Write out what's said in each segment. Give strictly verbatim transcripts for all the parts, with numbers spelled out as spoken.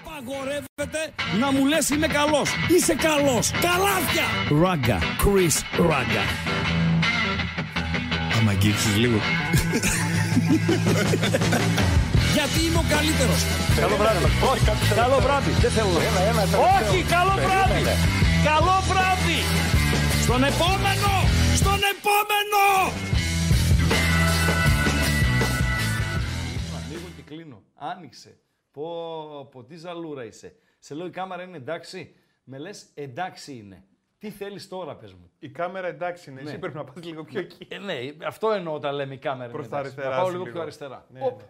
Απαγορεύεται να μου λες είμαι καλός. Είσαι καλός. Καλάθια. Ράγκα. Chris Ράγκα. Άμα αγγίξεις λίγο. Γιατί είμαι ο καλύτερος. Καλό βράδυ. Όχι, καλό βράδυ. Δεν θέλω. Έλα, έλα, όχι, καλό βράδυ. Καλό βράδυ. Στον επόμενο. Στον επόμενο. Ανοίγω και κλείνω. Άνοιξε. Πω, πω, τι ζαλούρα είσαι. Σε λέω η κάμερα είναι εντάξει. Με λες εντάξει είναι. Τι θέλεις τώρα, πες μου. Η κάμερα εντάξει είναι. Ναι. Εσύ πρέπει να πας λίγο πιο εκεί. Ε, ναι, αυτό εννοώ όταν λέμε η κάμερα προς είναι εντάξει. Να πάω λίγο, λίγο πιο αριστερά. Ναι, οπ, ναι.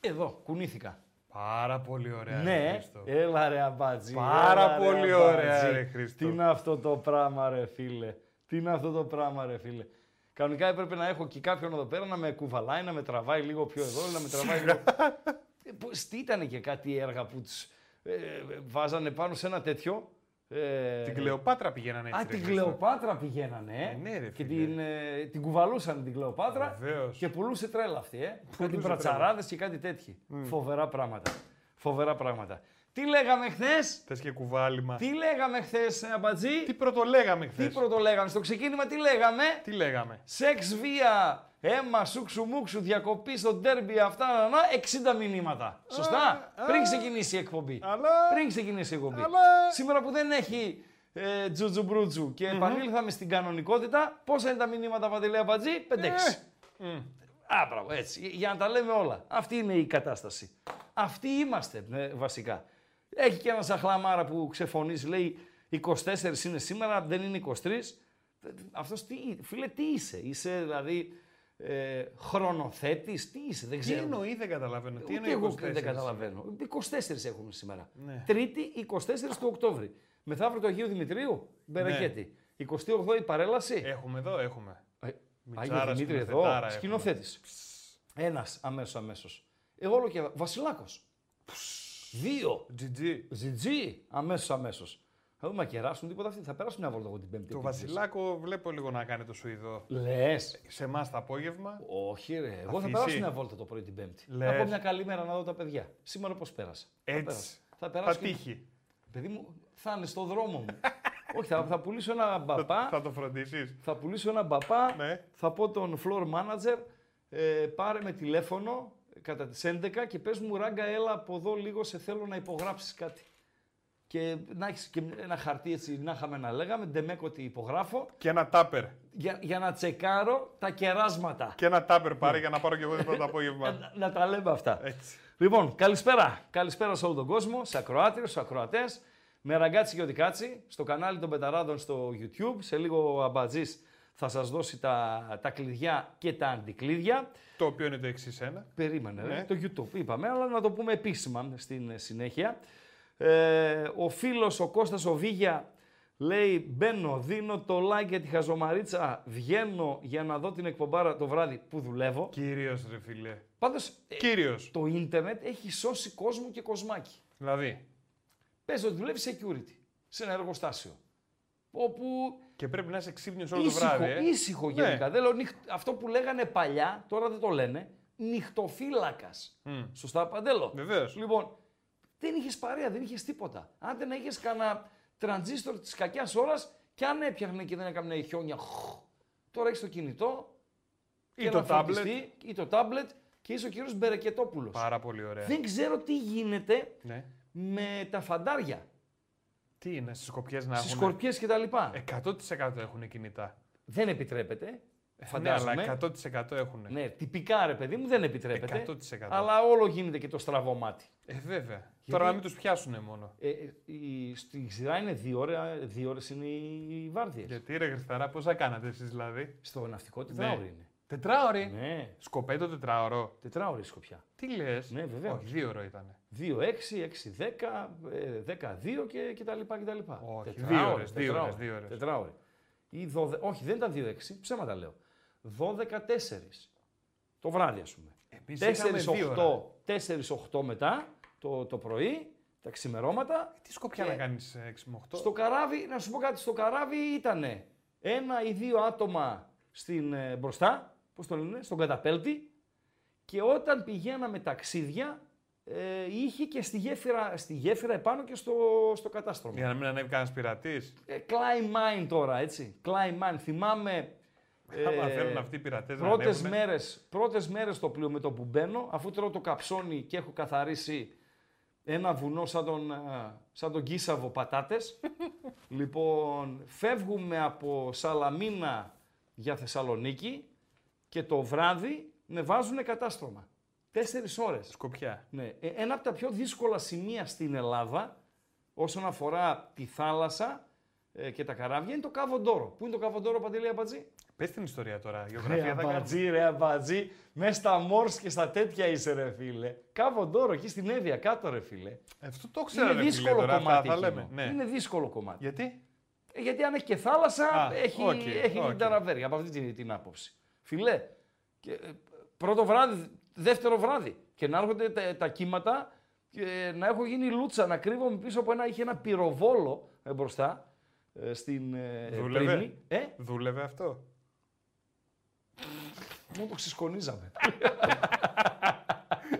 Εδώ, κουνήθηκα. Πάρα πολύ ωραία. Ναι, Χρήστο. Έλα ρε αμπάτζι. Πάρα έλα, πολύ αμπάτζι. Ωραία ρε Χρήστο. Τι είναι αυτό το πράγμα ρε φίλε. Τι είναι αυτό το πράγμα ρε φίλε. Κανονικά έπρεπε να έχω και κάποιον εδώ πέρα να με κουβαλάει, να με τραβάει λίγο πιο εδώ, να με τραβάει λίγο. Τι ήταν και κάτι έργα που τους ε, βάζανε πάνω σε ένα τέτοιο. Ε, την Κλεοπάτρα πηγαίνανε έτσι. Α, την Κλεοπάτρα πηγαίνανε. Ε, ναι, ρε, και την, ε, την κουβαλούσαν την Κλεοπάτρα. Βεβαίως. Και πουλούσε τρέλα αυτή. Ε, κάτι πρατσαράδες και κάτι τέτοιοι. Mm. Φοβερά πράγματα. Φοβερά πράγματα. Τι λέγαμε χθες. Θες και κουβάλιμα. Τι λέγαμε χθες, αμπατζή. Τι πρωτολέγαμε χθες. Τι πρωτολέγαμε. Στο ξεκίνημα τι λέγαμε. Τι λέγαμε. Σεξ, βία. Έμα, σούξου, μουξου, διακοπή στο ντέρμπι, αυτά, να, να, εξήντα μηνύματα. Σωστά, α, πριν ξεκινήσει η εκπομπή. Αλλά... Πριν ξεκινήσει η εκπομπή. Αλλά... Σήμερα που δεν έχει ε, τζουτζου μπρούτζου και mm-hmm. επανήλθαμε στην κανονικότητα, πόσα είναι τα μηνύματα, Παντελέα Μπατζή, πέντε έξι. Mm. Α, μπράβο, έτσι, για να τα λέμε όλα. Αυτή είναι η κατάσταση. Αυτοί είμαστε, ε, βασικά. Έχει και ένα σαχλαμάρα που ξεφωνείς, λέει είκοσι τέσσερις είναι σήμερα, δεν είναι είκοσι τρία. Αυτός, τι, φίλε, τι είσαι, είσαι δηλαδή... Ε, χρονοθέτης, τι είσαι, δεν ξέρω. Τι εννοεί, δεν καταλαβαίνω. Τι εννοεί, είκοσι τέσσερα. Δεν καταλαβαίνω. είκοσι τέσσερα έχουμε σήμερα. Ναι. Τρίτη, είκοσι τέσσερα του Οκτώβρη. Μεθαύριο του Αγίου Δημητρίου, Μπερεχέτη. Ναι. εικοστή όγδοη η παρέλαση. Έχουμε εδώ, έχουμε. Ε, Αγίου Δημήτρη εδώ, σκηνοθέτης. Ένας, αμέσως, αμέσως. Ε, όλο και Βασιλάκος. Δύο. Τζιτζί. Αμέσως, αμέσως. Θα δούμε να κεράσουν τίποτα αυτοί. Θα περάσουν μια βόλτα εγώ την Πέμπτη. Το Βασιλάκο βλέπω λίγο να κάνει το Σουηδό. Λες. Σε εμάς το απόγευμα. Όχι, ρε. Εγώ θα περάσω μια βόλτα το πρωί την Πέμπτη. Λες. Να πω μια καλή μέρα να δω τα παιδιά. Σήμερα πώς πέρασα. Έτσι. Θα περάσω. Θα τύχει. Και... Παιδί μου, θα είναι στο δρόμο μου. Όχι, θα, θα πουλήσω ένα μπαπά. Θα το φροντίσεις. Θα πουλήσω ένα μπαπά. Ναι. Θα πω τον floor manager. Ε, πάρε με τηλέφωνο κατά τις έντεκα και πες μου Ράγκα, έλα από εδώ λίγο. Σε θέλω να υπογράψεις κάτι. Και να έχεις και ένα χαρτί έτσι, να είχαμε να λέγαμε, ντεμέκο ότι υπογράφω. Και ένα τάπερ. Για, για να τσεκάρω τα κεράσματα. Και ένα τάπερ πάρε για να πάρω και εγώ το απόγευμα. να, να τα λέμε αυτά. Έτσι. Λοιπόν, καλησπέρα. Καλησπέρα σε όλο τον κόσμο, σε ακροάτριους, σε ακροατές. Με Ραγκάτσι και Οδικάτσι, στο κανάλι των Πεταράδων στο YouTube. Σε λίγο ο Αμπατζής θα σας δώσει τα, τα κλειδιά και τα αντικλείδια. Το οποίο είναι το εξής ένα. Περίμενε, ναι. Το YouTube είπαμε, αλλά να το πούμε επίσημα στην συνέχεια. Ε, ο φίλος ο Κώστας ο Βίγια λέει μπαίνω, δίνω το like για τη χαζομαρίτσα, βγαίνω για να δω την εκπομπάρα το βράδυ που δουλεύω. Κυρίως ρε φίλε. Πάντως κυρίως. Ε, το ίντερνετ έχει σώσει κόσμο και κοσμάκι. Δηλαδή. Πες ότι δουλεύεις security σε ένα εργοστάσιο. Όπου... Και πρέπει να είσαι ξύπνιος όλο ήσυχο, το βράδυ. Ε. Ήσυχο γενικά. Ναι. Λέω, νυχ... Αυτό που λέγανε παλιά, τώρα δεν το λένε, νυχτοφύλακας. Mm. Σωστά Παντέλο. Βεβαίως. Λοιπόν, δεν είχες παρέα, δεν είχες τίποτα. Άντε να είχες κανένα τρανζίστορ της κακιάς ώρας και αν έπιαχνε και δεν έκαμε χιόνια. Τώρα έχεις το κινητό ή το, τάμπλετ. ή το τάμπλετ και είσαι ο κύριος Μπερεκετόπουλος. Πάρα πολύ ωραία. Δεν ξέρω τι γίνεται ναι. με τα φαντάρια. Τι είναι, στις σκορπιές να έχουν. Στις σκορπιές και τα λοιπά. εκατό τοις εκατό έχουν κινητά. Δεν επιτρέπεται. Φαντάζομαι. Ναι, αλλά εκατό τοις εκατό έχουν. Ναι, τυπικά ρε παιδί μου δεν επιτρέπεται. εκατό τοις εκατό. Αλλά όλο γίνεται και το στραβό μάτι. Ε, βέβαια. Γιατί... Τώρα να μην τους πιάσουνε μόνο. Ε, ε, η, στη ξηρά είναι δύο, ώρα, δύο ώρες είναι οι βάρδιες. Γιατί ρε Χρισταρά, πόσα κάνατε εσείς δηλαδή. Στο ναυτικό τετράωρη ναι. είναι. Τετράωρη. Ναι. Σκοπέ το τετράωρο. Τετράωρη σκοπιά. Τι λες. Ναι, βέβαια. Όχι, δύο ώρα ήταν. δύο, έξι, έξι, δέκα, δέκα, δύο και, και τα λοιπά και τα λοιπά. Όχι, τετράωρη. Όχι, δεν ήταν δύο έξι, ψέματα λέω. δώδεκα τέσσερα το βράδυ, ας πούμε. τέσσερα οχτώ μετά το, το πρωί, τα ξημερώματα. Τι σκοπιά να κάνεις έξι με οχτώ. Στο καράβι, να σου πω κάτι, στο καράβι ήτανε ένα ή δύο άτομα στην, ε, μπροστά, πώς το λένε, στον καταπέλτη και όταν πηγαίναμε ταξίδια Ε, είχε και στη γέφυρα, στη γέφυρα επάνω και στο, στο κατάστρωμα. Για να μην ανέβει κανένας πειρατής. Ε, Climb Mine τώρα, έτσι. Climb Mine. Θυμάμαι ε, θέλουν αυτοί οι πειρατές πρώτες, να μέρες, πρώτες μέρες στο πλοίο με το που μπαίνω, αφού τρώω το καψόνι και έχω καθαρίσει ένα βουνό σαν τον, σαν τον Κίσαβο πατάτες. Λοιπόν, φεύγουμε από Σαλαμίνα για Θεσσαλονίκη και το βράδυ με βάζουνε κατάστρωμα. Τέσσερις ώρες. Σκοπιά. Ναι. Ένα από τα πιο δύσκολα σημεία στην Ελλάδα όσον αφορά τη θάλασσα ε, και τα καράβια είναι το Κάβο Ντόρο. Πού είναι το Κάβο Ντόρο, Παντελή Αμπατζή? Πες την ιστορία τώρα, γεωγραφία ρε, θα κάνω. Αμπατζή, ρε Αμπατζή, μέσα στα Μόρς και στα τέτοια είσαι ρε φίλε. Κάβο Ντόρο, εκεί στην Εύβοια κάτω ρε φίλε. Αυτό το ξέρω είναι ρε φίλε τώρα, κομμάτι, θα λέμε. Ναι. Είναι δύσκολο κομμάτι. Γιατί? Γιατί αν έχει και θάλασσα, Α, έχει, okay, έχει okay. την ταραβέρια, από αυτή την, την άποψη. Φιλέ, και, πρώτο βράδυ, δεύτερο βράδυ και να έρχονται τα, τα κύματα και να έχω γίνει λούτσα, να κρύβομαι πίσω από ένα, είχε ένα πυροβόλο ε, μπροστά ε, στην ε, Δούλευε. Πρίμνη. Ε? Δούλευε αυτό. Μόνο το ξεσκονίζαμε.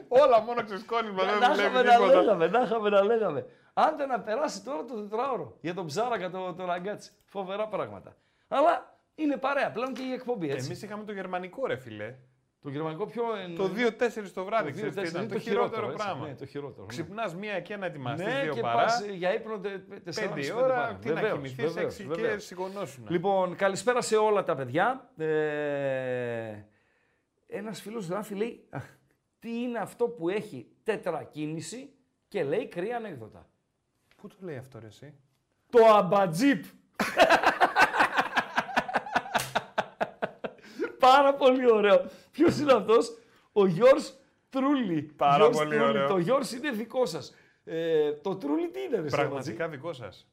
Όλα μόνο ξεσκόνισμα, δεν δουλεύει τίποτα. Λέγαμε, να είχαμε να λέγαμε. Άντε να περάσει τώρα το τετράωρο για τον Ψάρακα, τον το Ραγκάτσι. Φοβερά πράγματα. Αλλά είναι παρέα πλέον και η εκπομπή, έτσι. Εμείς είχαμε το γερμανικό ρε φίλε. Το γερμανικό πιο... Το δύο τέσσερα το βράδυ, το ξέρεις, ήταν το, το χειρότερο έτσι, πράγμα. Ναι, το χειρότερο, ναι. Ξυπνάς μία και ένα ετοιμαστείς, ναι, δύο και παρά. Ναι, και πας για ύπνο τεσσεράμισι πέντε ώρα, τι βεβαίως, να κοιμηθείς, βεβαίως, έξι βεβαίως. Και σηκωνώσουν. Λοιπόν, καλησπέρα σε όλα τα παιδιά. Ε, ένας φίλος γράφει, λέει, τι είναι αυτό που έχει τετρακίνηση και λέει κρύα ανέκδοτα. Πού το λέει αυτό ρε εσύ? Το αμπατζίπ. Πάρα πολύ ωραίο. Ποιος είναι αυτός? Ο Γιώργος Τρούλη. Πάρα Γιώργος πολύ Τρούλη. Ωραίο. Το Γιώργος είναι δικό σας. Ε, το Τρούλη τι είναι ρε? Πραγματικά εσύ, δικό σας.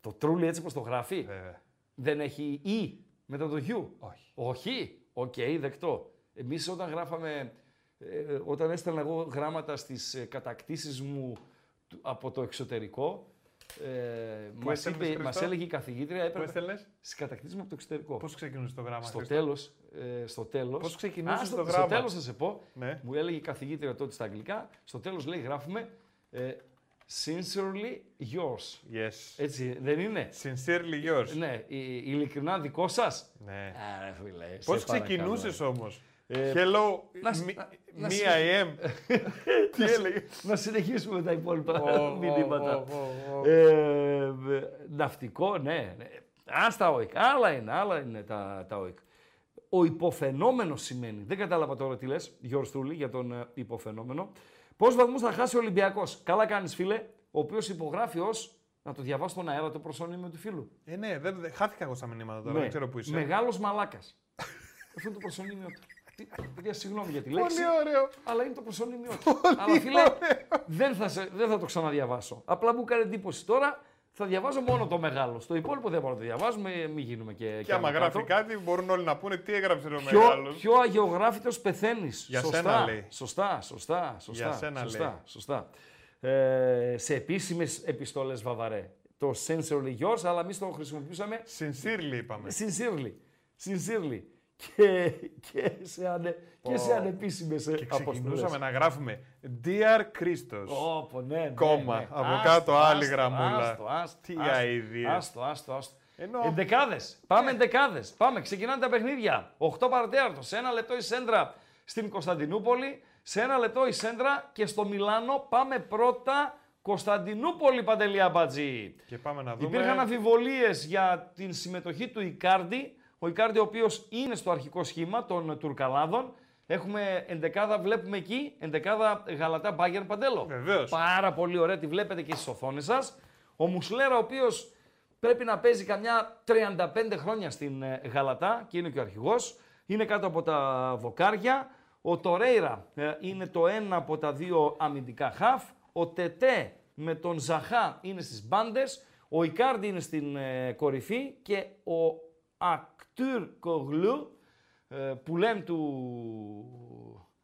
Το Τρούλη έτσι πως το γράφει. Βέβαια. Δεν έχει «η» μετά το «γιου». Όχι. Όχι. Οκ, okay, δεκτό. Εμείς όταν γράφαμε, ε, όταν έστελνα εγώ γράμματα στις ε, κατακτήσεις μου από το εξωτερικό, Ε, μας, είπε, μας έλεγε η καθηγήτρια, έπρεπε στις κατακτήσεις μου από το εξωτερικό. Πώς ξεκινούσε το γράμμα, στο τέλος, ε, στο τέλος. Πώς ξεκινούσε το γράμμα. Στο τέλος θα σε πω, ναι. Μου έλεγε η καθηγήτρια τότε στα αγγλικά, στο τέλος λέει γράφουμε ε, sincerely yours. Yes. Έτσι δεν είναι? Sincerely yours. Ναι, η, ειλικρινά δικό σας. Ναι. Άρα, φίλε, πώς ξεκινούσες όμως? Ε, Hello, μία η εμ. Τι έλεγε? Να συνεχίσουμε τα υπόλοιπα μηνύματα. Ναυτικό, ναι. Ας τα ο ι κ. Άλλα είναι, άλλα είναι τα ο ι κ. Ο υποφαινόμενος σημαίνει. Δεν κατάλαβα τώρα τι λες, Γιώργος Τούλη, για τον υποφαινόμενο. Πόσους βαθμούς θα χάσει ο Ολυμπιακός? Καλά κάνεις φίλε, ο οποίος υπογράφει ως... Να το διαβάσω στον αέρα το προσώνυμιο του φίλου. Ε, ναι, χάθηκα εγώ στα μηνύματα τώρα, δεν ξέρω που είσαι. Μεγάλος μαλάκας. Αυτό είναι το προσώνυμιο του. Παιδιά, συγγνώμη για τη λέξη, αλλά είναι το προσώνυμιό του. Αλλά φίλε, δεν θα, σε, δεν θα το ξαναδιαβάσω. Απλά μου κάνει εντύπωση τώρα, θα διαβάζω μόνο το μεγάλο. Στο υπόλοιπο δεν μπορώ να το διαβάζουμε, μην γίνουμε και. Και άμα γράφει κάτι, μπορούν όλοι να πούνε τι έγραψε ο μεγάλος. Πιο αγεωγράφητος πεθαίνεις. Για σωστά, σένα λέει. Σωστά, σωστά, σωστά. Για σένα σωστά, λέει. Σωστά. Ε, σε επίσημες επιστολές, Βαβαρέ. Το sincerely yours, αλλά εμείς το χρησιμοποιούσαμε. Sincerely είπαμε. Sincerely. Sincerely. Και, και σε, ανε, oh. και σε ανεπίσημες αποστολές. Και ξεκινούσαμε να γράφουμε Dear Christos, oh, ναι, ναι, κόμμα, ναι. από άστο, κάτω άστο, άλλη άστο, γραμμούλα. Άστο, άστο, τι αηδίες. Άστο, άστο, άστο. Ενώ... Εντεκάδες, πάμε εντεκάδες, πάμε, ξεκινάνε τα παιχνίδια. οκτώ παρατέταρτο, σε ένα λεπτό η σέντρα στην Κωνσταντινούπολη, σε ένα λεπτό η σέντρα και στο Μιλάνο πάμε πρώτα Κωνσταντινούπολη, Παντελή Αμπατζή. Και πάμε να δούμε. Υπήρχαν αμφιβολίες για την συμμετοχή του Ικάρντι. Ο Ικάρντι ο οποίος είναι στο αρχικό σχήμα των Τουρκαλάδων. Έχουμε εντεκάδα, βλέπουμε εκεί, εντεκάδα Γαλατά Μπάγερν, Παντέλο. Βεβαίως. Πάρα πολύ ωραία, τη βλέπετε και στις οθόνες σας. Ο Μουσλέρα ο οποίος πρέπει να παίζει καμιά τριάντα πέντε χρόνια στην Γαλατά και είναι και ο αρχηγός. Είναι κάτω από τα δοκάρια. Ο Τορέιρα είναι το ένα από τα δύο αμυντικά χαφ. Ο Τετέ με τον Ζαχά είναι στις μπάντες. Ο Ικάρντι είναι στην κορυφή και ο Ακτούρ Κογλού, που λέμε του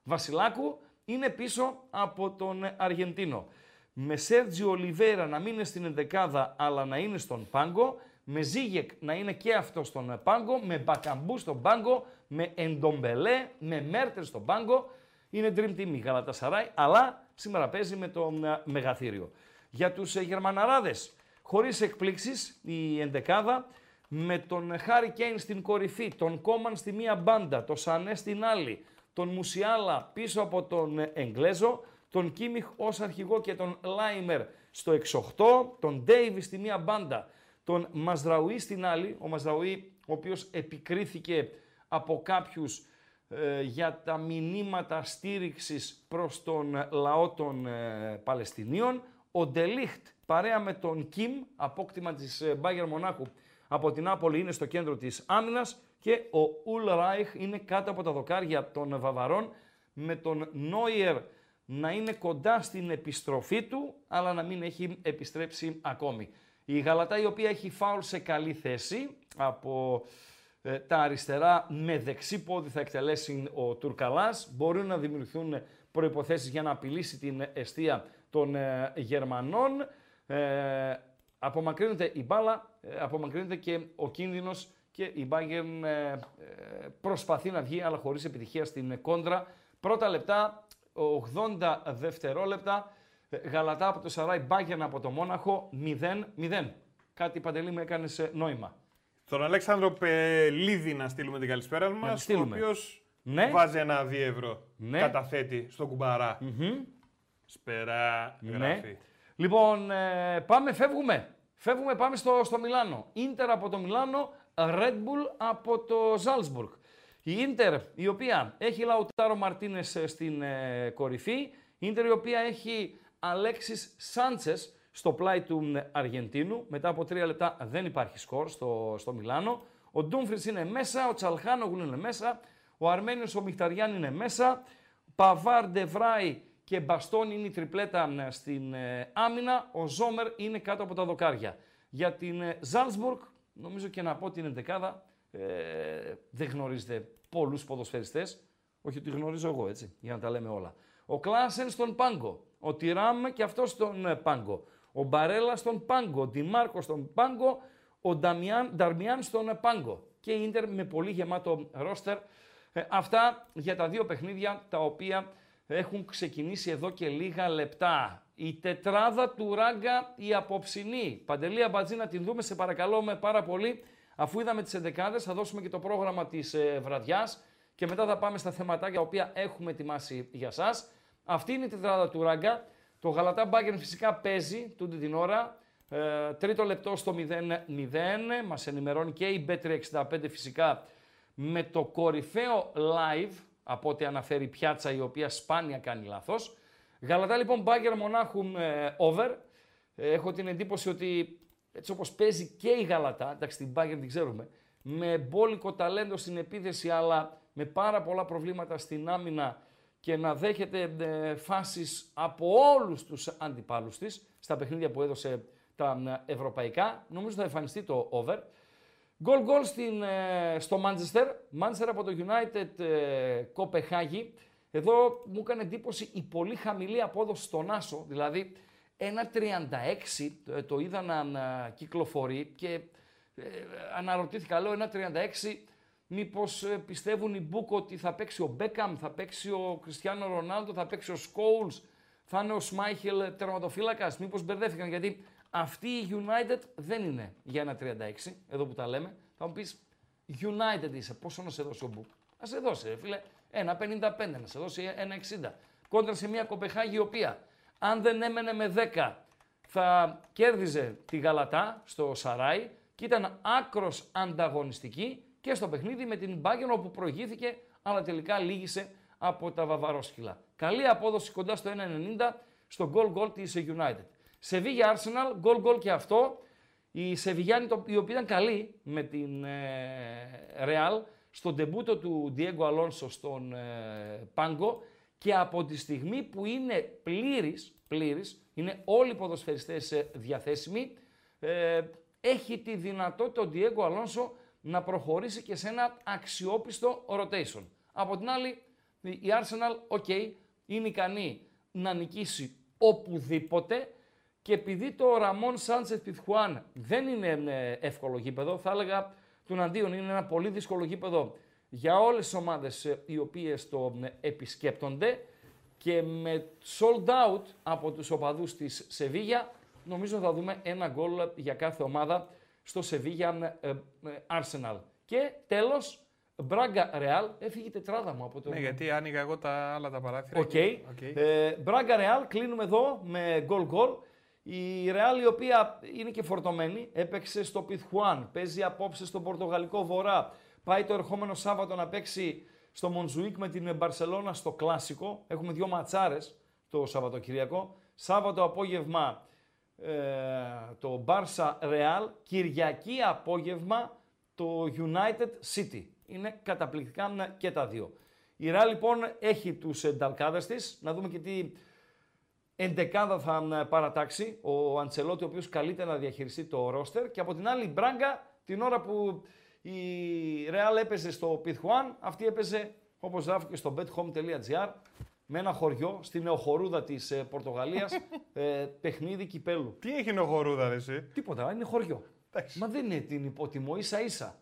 Βασιλάκου, είναι πίσω από τον Αργεντίνο. Με Σέρτζι Ολιβέρα να μην είναι στην ενδεκάδα αλλά να είναι στον πάγκο, με Ζίγεκ να είναι και αυτό στον πάγκο, με Μπακαμπού στον πάγκο, με Εντομπελέ, με Μέρτερ στον πάγκο. Είναι dream team η Γαλατασαράι, αλλά Σήμερα παίζει με το Μεγαθύριο. Για τους Γερμαναράδες, χωρίς εκπλήξεις, η ενδεκάδα με τον Χάρι Κέιν στην κορυφή, τον Κόμαν στη μία μπάντα, τον Σανέ στην άλλη, τον Μουσιάλα πίσω από τον Εγγλέζο, τον Κίμιχ ως αρχηγό και τον Λάιμερ στο εξ οκτώ, τον Ντέιβι στη μία μπάντα, τον Μαζραουή στην άλλη, ο Μαζραουή ο οποίος επικρίθηκε από κάποιους ε, για τα μηνύματα στήριξης προς τον λαό των ε, Παλαιστινίων, ο Ντελίχτ παρέα με τον Κιμ, απόκτημα της Μπάγερ Μονάχου από την Νάπολη, είναι στο κέντρο της άμυνας και ο Ουλράιχ είναι κάτω από τα δοκάρια των Βαβαρών με τον Νόιερ να είναι κοντά στην επιστροφή του, αλλά να μην έχει επιστρέψει ακόμη. Η Γαλατά, η οποία έχει φάουλ σε καλή θέση, από ε, τα αριστερά με δεξί πόδι θα εκτελέσει ο Τουρκαλάς. Μπορούν να δημιουργηθούν προϋποθέσεις για να απειλήσει την εστία των ε, Γερμανών. Ε, απομακρύνεται η μπάλα, ε, απομακρύνεται και ο κίνδυνος και η Bayern ε, προσπαθεί να βγει, αλλά χωρίς επιτυχία στην κόντρα. Πρώτα λεπτά, ογδόντα δευτερόλεπτα, Γαλατά από το Σαράι, Μπάγερν από το Μόναχο, μηδέν μηδέν. Κάτι, Παντελή, μου έκανε νόημα. Τον Αλέξανδρο Πελίδη να στείλουμε την καλησπέρα μας, ο οποίος ναι. βάζει ένα δύο ευρώ, ναι. καταθέτει στο κουμπαρά. Mm-hmm. Σπερά γράφει. Ναι. Λοιπόν, πάμε, φεύγουμε. Φεύγουμε, πάμε στο, στο Μιλάνο. Ίντερ από το Μιλάνο, Red Bull από το Ζάλτσμπουργκ. Η Ίντερ, η οποία έχει Λαουτάρο Μαρτίνες στην ε, κορυφή, η Ίντερ η οποία έχει Αλέξης Σάντσες στο πλάι του Αργεντίνου, μετά από τρία λεπτά δεν υπάρχει σκορ στο, στο Μιλάνο, ο Ντούμφριτς είναι μέσα, ο Τσαλχάνογλου είναι μέσα, ο Αρμένιος ο Μιχταριάν είναι μέσα, Παβάρ, Ντεβράι και Μπαστόν είναι η τριπλέτα στην ε, άμυνα, ο Ζόμερ είναι κάτω από τα δοκάρια. Για την ε, Ζάλτσμπουργκ, νομίζω και να πω την εντεκάδα, Ε, δεν γνωρίζετε πολλούς ποδοσφαιριστές, όχι ότι γνωρίζω εγώ, έτσι, για να τα λέμε όλα. Ο Κλάσεν στον πάγκο, ο Τιράμ και αυτός στον πάγκο, ο Μπαρέλα στον πάγκο, ο Ντιμάρκο στον πάγκο, ο Νταμιάν, Νταρμιάν στον πάγκο και η Ίντερ με πολύ γεμάτο ρόστερ. Ε, αυτά για τα δύο παιχνίδια τα οποία έχουν ξεκινήσει εδώ και λίγα λεπτά. Η τετράδα του Ράγκα η απόψινή. Παντελή Αμπατζή, να την δούμε, σε παρακαλώ με πάρα πολύ. Αφού είδαμε τις εντεκάδες, θα δώσουμε και το πρόγραμμα της ε, βραδιάς και μετά θα πάμε στα θεματάκια τα οποία έχουμε ετοιμάσει για σας. Αυτή είναι η τετράδα του Ράγκα. Το Γαλατά Μπάγκερν φυσικά παίζει τούτη την ώρα. Ε, τρίτο λεπτό στο μηδέν μηδέν. Μας ενημερώνει και η μπέτ τριακόσια εξήντα πέντε φυσικά με το κορυφαίο live, από ό,τι αναφέρει πιάτσα, η οποία σπάνια κάνει λάθος. Γαλατά λοιπόν Μπάγκερν Μονάχου ε, over. Ε, έχω την εντύπωση ότι... Έτσι όπως παίζει και η Γαλατά, εντάξει την Bayern την ξέρουμε, με μπόλικο ταλέντο στην επίθεση αλλά με πάρα πολλά προβλήματα στην άμυνα και να δέχεται ε, φάσεις από όλους τους αντιπάλους της στα παιχνίδια που έδωσε τα ευρωπαϊκά, νομίζω θα εμφανιστεί το over. Γκολ γκολ ε, στο Manchester, Manchester από το United ε, Κοπεχάγη. Εδώ μου έκανε εντύπωση η πολύ χαμηλή απόδοση στον Άσο, δηλαδή ένα τριάντα έξι το είδα να, να κυκλοφορεί και ε, αναρωτήθηκα, λέω ένα τριάντα έξι μήπως ε, πιστεύουν οι Μπούκο ότι θα παίξει ο Μπέκαμ, θα παίξει ο Κριστιάνο Ρονάλντο, θα παίξει ο Σκόουλς, θα είναι ο Σμάιχελ τερματοφύλακας, μήπως μπερδεύτηκαν, γιατί αυτή η United δεν είναι για ένα τριάντα έξι, εδώ που τα λέμε. Θα μου πεις United είσαι, πόσο να σε δώσει ο Μπούκ, να σε δώσει ρε φίλε ένα πενήντα πέντε, να σε δώσει ένα εξήντα, κόντρα σε μια Κοπεχάγη η οποία... Αν δεν έμενε με δέκα, θα κέρδιζε τη Γαλατά στο Σαράι και ήταν άκρος ανταγωνιστική και στο παιχνίδι με την Μπάγκερν, όπου προηγήθηκε, αλλά τελικά λύγησε από τα βαβαρόσκυλα. Καλή απόδοση κοντά στο ένα ενενήντα στο goal-goal της United. Σεβίγια Arsenal, goal-goal και αυτό. Η Σεβιγιάννη, η οποία ήταν καλή με την Ρεάλ, ε, στον ντεμπούτο του Diego Alonso στον ε, πάγκο, και από τη στιγμή που είναι πλήρης, πλήρης, είναι όλοι οι ποδοσφαιριστές διαθέσιμοι, ε, έχει τη δυνατότητα ο Ντιέγκο Αλόνσο να προχωρήσει και σε ένα αξιόπιστο rotation. Από την άλλη, η Arsenal, ok, είναι ικανή να νικήσει οπουδήποτε και επειδή το Ραμόν Σάντσες Πιθουάν δεν είναι εύκολο γήπεδο, θα έλεγα του αντίον είναι ένα πολύ δύσκολο γήπεδο για όλες τις ομάδες οι οποίες το επισκέπτονται και με sold out από τους οπαδούς της Σεβίγια, νομίζω θα δούμε ένα γκολ για κάθε ομάδα στο Σεβίγια Arsenal. Και τέλος, Μπράγκα Ρεάλ, έφυγε η τετράδα μου από το... Ναι, γιατί άνοιγα εγώ τα άλλα τα παράθυρα. Οκ. Okay. Okay. Ε, Μπράγκα Ρεάλ, κλείνουμε εδώ με γκολ γκολ. Η Ρεάλ, η οποία είναι και φορτωμένη, έπαιξε στο Πιθουάν, παίζει απόψε στον Πορτογαλικό Βορρά, πάει το ερχόμενο Σάββατο να παίξει στο Μοντζουίκ με την Μπαρσελόνα στο Κλάσικο. Έχουμε δύο ματσάρες το Σαββατοκύριακο. Σάββατο απόγευμα ε, το Barça Real, Κυριακή απόγευμα το United City. Είναι καταπληκτικά και τα δύο. Η Real λοιπόν έχει τους ενταλκάδες της. Να δούμε και τι εντεκάδα θα παρατάξει ο Αντσελότη, ο οποίος καλείται να διαχειριστεί το ρόστερ. Και από την άλλη η Μπράγκα, την ώρα που η Real έπαιζε στο Πιθουάν, αυτή έπαιζε, όπως γράφει και στο μπετ χόουμ τελεία τζι άρ, με ένα χωριό στην νεοχωρούδα της Πορτογαλίας, ε, παιχνίδι κυπέλου. Τι έχει νεοχωρούδα ρε εσύ? Τίποτα, είναι χωριό. Τέξε. Μα δεν είναι, την υποτιμώ ίσα ίσα.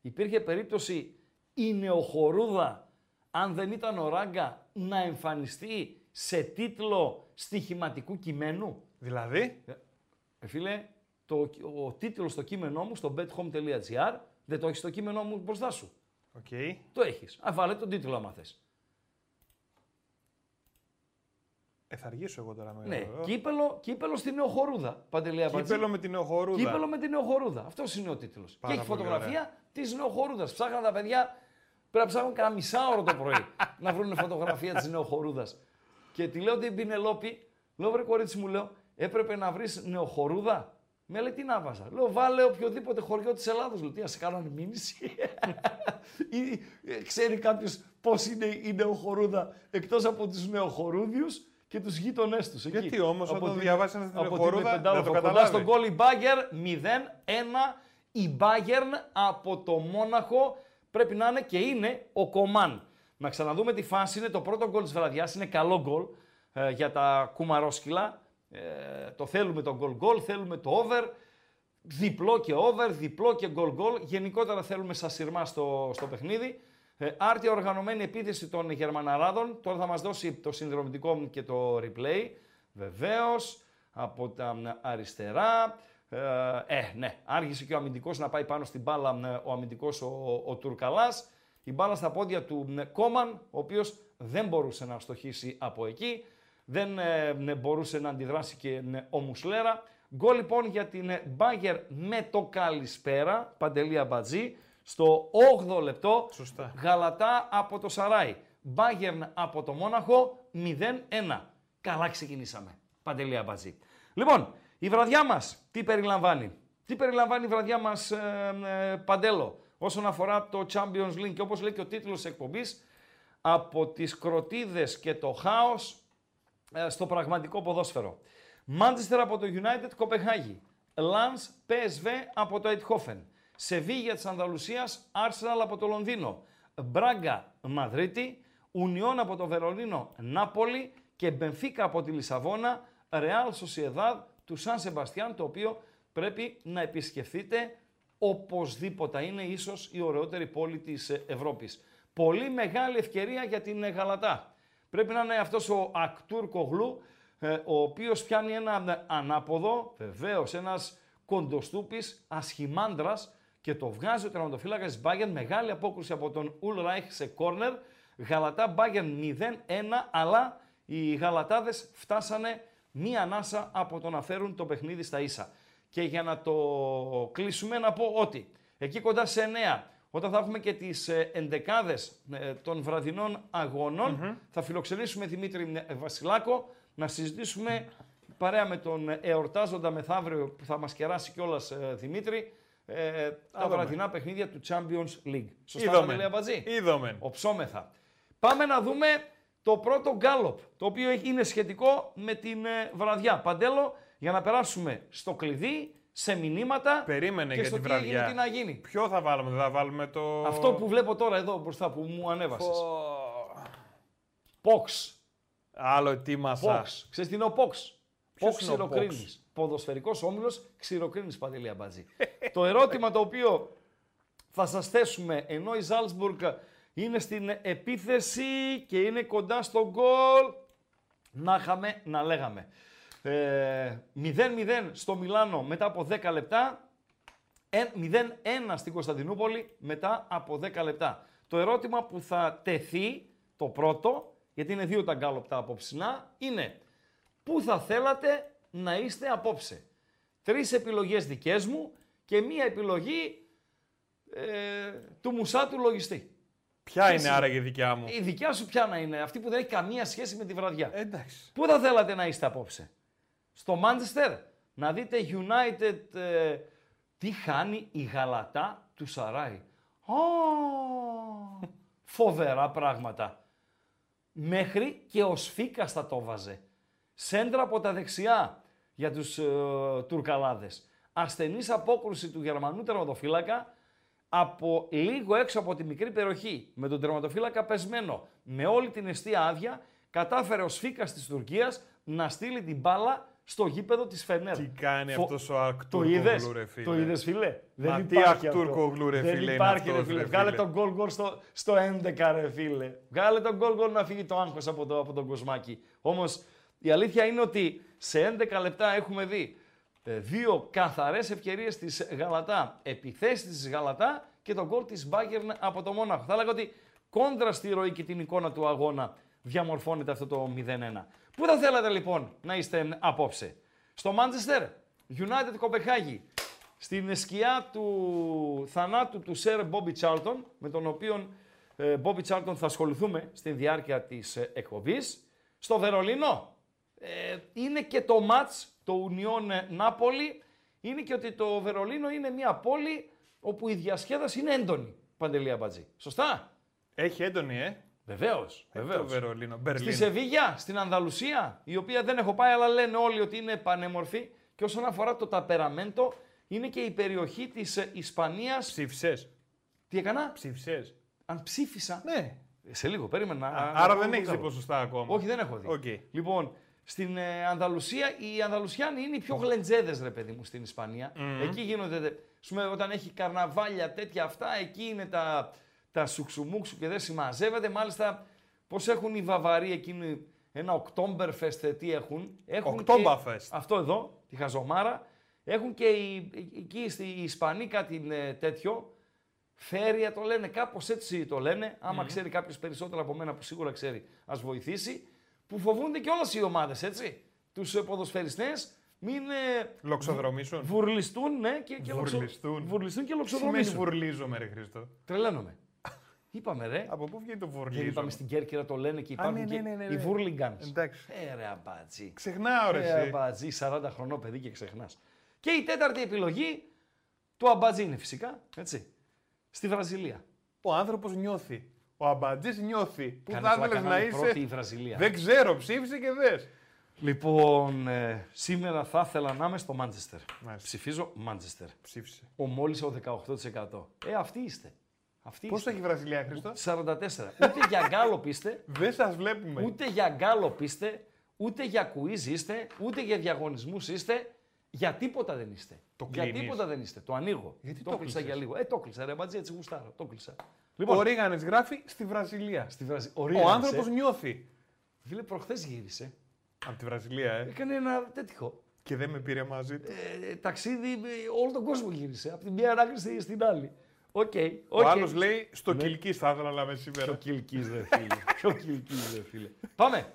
Υπήρχε περίπτωση η νεοχωρούδα, αν δεν ήταν ο Ράγκα, να εμφανιστεί σε τίτλο στοιχηματικού κειμένου. Δηλαδή? Ε, φίλε, το, ο τίτλος στο κείμενό μου, στο μπετ χόουμ τελεία τζι άρ, δεν το έχεις στο κείμενό μου μπροστά σου. Okay. Το έχεις. Α, βάλε τον τίτλο άμα θες. Ε, θα αργήσω εγώ τώρα. Ναι. Εγώ. Κύπελο, κύπελο στη Νεοχωρούδα. Παντελέα Πατζή. Κύπελο με τη Νεοχωρούδα. Κύπελο με τη Νεοχωρούδα. Αυτός είναι ο τίτλος. Και έχει φωτογραφία ωραία της Νεοχωρούδας. Ψάχναν τα παιδιά, πρέπει να ψάχνουν κανένα μισάωρο το πρωί να βρουν φωτογραφία της Νεοχωρούδας. Και τη λέω την Πινελόπη, λέω βρε κορίτσι μου, λέω, έπρεπε να βρεις Νεοχωρούδα. Με λέει τι να βάζα. Λέω βάλε οποιοδήποτε χωριό της Ελλάδος. Λέω τι να σε κάνανε μήνυση. Ή ξέρει κάποιος πώς είναι η νεοχωρούδα εκτός από τους νεοχωρούδιους και τους γείτονές τους. Εκεί. Γιατί όμως από όταν τη... διαβάσανε την νεοχωρούδα δεν το καταλάβει. Στον γκολ η Bayern μηδέν ένα. Η Bayern από το Μόναχο πρέπει να είναι και είναι ο Κομάν. Να ξαναδούμε τη φάση. Είναι το πρώτο γκολ της βραδιάς. Είναι καλό γκολ ε, για τα κουμαρόσκυλα. Ε, το θέλουμε το goal goal, θέλουμε το over, διπλό και over, διπλό και goal goal. Γενικότερα θέλουμε σα σειρμά στο, στο παιχνίδι. Ε, άρτια οργανωμένη επίθεση των Γερμαναράδων. Τώρα θα μας δώσει το συνδρομητικό και το replay. Βεβαίως, από τα αριστερά. Ε, ε ναι, άργησε και ο αμυντικός να πάει πάνω στην μπάλα, ο αμυντικός ο, ο, ο Τουρκαλάς. Η μπάλα στα πόδια του Κόμαν, ο οποίος δεν μπορούσε να στοχίσει από εκεί. Δεν ε, μπορούσε να αντιδράσει και ε, ο Μουσλέρα. Γκολ λοιπόν για την Μπάγερ με το καλησπέρα, Παντελή Αμπατζή, στο όγδοο λεπτό. Σωστά. Γαλατά από το Σαράι, Μπάγερ από το Μόναχο, μηδέν ένα. Καλά ξεκινήσαμε, Παντελή Αμπατζή. Λοιπόν, η βραδιά μας τι περιλαμβάνει? Τι περιλαμβάνει η βραδιά μας, ε, ε, Παντέλο, όσον αφορά το Champions League? Και όπως λέει και ο τίτλος της εκπομπής, από τις κροτίδες και το χάος στο πραγματικό ποδόσφαιρο. Manchester από το United Κοπεχάγη. Lens πι ες βι από το Eindhoven. Σεβίγια της Ανδαλουσίας, Arsenal από το Λονδίνο. Μπράγκα Μαδρίτη. Union από το Βερολίνο, Νάπολη. Και Μπενφίκα από τη Λισαβόνα, Real Sociedad του Σαν Σεμπαστιάν, το οποίο πρέπει να επισκεφθείτε οπωσδήποτε. Είναι ίσως η ωραιότερη πόλη της Ευρώπης. Πολύ μεγάλη ευκαιρία για την Γαλατά. Πρέπει να είναι αυτός ο Ακτούρ Κογλού, ο οποίος πιάνει ένα ανάποδο, βεβαίως ένας κοντοστούπης, ασχημάντρας, και το βγάζει ο τερματοφύλακας της Bayern. Μεγάλη απόκριση από τον Ulreich σε κόρνερ. Γαλατά Bayern μηδέν ένα, αλλά οι Γαλατάδες φτάσανε μία ανάσα από το να φέρουν το παιχνίδι στα ίσα. Και για να το κλείσουμε να πω ότι εκεί κοντά σε εννέα, όταν θα έχουμε και τις εντεκάδες των βραδινών αγώνων, mm-hmm. θα φιλοξενήσουμε Δημήτρη Βασιλάκο, να συζητήσουμε παρέα με τον εορτάζοντα μεθαύριο που θα μας κεράσει κιόλας Δημήτρη, ε, τα βραδινά παιχνίδια του Champions League. Σωστά να λέει Αμπατζή. Είδομεν. Οψόμεθα. Πάμε να δούμε το πρώτο γκάλοπ, το οποίο είναι σχετικό με την βραδιά. Παντέλο, για να περάσουμε στο κλειδί, σε μηνύματα. Περίμενε και για στο την τι βραδιά. Έγινε, τι να γίνει. Ποιο θα βάλουμε, δεν θα βάλουμε το... Αυτό που βλέπω τώρα εδώ μπροστά που μου ανέβασες. Ποξ. Άλλο ετοίμασα. Ποξ. Ξέρεις τι είναι ο Ποξ? Ποξ Ξηροκρίνης. Ποδοσφαιρικός όμιλος Ξηροκρίνης, Παντελή Αμπατζή. Το ερώτημα το οποίο θα σας θέσουμε, ενώ η Ζάλτσμπουργκ είναι στην επίθεση και είναι κοντά στο γκολ, να είχαμε, να λέγαμε. Ε, μηδέν μηδέν στο Μιλάνο μετά από δέκα λεπτά, μηδέν ένα στην Κωνσταντινούπολη μετά από δέκα λεπτά. Το ερώτημα που θα τεθεί, το πρώτο, γιατί είναι δύο τα γκάλωπ τα απόψινά, είναι πού θα θέλατε να είστε απόψε. Τρεις επιλογές δικές μου και μία επιλογή ε, του Μουσά του λογιστή. Ποια είναι άραγε η δικιά μου? Η δικιά σου ποια να είναι? Αυτή που δεν έχει καμία σχέση με τη βραδιά. Εντάξει. Πού θα θέλατε να είστε απόψε? Στο Manchester. Να δείτε United ε, τι χάνει η Γαλατά του Σαράι. Oh, φοβερά πράγματα. Μέχρι και ο Σφίκας θα το βάζε. Σέντρα από τα δεξιά για τους ε, Τουρκαλάδες. Ασθενής απόκρουση του Γερμανού τερματοφύλακα από λίγο έξω από τη μικρή περιοχή, με τον τερματοφύλακα πεσμένο, με όλη την εστία άδεια, κατάφερε ο Σφίκας της Τουρκίας να στείλει την μπάλα στο γήπεδο της Φενέρ. Τι κάνει Φο... αυτός ο Ακτούρκογλου, ρε φίλε. Το είδες, φίλε? Μα δεν τι Ακτούρκογλου, ρε φίλε, δεν υπάρχει, αυτός, ρε φίλε. Βγάλε τον γκολ γκολ στο, στο έντεκα, ρε φίλε. Βγάλε τον γκολ γκολ να φύγει το άγχος από, το, από τον Κοσμάκη. Όμως η αλήθεια είναι ότι σε έντεκα λεπτά έχουμε δει δύο καθαρές ευκαιρίες της Γαλατά, επιθέσεις της Γαλατά και τον γκολ της Μπάγκερν από το Μόναχο. Θα έλεγα ότι κόντρα στη ροή και την εικόνα του αγώνα διαμορφώνεται αυτό το μηδέν ένα. Πού θα θέλατε λοιπόν να είστε απόψε? Στο Manchester, United Κοπεχάγη, στην σκιά του θανάτου του Σερ Μπόμπι Τσάρλτον, με τον οποίο Μπόμπι Τσάρλτον θα ασχοληθούμε στη διάρκεια της εκπομπής. Στο Βερολίνο ε, είναι και το μάτς, το Union Νάπολη, είναι και ότι το Βερολίνο είναι μια πόλη όπου η διασκέδαση είναι έντονη, Παντελή Αμπατζή. Σωστά? Έχει έντονη, ε. Βεβαίως. Βεβαίως. Το Βερολίνο. Στη Σεβίγια, στην Ανδαλουσία, η οποία δεν έχω πάει, αλλά λένε όλοι ότι είναι πανέμορφη. Και όσον αφορά το ταπεραμέντο, είναι και η περιοχή της Ισπανίας. Ψήφισες? Τι έκανα? Ψήφισες? Αν ψήφισα. Ναι. Σε λίγο, περίμενα. Α, άρα δεν έχεις δει ποσοστά ακόμα. Όχι, δεν έχω δει. Okay. Λοιπόν, στην ε, Ανδαλουσία, οι Ανδαλουσιάνοι είναι οι πιο γλεντζέδες, ρε παιδί μου, στην Ισπανία. Mm-hmm. Εκεί γίνονται, σούμε, όταν έχει καρναβάλια τέτοια αυτά, εκεί είναι τα, τα σουξουμούξου και δεν συμμαζεύεται. Μάλιστα, πώς έχουν οι Βαβαροί εκείνοι, ένα Oktoberfest, τι έχουν. έχουν και, αυτό εδώ, τη χαζομάρα. Έχουν και οι, εκεί στη Ισπανία κάτι τέτοιο. Φέρια το λένε, κάπως έτσι το λένε. Άμα mm-hmm. ξέρει κάποιος περισσότερο από μένα που σίγουρα ξέρει, ας βοηθήσει. Που φοβούνται και όλες οι ομάδες, έτσι, τους ποδοσφαιριστές, μην λοξοδρομήσουν. Βουρλιστούν, ναι, και, και βουρλιστούν. βουρλιστούν και λοξοδρομήσουν. Σημαίνει βουρλίζομαι, ρε Χρήστο. Τρελαίνομαι. Είπαμε, ρε. Από πού βγαίνει το βουρλίζομαι? Είπαμε στην Κέρκυρα το λένε και υπάρχουν. Α, ναι, ναι, ναι, ναι, ναι. Οι βουρλιγκάνς. Εντάξει. Ε, ρε αμπατζή. Ξεχνάω, ρε. Ε, αμπατζή, σαράντα χρονών παιδί και ξεχνάς. Και η τέταρτη επιλογή του αμπατζή είναι φυσικά, έτσι, στη Βραζιλία. Ο άνθρωπος νιώθει. Ο αμπατζής νιώθει. Πού θα ήθελες να είσαι? Δεν ξέρω, ψήφισε και δες. Λοιπόν, ε, σήμερα θα ήθελα να είμαι στο Manchester. Μάλιστα. Ψηφίζω Manchester. Ψήφισε. Ο μόλις ο δεκαοκτώ τοις εκατό. Ε, αυτοί είστε. Αυτοί Πώς είστε. Έχει η Βραζιλία, Χρήστο? σαράντα τέσσερα. Ούτε για γκάλοπ είστε. Δεν σας βλέπουμε. Ούτε για γκάλοπ είστε, ούτε για κουίζ είστε, ούτε για διαγωνισμούς είστε. Για τίποτα δεν είστε. Το για κλείνεις. Τίποτα δεν είστε. Το ανοίγω. Γιατί το, το κλείσα για λίγο. Ε, το κλείσα, ρε μπατζή, έτσι γουστάρα. Το κλείσα. Λοιπόν, ο Ρίγανες γράφει στη Βραζιλία. Στη Βραζι... Ο, ο άνθρωπος ε. νιώθει. Φίλε, προχθές γύρισε. Από τη Βραζιλία, ε. Έκανε ένα τέτοιο. Και δεν με πήρε μαζί του. Ε, ταξίδι, όλο τον κόσμο γύρισε. Από τη μία ανάγκριση στην άλλη. Οκ. Okay, okay. Ο άλλος λέει στο ναι. Κιλκίς θα ήθελα να με σήμερα. Στο Κιλκίς, δε φίλε. Ποιο Κιλκίς, δε φίλε. Πάμε.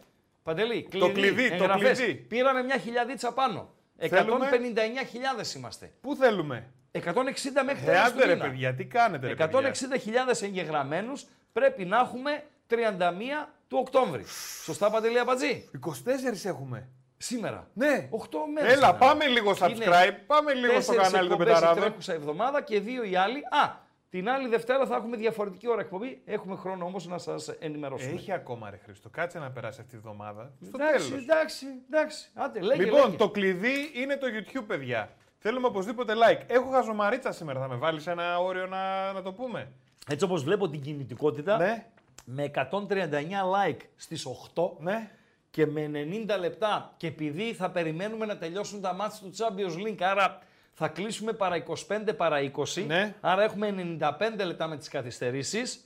Παντελή, κλειδί. Το κλειδί, το κλειδί. Πήραμε μια χιλιαδίτσα πάνω. εκατόν πενήντα εννιά χιλιάδες είμαστε. Πού θέλουμε? εκατόν εξήντα μέχρι τέλος του μήνα. Ρε παιδιά, τι κάνετε ρε παιδιά. εκατόν εξήντα χιλιάδες εγγεγραμμένους πρέπει να έχουμε τριάντα μία του Οκτώβρη. Σωστά, Παντελή Αμπατζή? είκοσι τέσσερις έχουμε. Σήμερα. Ναι. οκτώ μέρες. Έλα, πάμε λίγο subscribe, είναι πάμε λίγο στο κανάλι των Πεταράδων. Είναι τρέχουσα εβδομάδα και δύο οι άλλοι. Α, την άλλη Δευτέρα θα έχουμε διαφορετική ώρα εκπομπή. Έχουμε χρόνο όμως να σας ενημερώσουμε. Έχει ακόμα, ρε Χρήστο. Κάτσε να περάσει αυτή τη βδομάδα. Στο εντάξει, τέλος. Εντάξει, εντάξει. Άντε, λέγε, λοιπόν, λέγε. Το κλειδί είναι το YouTube, παιδιά. Θέλουμε οπωσδήποτε like. Έχω χαζομαρίτσα σήμερα. Θα με βάλεις ένα όριο να, να το πούμε. Έτσι όπως βλέπω την κινητικότητα, ναι. με εκατόν τριάντα εννιά like στις οκτώ ναι. και με ενενήντα λεπτά. Και επειδή θα περιμένουμε να τελειώσουν τα μάτς του Champions League, άρα θα κλείσουμε παρά είκοσι πέντε παρά είκοσι, ναι. άρα έχουμε ενενήντα πέντε λεπτά με τις καθυστερήσεις.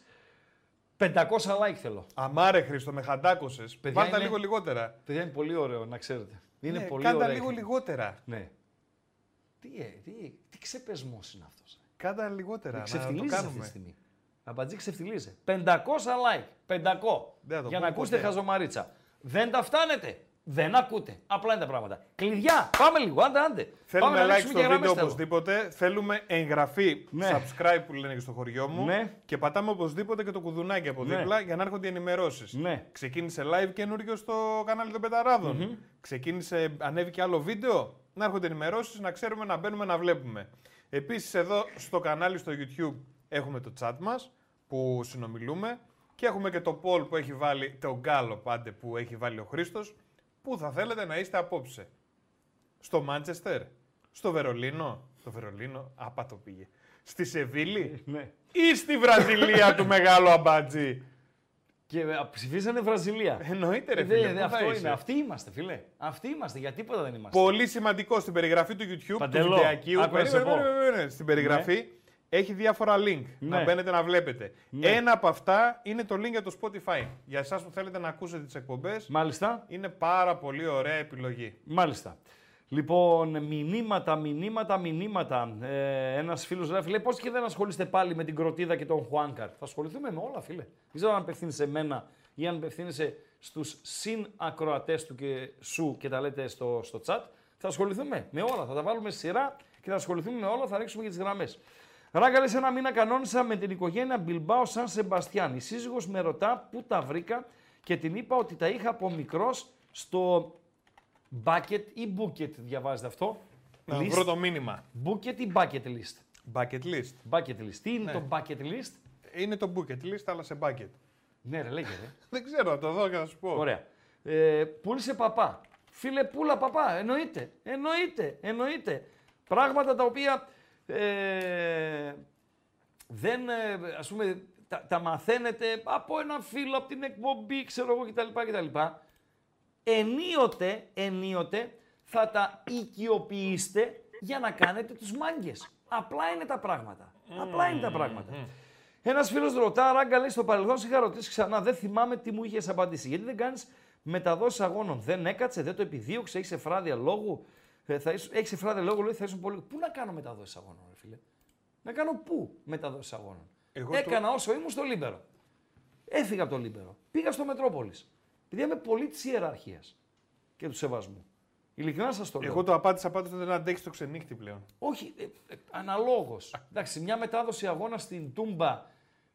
πεντακόσια like θέλω. Αμάρε Χρήστο, με χαντάκωσες. Βάλτε είναι... λίγο λιγότερα. Παιδιά, είναι πολύ ωραίο, να ξέρετε. Είναι ναι, πολύ κάντα λίγο λιγότερα. Ναι. Τι, τι, τι, τι ξεπεσμός είναι αυτός. Κάντα λιγότερα, να, να το κάνουμε. Αυτή τη Αμπατζή ξεφτιλίζε. πεντακόσια like. πεντακόσια. Για να ακούσετε χαζομαρίτσα. Δεν τα φτάνετε. Δεν ακούτε. Απλά είναι τα πράγματα. Κλειδιά. Πάμε λίγο. Άντε, άντε. Θέλουμε like στο βίντεο θέλω. Οπωσδήποτε. Θέλουμε εγγραφή, ναι. subscribe που λένε και στο χωριό μου. Ναι. Και πατάμε οπωσδήποτε και το κουδουνάκι από δίπλα, ναι. για να έρχονται οι ενημερώσεις. Ναι. Ξεκίνησε live καινούριο στο κανάλι των Πεταράδων. Mm-hmm. Ξεκίνησε, ανέβηκε άλλο βίντεο. Να έρχονται ενημερώσεις, να ξέρουμε, να μπαίνουμε, να βλέπουμε. Επίσης εδώ στο κανάλι στο YouTube έχουμε το chat μας που συνομιλούμε και έχουμε και το poll που έχει βάλει, το γκάλο πάντε που έχει βάλει ο Χρήστος. Πού θα θέλετε να είστε απόψε. Στο Μάντσεστερ, στο Βερολίνο, το Βερολίνο, άπα το πήγε, στη Σεβίλη ή στη Βραζιλία του μεγάλου Αμπάτζη. Και ψηφίσανε Βραζιλία. Εννοείται ρε φίλε, δε, δε, αυτό είναι. Αυτοί είμαστε φίλε, αυτοί είμαστε, για τίποτα δεν είμαστε. Πολύ σημαντικό, στην περιγραφή του YouTube, Παντελώ. Του βιντεακίου, στην περιγραφή ναι. έχει διάφορα link, ναι. να μπαίνετε να βλέπετε. Ναι. Ένα από αυτά είναι το link για το Spotify. Για εσάς που θέλετε να ακούσετε τις εκπομπές, μάλιστα. είναι πάρα πολύ ωραία επιλογή. Μάλιστα. Λοιπόν, μηνύματα, μηνύματα, μηνύματα. Ε, ένας φίλος γράφει, λέει, πώς και δεν ασχολείστε πάλι με την Κροτίδα και τον Χουάνκαρ. Θα ασχοληθούμε με όλα, φίλε. Δεν ξέρω αν απευθύνεσαι εμένα ή αν απευθύνεσαι στους συνακροατές του και σου και τα λέτε στο, στο chat. Θα ασχοληθούμε με όλα. Θα τα βάλουμε σειρά και θα ασχοληθούμε με όλα. Θα ρίξουμε και τις γραμμές. Ράγκα, λες, ένα μήνα κανόνισα με την οικογένεια Μπιλμπάο Σαν Σεμπαστιάν. Η σύζυγος με ρωτά πού τα βρήκα και την είπα ότι τα είχα από μικρός στο. Bucket ή bucket διαβάζετε αυτό. Να list. Βρω το μήνυμα. Bucket ή bucket list. Bucket list. Bucket list. Τι είναι ναι. το bucket list. Είναι το bucket list αλλά σε bucket. Ναι ρε λέγε ρε. Δεν ξέρω, θα το δω και θα σου πω. Ωραία. Ε, πούλησε παπά. Φίλε πούλα παπά. Εννοείται. Εννοείται. Εννοείται. Πράγματα τα οποία ε, δεν ε, ας πούμε τα, τα μαθαίνετε από ένα φίλο, από την εκπομπή, ξέρω εγώ κτλ. κτλ. Ενίοτε, ενίοτε θα τα οικειοποιήσετε για να κάνετε τους μάγκες. Απλά είναι τα πράγματα. Mm. Απλά είναι τα πράγματα. Mm. Ένας φίλος ρωτά, Ράγκα, λέει, στο παρελθόν σε είχα ρωτήσει ξανά, δεν θυμάμαι τι μου είχες απαντήσει. Γιατί δεν κάνεις μεταδόσεις αγώνων. Δεν έκατσε, δεν το επιδίωξε, έχεις εφράδια λόγου. Ε, έχεις εφράδια λόγου, λέει, θα ήσουν πολύ. Πού να κάνω μεταδόσεις αγώνων, ρε φίλε. Να κάνω πού μεταδόσεις αγώνων. Εγώ Έκανα το... όσο ήμουν στο Λίμπερο. Έφυγα από το Λίμπερο. Πήγα στο Μετρόπολης. Επειδή είμαι πολύ τη ιεραρχία και του σεβασμού. Ειλικρινά σας το λέω. Εγώ το απάντησα πάντως ότι δεν αντέχει το ξενύχτη πλέον. Όχι, ε, ε, αναλόγως. Εντάξει, μια μετάδοση αγώνα στην Τούμπα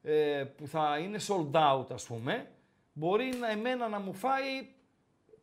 ε, που θα είναι sold out, ας πούμε, μπορεί να, εμένα να μου φάει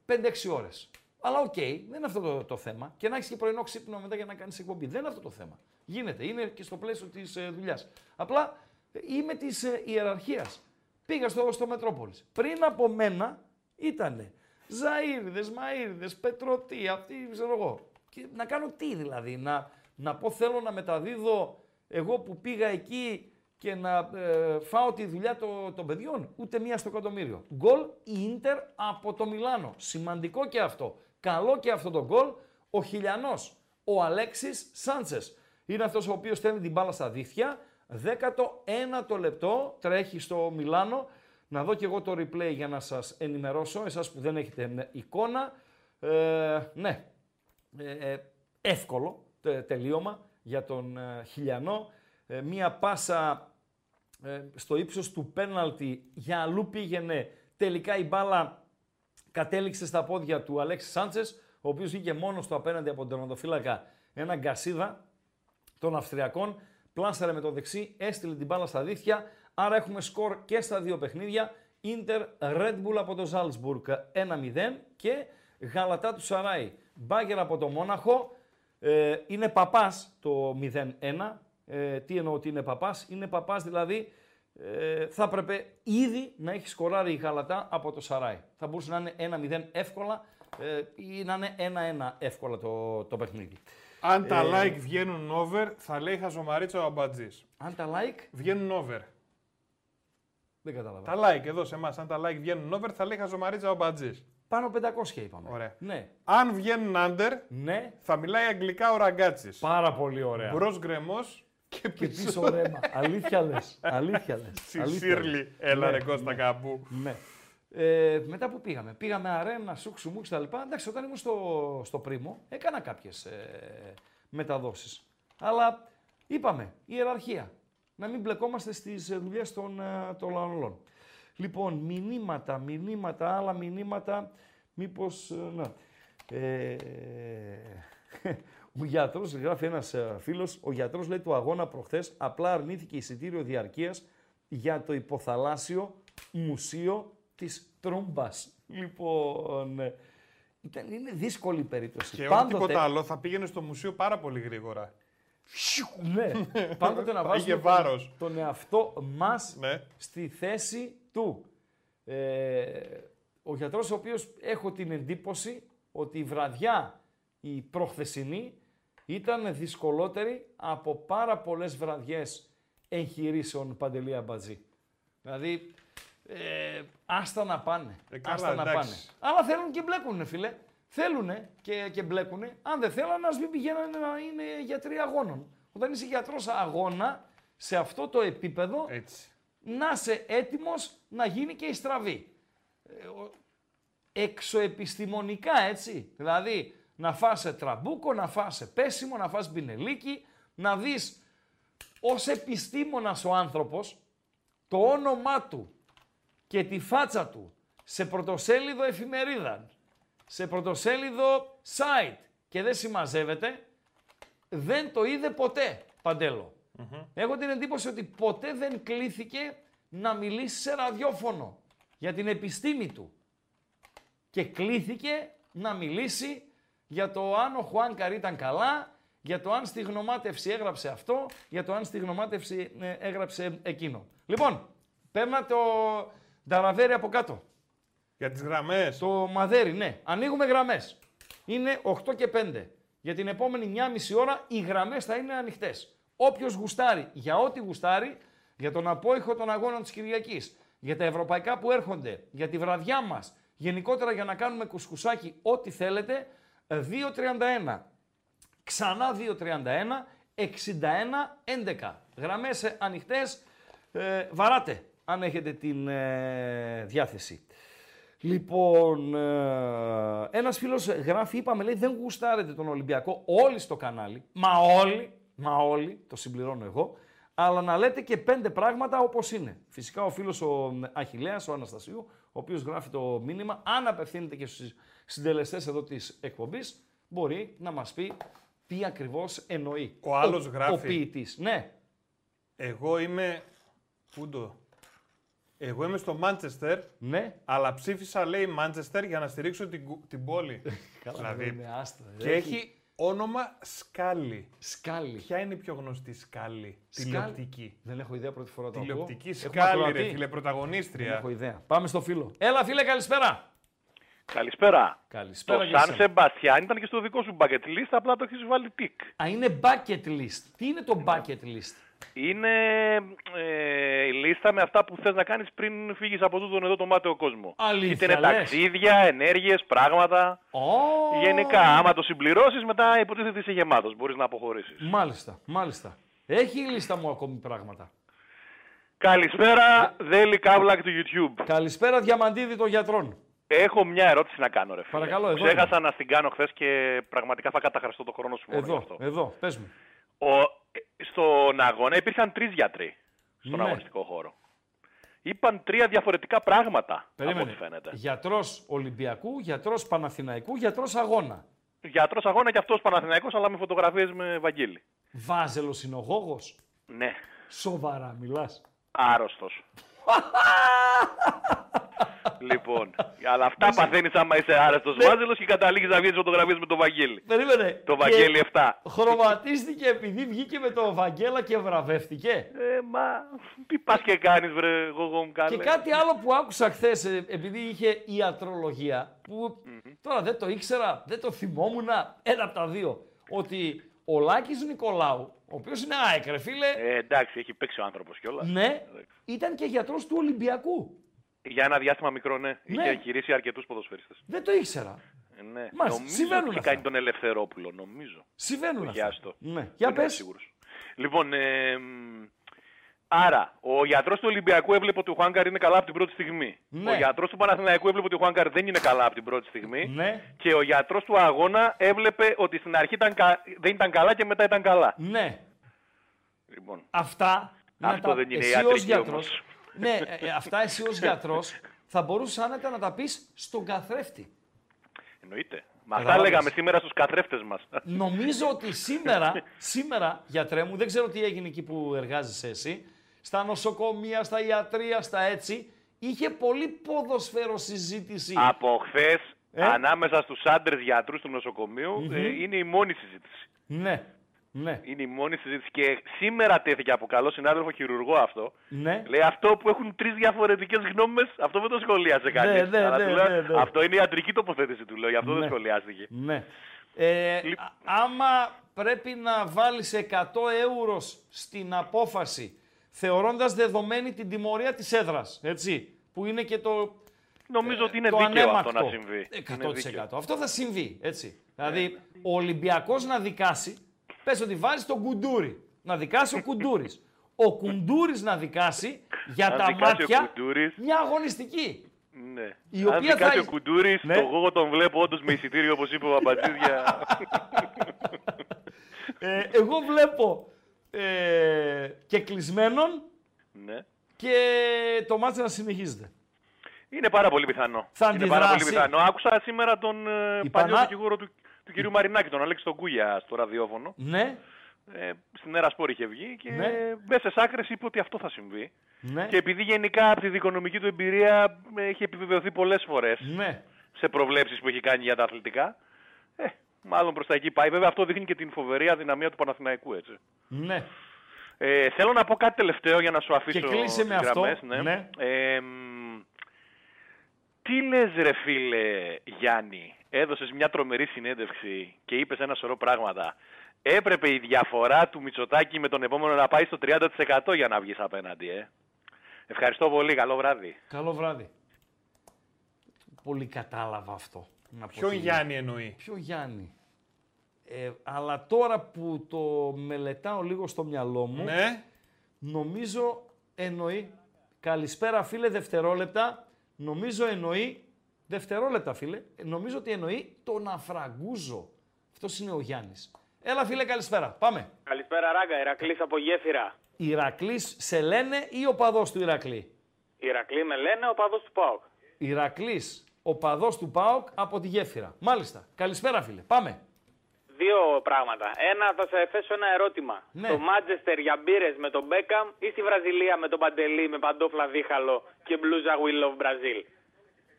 πέντε έξι ώρες. Αλλά οκ, okay, δεν είναι αυτό το, το θέμα. Και να έχεις και πρωινό ξύπνο μετά για να κάνεις εκπομπή. Δεν είναι αυτό το θέμα. Γίνεται, είναι και στο πλαίσιο της ε, δουλειάς. Απλά ε, είμαι της ε, ιεραρχίας. Πήγα στο, στο Μετρόπολης. Πριν από μένα. Ήτανε Ζαΐρδες, Μαΐρδες, Πετρωτή, αυτή ξέρω εγώ. Και να κάνω τι δηλαδή, να, να πω θέλω να μεταδίδω εγώ που πήγα εκεί και να ε, φάω τη δουλειά των, των παιδιών, ούτε μία στο εκατομμύριο. Γκολ Ίντερ από το Μιλάνο, σημαντικό και αυτό, καλό και αυτό το γκολ, ο Χιλιανός, ο Αλέξης Σάντσες. Είναι αυτός ο οποίος στέλνει την μπάλα στα δίχτυα, δέκατο ένατο λεπτό, τρέχει στο Μιλάνο. Να δω και εγώ το replay για να σας ενημερώσω, εσάς που δεν έχετε εικόνα. Ε, ναι, ε, ε, εύκολο τε, τελείωμα για τον ε, Χιλιανό. Ε, μία πάσα ε, στο ύψος του πέναλτι, για αλλού πήγαινε. Τελικά η μπάλα κατέληξε στα πόδια του Αλέξη Σάντσες, ο οποίος βγήκε μόνος του απέναντι από τον τερματοφύλακα έναν γκασίδα των Αυστριακών. Πλάσαρε με το δεξί, έστειλε την μπάλα στα δίχτυα. Άρα έχουμε σκορ και στα δύο παιχνίδια, Ίντερ Red Bull από το Ζάλτσμπουργκ ένα μηδέν και Γαλατά του Σαράι, Μπάγκερ από το Μόναχο, ε, είναι Παπάς το μηδέν ένα, ε, τι εννοώ ότι είναι Παπάς, είναι Παπάς δηλαδή ε, θα έπρεπε ήδη να έχει σκοράρει η Γαλατά από το Σαράι, θα μπορούσε να είναι ένα μηδέν εύκολα ε, ή να είναι ένα ένα εύκολα το, το παιχνίδι. Αν τα ε, like βγαίνουν over θα λέει χαζομαρίτσα ο Αμπατζής. Αν τα like βγαίνουν over. Δεν καταλαβαίνω. Τα like εδώ σε εμάς. Αν τα like βγαίνουν over, θα λέει χαζομαρίτσα ο Μπατζής. Πάνω πεντακόσια είπαμε. Ωραία. Ναι. Αν βγαίνουν under, ναι. θα μιλάει αγγλικά ο Ραγκάτσης. Πάρα πολύ ωραία. Μπρος γκρεμός και πίσω ρέμα. Αλήθεια λες. Αλήθεια λες. Συρλή, έλα ρε Κώστα κάπου. Ε, μετά που πήγαμε, πήγαμε αρένα, σούξου, μουξ τα λοιπά. Εντάξει, όταν ήμουν στο, στο πρίμο, έκανα κάποιες ε, μεταδόσεις. Αλλά είπαμε, ιεραρχία, να μην μπλεκόμαστε στις δουλειές των, των λαολών. Λοιπόν, μηνύματα, μηνύματα, άλλα μηνύματα, μήπως, να. Ε, ο γιατρός, γράφει ένας φίλος, ο γιατρός λέει του αγώνα προχθές, απλά αρνήθηκε εισιτήριο διαρκείας για το υποθαλάσσιο μουσείο της Τρούμπας. Λοιπόν, ήταν, είναι δύσκολη η περίπτωση. Και πάντοτε, όχι τίποτα άλλο, θα πήγαινε στο μουσείο πάρα πολύ γρήγορα. Ναι, πάντοτε να βάζουμε τον, τον εαυτό μας ναι. στη θέση του. Ε, ο γιατρός ο οποίος έχω την εντύπωση ότι η βραδιά η προχθεσινή ήταν δυσκολότερη από πάρα πολλές βραδιές εγχειρήσεων, Παντελία Μπατζή. Δηλαδή, Ε, άστα να πάνε, ε, καλά, άστα εντάξει. να πάνε. Αλλά θέλουν και μπλέκουνε φίλε, θέλουνε και, και μπλέκουνε. Αν δεν θέλανε, ας μην πηγαίνανε να είναι γιατροί αγώνων. Όταν είσαι γιατρός αγώνα, σε αυτό το επίπεδο, έτσι. να είσαι έτοιμος να γίνει και η στραβή. Εξοεπιστημονικά έτσι, δηλαδή να φάσε τραμπούκο, να φάσε πέσιμο, να φάσε μπινελίκι, να δεις ως επιστήμονας ο άνθρωπος το όνομά του και τη φάτσα του σε πρωτοσέλιδο εφημερίδα, σε πρωτοσέλιδο site και δεν συμμαζεύεται, δεν το είδε ποτέ, Παντέλο. Mm-hmm. Έχω την εντύπωση ότι ποτέ δεν κλήθηκε να μιλήσει σε ραδιόφωνο για την επιστήμη του και κλήθηκε να μιλήσει για το αν ο Χουάνκαρ ήταν καλά, για το αν στη γνωμάτευση έγραψε αυτό, για το αν στη γνωμάτευση έγραψε εκείνο. Λοιπόν, παίρνα το... Νταραβέρι από κάτω. Για τις γραμμές. Το μαδέρι, ναι. Ανοίγουμε γραμμές. Είναι οκτώ και πέντε. Για την επόμενη εννιά και μισή ώρα οι γραμμές θα είναι ανοιχτές. Όποιος γουστάρει, για ό,τι γουστάρει, για τον απόϊχο των αγώνων της Κυριακής, για τα ευρωπαϊκά που έρχονται, για τη βραδιά μας, γενικότερα για να κάνουμε κουσκουσάκι ό,τι θέλετε, δύο τριάντα ένα. Ξανά δύο τριάντα ένα, εξήντα ένα, έντεκα. Γραμμές ανοιχτές, ε, βαράτε. Αν έχετε την ε, διάθεση. Λοιπόν, ε, ένας φίλος γράφει, είπαμε, λέει, δεν γουστάρετε τον Ολυμπιακό, όλοι στο κανάλι, μα όλοι, μα όλοι, το συμπληρώνω εγώ, αλλά να λέτε και πέντε πράγματα όπως είναι. Φυσικά ο φίλος ο Αχιλλέας, ο Αναστασίου, ο οποίος γράφει το μήνυμα, αν απευθύνεται και στους συντελεστές εδώ της εκπομπής, μπορεί να μας πει τι ακριβώς εννοεί. Ο άλλος ο, γράφει. Ο ποιητής, ναι. Εγώ είμαι, πού το... Εγώ είμαι στο Μάντσεστερ, ναι. αλλά ψήφισα, λέει, Μάντσεστερ για να στηρίξω την, την πόλη. Καλά, δηλαδή. Είναι άστρα. Και έχει... έχει όνομα Σκάλι. Σκάλι. Ποια είναι η πιο γνωστή Σκάλι, Σκάλι. Τηλεοπτική. Δεν έχω ιδέα, πρώτη φορά το ακούω. Τηλεοπτική Σκάλι, ρε φίλε, πρωταγωνίστρια. Δεν έχω ιδέα. Πάμε στο φίλο. Έλα, φίλε, καλησπέρα. Καλησπέρα. Καλησπέρα. Το Σαν Σεμπαστιάν ήταν και στο δικό σου bucket list, απλά το έχεις βάλει τικ. Α, είναι bucket list. Τι είναι το bucket list? Είναι ε, η λίστα με αυτά που θες να κάνεις πριν φύγεις από τούτον εδώ το μάταιο κόσμο. Αλήθεια, είτε ταξίδια, ενέργειες, πράγματα. Oh. Γενικά, άμα το συμπληρώσεις, μετά υποτίθεται είσαι γεμάτος. Μπορείς να αποχωρήσεις. Μάλιστα, μάλιστα. Έχει η λίστα μου ακόμη πράγματα. Καλησπέρα, Δέλη Καύλακ του YouTube. Καλησπέρα, Διαμαντίδη των γιατρών. Έχω μια ερώτηση να κάνω, ρε φίλε. Παρακαλώ, εδώ. Ξέχασα να την κάνω χθες και πραγματικά θα καταχραστώ το χρόνο σου μόνο εδώ, αυτό. Εδώ, πες μου. Ο... Στον αγώνα υπήρχαν τρεις γιατροί στον ναι. αγωνιστικό χώρο. Είπαν τρία διαφορετικά πράγματα. Περίμενε. Από ό,τι φαίνεται. Γιατρός Ολυμπιακού, γιατρός Παναθηναϊκού, γιατρός αγώνα. Γιατρός αγώνα και αυτός Παναθηναϊκός, αλλά με φωτογραφίες με Βαγγίλη. Βάζελος συνογόγος. Ναι. Σοβαρά μιλάς. Άρρωστος. Λοιπόν, αλλά αυτά παθαίνεις άμα είσαι άρρωστος Βάζελος και καταλήγεις να βγαίνεις φωτογραφίες με τον Βαγγέλη. Περίμενε. Το Βαγγέλη εφτά. Χρωματίστηκε επειδή βγήκε με τον Βαγγέλα και βραβεύτηκε. Ε, μα τι πας και κάνεις, βρε γογόμ καλέ. Και κάτι άλλο που άκουσα χθες, επειδή είχε ιατρολογία, που mm-hmm. τώρα δεν το ήξερα, δεν το θυμόμουνα, ένα από τα δύο, ότι ο Λάκης Νικολάου, ο οποίος είναι ΑΕΚ, ρε φίλε. Ε, εντάξει, έχει παίξει ο άνθρωπος κιόλας. Ναι, ήταν και γιατρός του Ολυμπιακού. Για ένα διάστημα μικρό, ναι. ναι. Είχε εγχειρήσει αρκετούς ποδοσφαιριστές. Δεν το ήξερα. Ναι. Μάλιστα. Νομίζω ότι είχε κάνει τον Ελευθερόπουλο, νομίζω. Συμβαίνουν. Γιάστο. Ναι. Για πες. Λοιπόν, ε, άρα, ο γιατρός του Ολυμπιακού έβλεπε ότι ο Χουάνκαρ είναι καλά από την πρώτη στιγμή. Ναι. Ο γιατρός του Παναθηναϊκού έβλεπε ότι ο Χουάνκαρ δεν είναι καλά από την πρώτη στιγμή. Ναι. Και ο γιατρός του αγώνα έβλεπε ότι στην αρχή ήταν κα... δεν ήταν καλά και μετά ήταν καλά. Ναι. Λοιπόν, αυτά. Αυτό τα... δεν είναι ιατρική όμως. Ναι, ε, αυτά εσύ ως γιατρός θα μπορούσες άνετα να τα πεις στον καθρέφτη. Εννοείται. Μα αυτά λέγαμε σήμερα στους καθρέφτες μας. Νομίζω ότι σήμερα, σήμερα, γιατρέ μου, δεν ξέρω τι έγινε εκεί που εργάζεσαι εσύ, στα νοσοκομεία, στα ιατρεία, στα έτσι, είχε πολύ ποδοσφαίρο συζήτηση. Από χθες, ε? ανάμεσα στους άντρες γιατρούς του νοσοκομείου, mm-hmm. ε, είναι η μόνη συζήτηση. Ναι. Ναι. Είναι η μόνη συζήτηση και σήμερα τέθηκε από καλό συνάδελφο χειρουργό αυτό. Ναι. Λέει αυτό που έχουν τρεις διαφορετικές γνώμες, αυτό δεν το σχολιάζει κανείς. Ναι, ναι, ναι, ναι, ναι, ναι. Αυτό είναι η ιατρική τοποθέτηση του λέω, γι' αυτό ναι. δεν σχολιάστηκε. Ναι. Ε, λοιπόν. Άμα πρέπει να βάλεις εκατό ευρώ στην απόφαση, θεωρώντας δεδομένη την τιμωρία της έδρας, έτσι, που είναι και το νομίζω ε, ότι είναι δίκαιο ανέμακτο. Αυτό να συμβεί. εκατό τοις εκατό. Αυτό θα συμβεί, έτσι. Δηλαδή, ο Ολυμπιακός να δικάσει. Πες ότι βάζεις τον Κουντούρι, να δικάσει ο Κουντούρις. Ο Κουντούρις να δικάσει για αν τα μάτια μια αγωνιστική. Ναι. Η αν οποία δικάσει θα... ο Κουντούρις, ναι. εγώ τον βλέπω όντως με εισιτήριο όπως είπε ο Παπατζής. Για... ε, εγώ βλέπω ε, και κλεισμένον ναι. και το μάτς να συνεχίζεται. Είναι πάρα πολύ πιθανό. Θα είναι πάρα πολύ πιθανό. Άκουσα σήμερα τον Η παλιό πανά... δικηγόρο του... του κυρίου Μαρινάκη, τον Αλέξη τον Κούγια, στο ραδιόφωνο. Ναι. Ε, στην Έρα Σπόρ είχε βγει και ναι. μέσα σε άκρες είπε ότι αυτό θα συμβεί. Ναι. Και επειδή γενικά από τη δικονομική του εμπειρία έχει επιβεβαιωθεί πολλές φορές ναι. σε προβλέψεις που έχει κάνει για τα αθλητικά, ε, μάλλον προς τα εκεί πάει. Βέβαια αυτό δείχνει και την φοβερή αδυναμία του Παναθηναϊκού, έτσι. Ναι. Ε, θέλω να πω κάτι τελευταίο για να σου αφήσω και κλείσε με τις γραμμές, αυτό. Ναι. Ναι. Ε, ε, τι λες ρε φίλε Γιάννη, έδωσες μια τρομερή συνέντευξη και είπες ένα σωρό πράγματα. Έπρεπε η διαφορά του Μητσοτάκη με τον επόμενο να πάει στο τριάντα τοις εκατό για να βγεις απέναντι. Ε. Ευχαριστώ πολύ, καλό βράδυ. Καλό βράδυ. Πολύ κατάλαβα αυτό. Ποιο Γιάννη εννοεί. Ποιο Γιάννη. Ε, αλλά τώρα που το μελετάω λίγο στο μυαλό μου, ναι. νομίζω εννοεί. Καλησπέρα φίλε δευτερόλεπτα. Νομίζω εννοεί, δευτερόλεπτα φίλε, νομίζω ότι εννοεί τον Αφραγκούζο. Αυτός είναι ο Γιάννης. Έλα φίλε καλησπέρα, πάμε. Καλησπέρα Ράγκα, Ηρακλής από Γέφυρα. Ηρακλής σε λένε ή οπαδός του Ηρακλή. Ηρακλή με λένε, οπαδός του ΠΑΟΚ. Ηρακλής, οπαδός του ΠΑΟΚ από τη Γέφυρα. Μάλιστα, καλησπέρα φίλε, πάμε. Δύο πράγματα. Ένα, θα σε θέσω ένα ερώτημα. Ναι. Το Μάντσεστερ για μπύρες με τον Μπέκαμ ή στη Βραζιλία με τον Παντελή, με παντόφλα δίχαλο και μπλούζα We Love Brazil.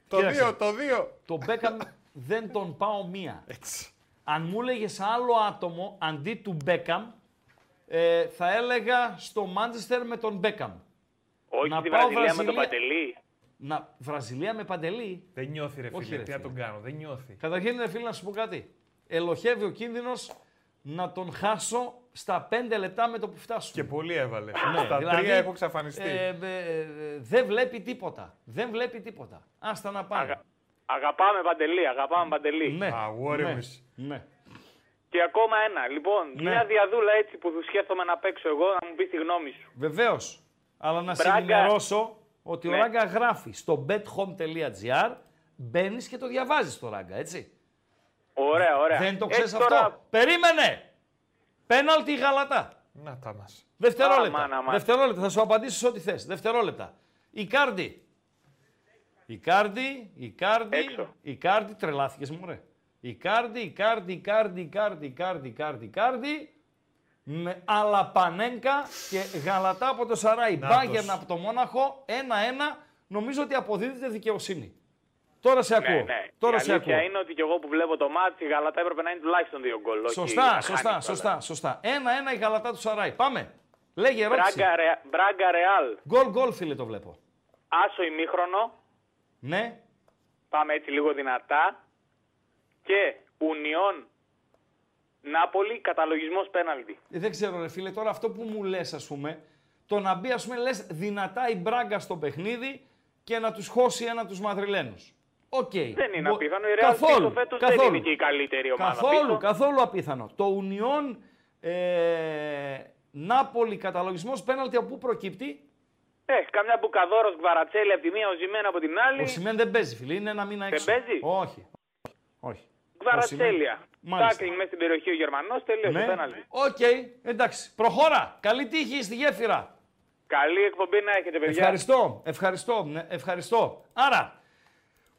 Το Κοίταξε. δύο, το δύο. Το Μπέκαμ δεν τον πάω μία. Έτσι. Αν μου έλεγες άλλο άτομο αντί του Μπέκαμ, ε, θα έλεγα στο Μάντσεστερ με τον Μπέκαμ. Όχι να στη Βραζιλία, Βραζιλία με τον Παντελή. Να... Βραζιλία με Παντελή. Δεν νιώθει ρε φίλε, Όχι, ρε, τι να τον κάνω, δεν νιώθει. Καταρχήν ρε φίλε να σου πω κάτι. Ελοχεύει ο κίνδυνος να τον χάσω στα πέντε λεπτά με το που φτάσουν. Και πολύ έβαλε. Ναι, στα δηλαδή, τρία έχω εξαφανιστεί. Ε, ε, ε, δεν βλέπει τίποτα. Δεν βλέπει τίποτα. Άστα να πάει. Αγα... Αγαπάμε Παντελή, αγαπάμε Παντελή. Ναι, ναι, ναι. Και ακόμα ένα. Λοιπόν, ναι. μια διαδούλα έτσι που σκέφτομαι να παίξω εγώ, να μου πεις τη γνώμη σου. Βεβαίως. Αλλά να Μπράγκα... σε ενημερώσω ότι ναι. ο Ράγκα γράφει στο μπετ χόουμ τελεία τζι άρ, μπαίνεις και το διαβάζεις το Ράγκα, έτσι. Ωραία, ωραία. Δεν το ξέρεις τώρα... αυτό. Περίμενε. Πέναλτι Γαλατά. Να τα μας. Δευτερόλεπτα. Άμα, άμα. Δευτερόλεπτα. Θα σου απαντήσω ό,τι θες. Δευτερόλεπτα. Ικάρντι. Ικάρντι, Ικάρντι, Ικάρντι. Τρελάθηκες μου, ρε. Ικάρντι, Ικάρντι, Ικάρντι, Ικάρντι, Ικάρντι, Ικάρντι, Ικάρντι. Με Αλαπανένκα και Γαλατά από το Σαράι. Μπάγερν από το Μόναχο. ένα ένα. Νομίζω ότι αποδίδεται δικαιοσύνη. Τώρα σε ακούω. Ναι, ναι. Τώρα σε ακούω. Είναι ότι και εγώ που βλέπω το μάτι, η Γαλατά έπρεπε να είναι τουλάχιστον δύο γκολ. Σωστά, σωστά, σωστά, σωστά. Ένα-ένα η Γαλατά του Σαράι. Πάμε. Λέγε ερώτηση. Μπράγκα Ρεάλ. Γκολ, γκολ φίλε το βλέπω. Άσο ημίχρονο. Ναι. Πάμε έτσι λίγο δυνατά. Και Ουνιόν Νάπολη, καταλογισμός πέναλτι. Δεν ξέρω ρε φίλε, τώρα αυτό που μου λες ας πούμε, το να μπει ας πούμε λες δυνατά η Μπράγκα στο παιχνίδι και να τους χώσει ένα τους Μαδριλένους. Okay. Δεν είναι απίθανο. Η Real καθόλου, φέτος καθόλου. Δεν είναι και η καλύτερη ομάδα. Καθόλου, καθόλου απίθανο. Το Union ε, Νάπολη καταλογισμός πέναλτι από πού προκύπτει. Ε, καμιά μπουκαδόρο Γκβαρατσέλη από τη μία, ο Οσιμέν από την άλλη. Ο Οσιμέν δεν παίζει, φίλε, είναι ένα μήνα έξω. Δεν παίζει. Όχι. Όχι. Γκβαρατσέλια. Τάκλινγκ μέσα στην περιοχή ο Γερμανός, τελείωσε το πέναλτι. Οκ, εντάξει. Προχώρα. Καλή τύχη στη γέφυρα. Καλή εκπομπή να έχετε, παιδιά. Ευχαριστώ, ευχαριστώ, ευχαριστώ. Άρα,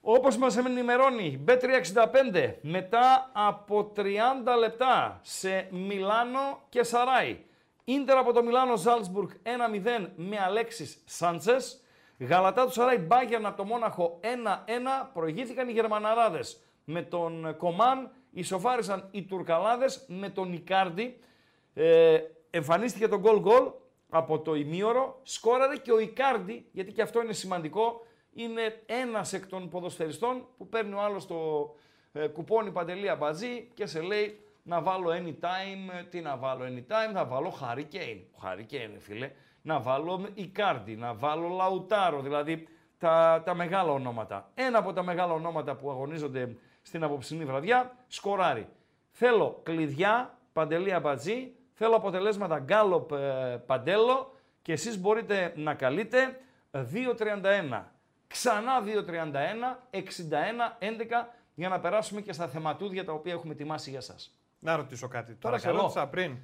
όπως μας ενημερώνει, μπετ τριακόσια εξήντα πέντε, μετά από τριάντα λεπτά σε Μιλάνο και Σαράι. Ίντερ από το Μιλάνο Ζάλτσμπουργκ ένα μηδέν με Αλέξης Σάντσες. Γαλατά του Σαράι Μπάγερν από το Μόναχο ένα ένα. Προηγήθηκαν οι Γερμαναράδες με τον Κομάν. Ισοφάρισαν οι Τουρκαλάδες με τον Ικάρντι. Ε, εμφανίστηκε το γκολ-γκολ από το ημίωρο. Σκόραρε και ο Ικάρντι, γιατί και αυτό είναι σημαντικό. Είναι ένας εκ των ποδοσφαιριστών που παίρνει ο άλλος το ε, κουπόνι Παντελή Αμπατζή και σε λέει να βάλω anytime, τι να βάλω anytime, να βάλω Harry Kane. Harry Kane, φίλε, να βάλω Icardi, να βάλω Λαουτάρο, δηλαδή τα, τα μεγάλα ονόματα. Ένα από τα μεγάλα ονόματα που αγωνίζονται στην αποψινή βραδιά, σκοράρει. Θέλω κλειδιά, Παντελή Αμπατζή, θέλω αποτελέσματα Γκάλοπ ε, Παντέλο και εσείς μπορείτε να καλείτε δύο τριάντα ένα. Ξανά δύο τριάντα ένα, εξήντα ένα, έντεκα για να περάσουμε και στα θεματούδια τα οποία έχουμε ετοιμάσει για σας. Να ρωτήσω κάτι. Τώρα σε ρώτησα πριν.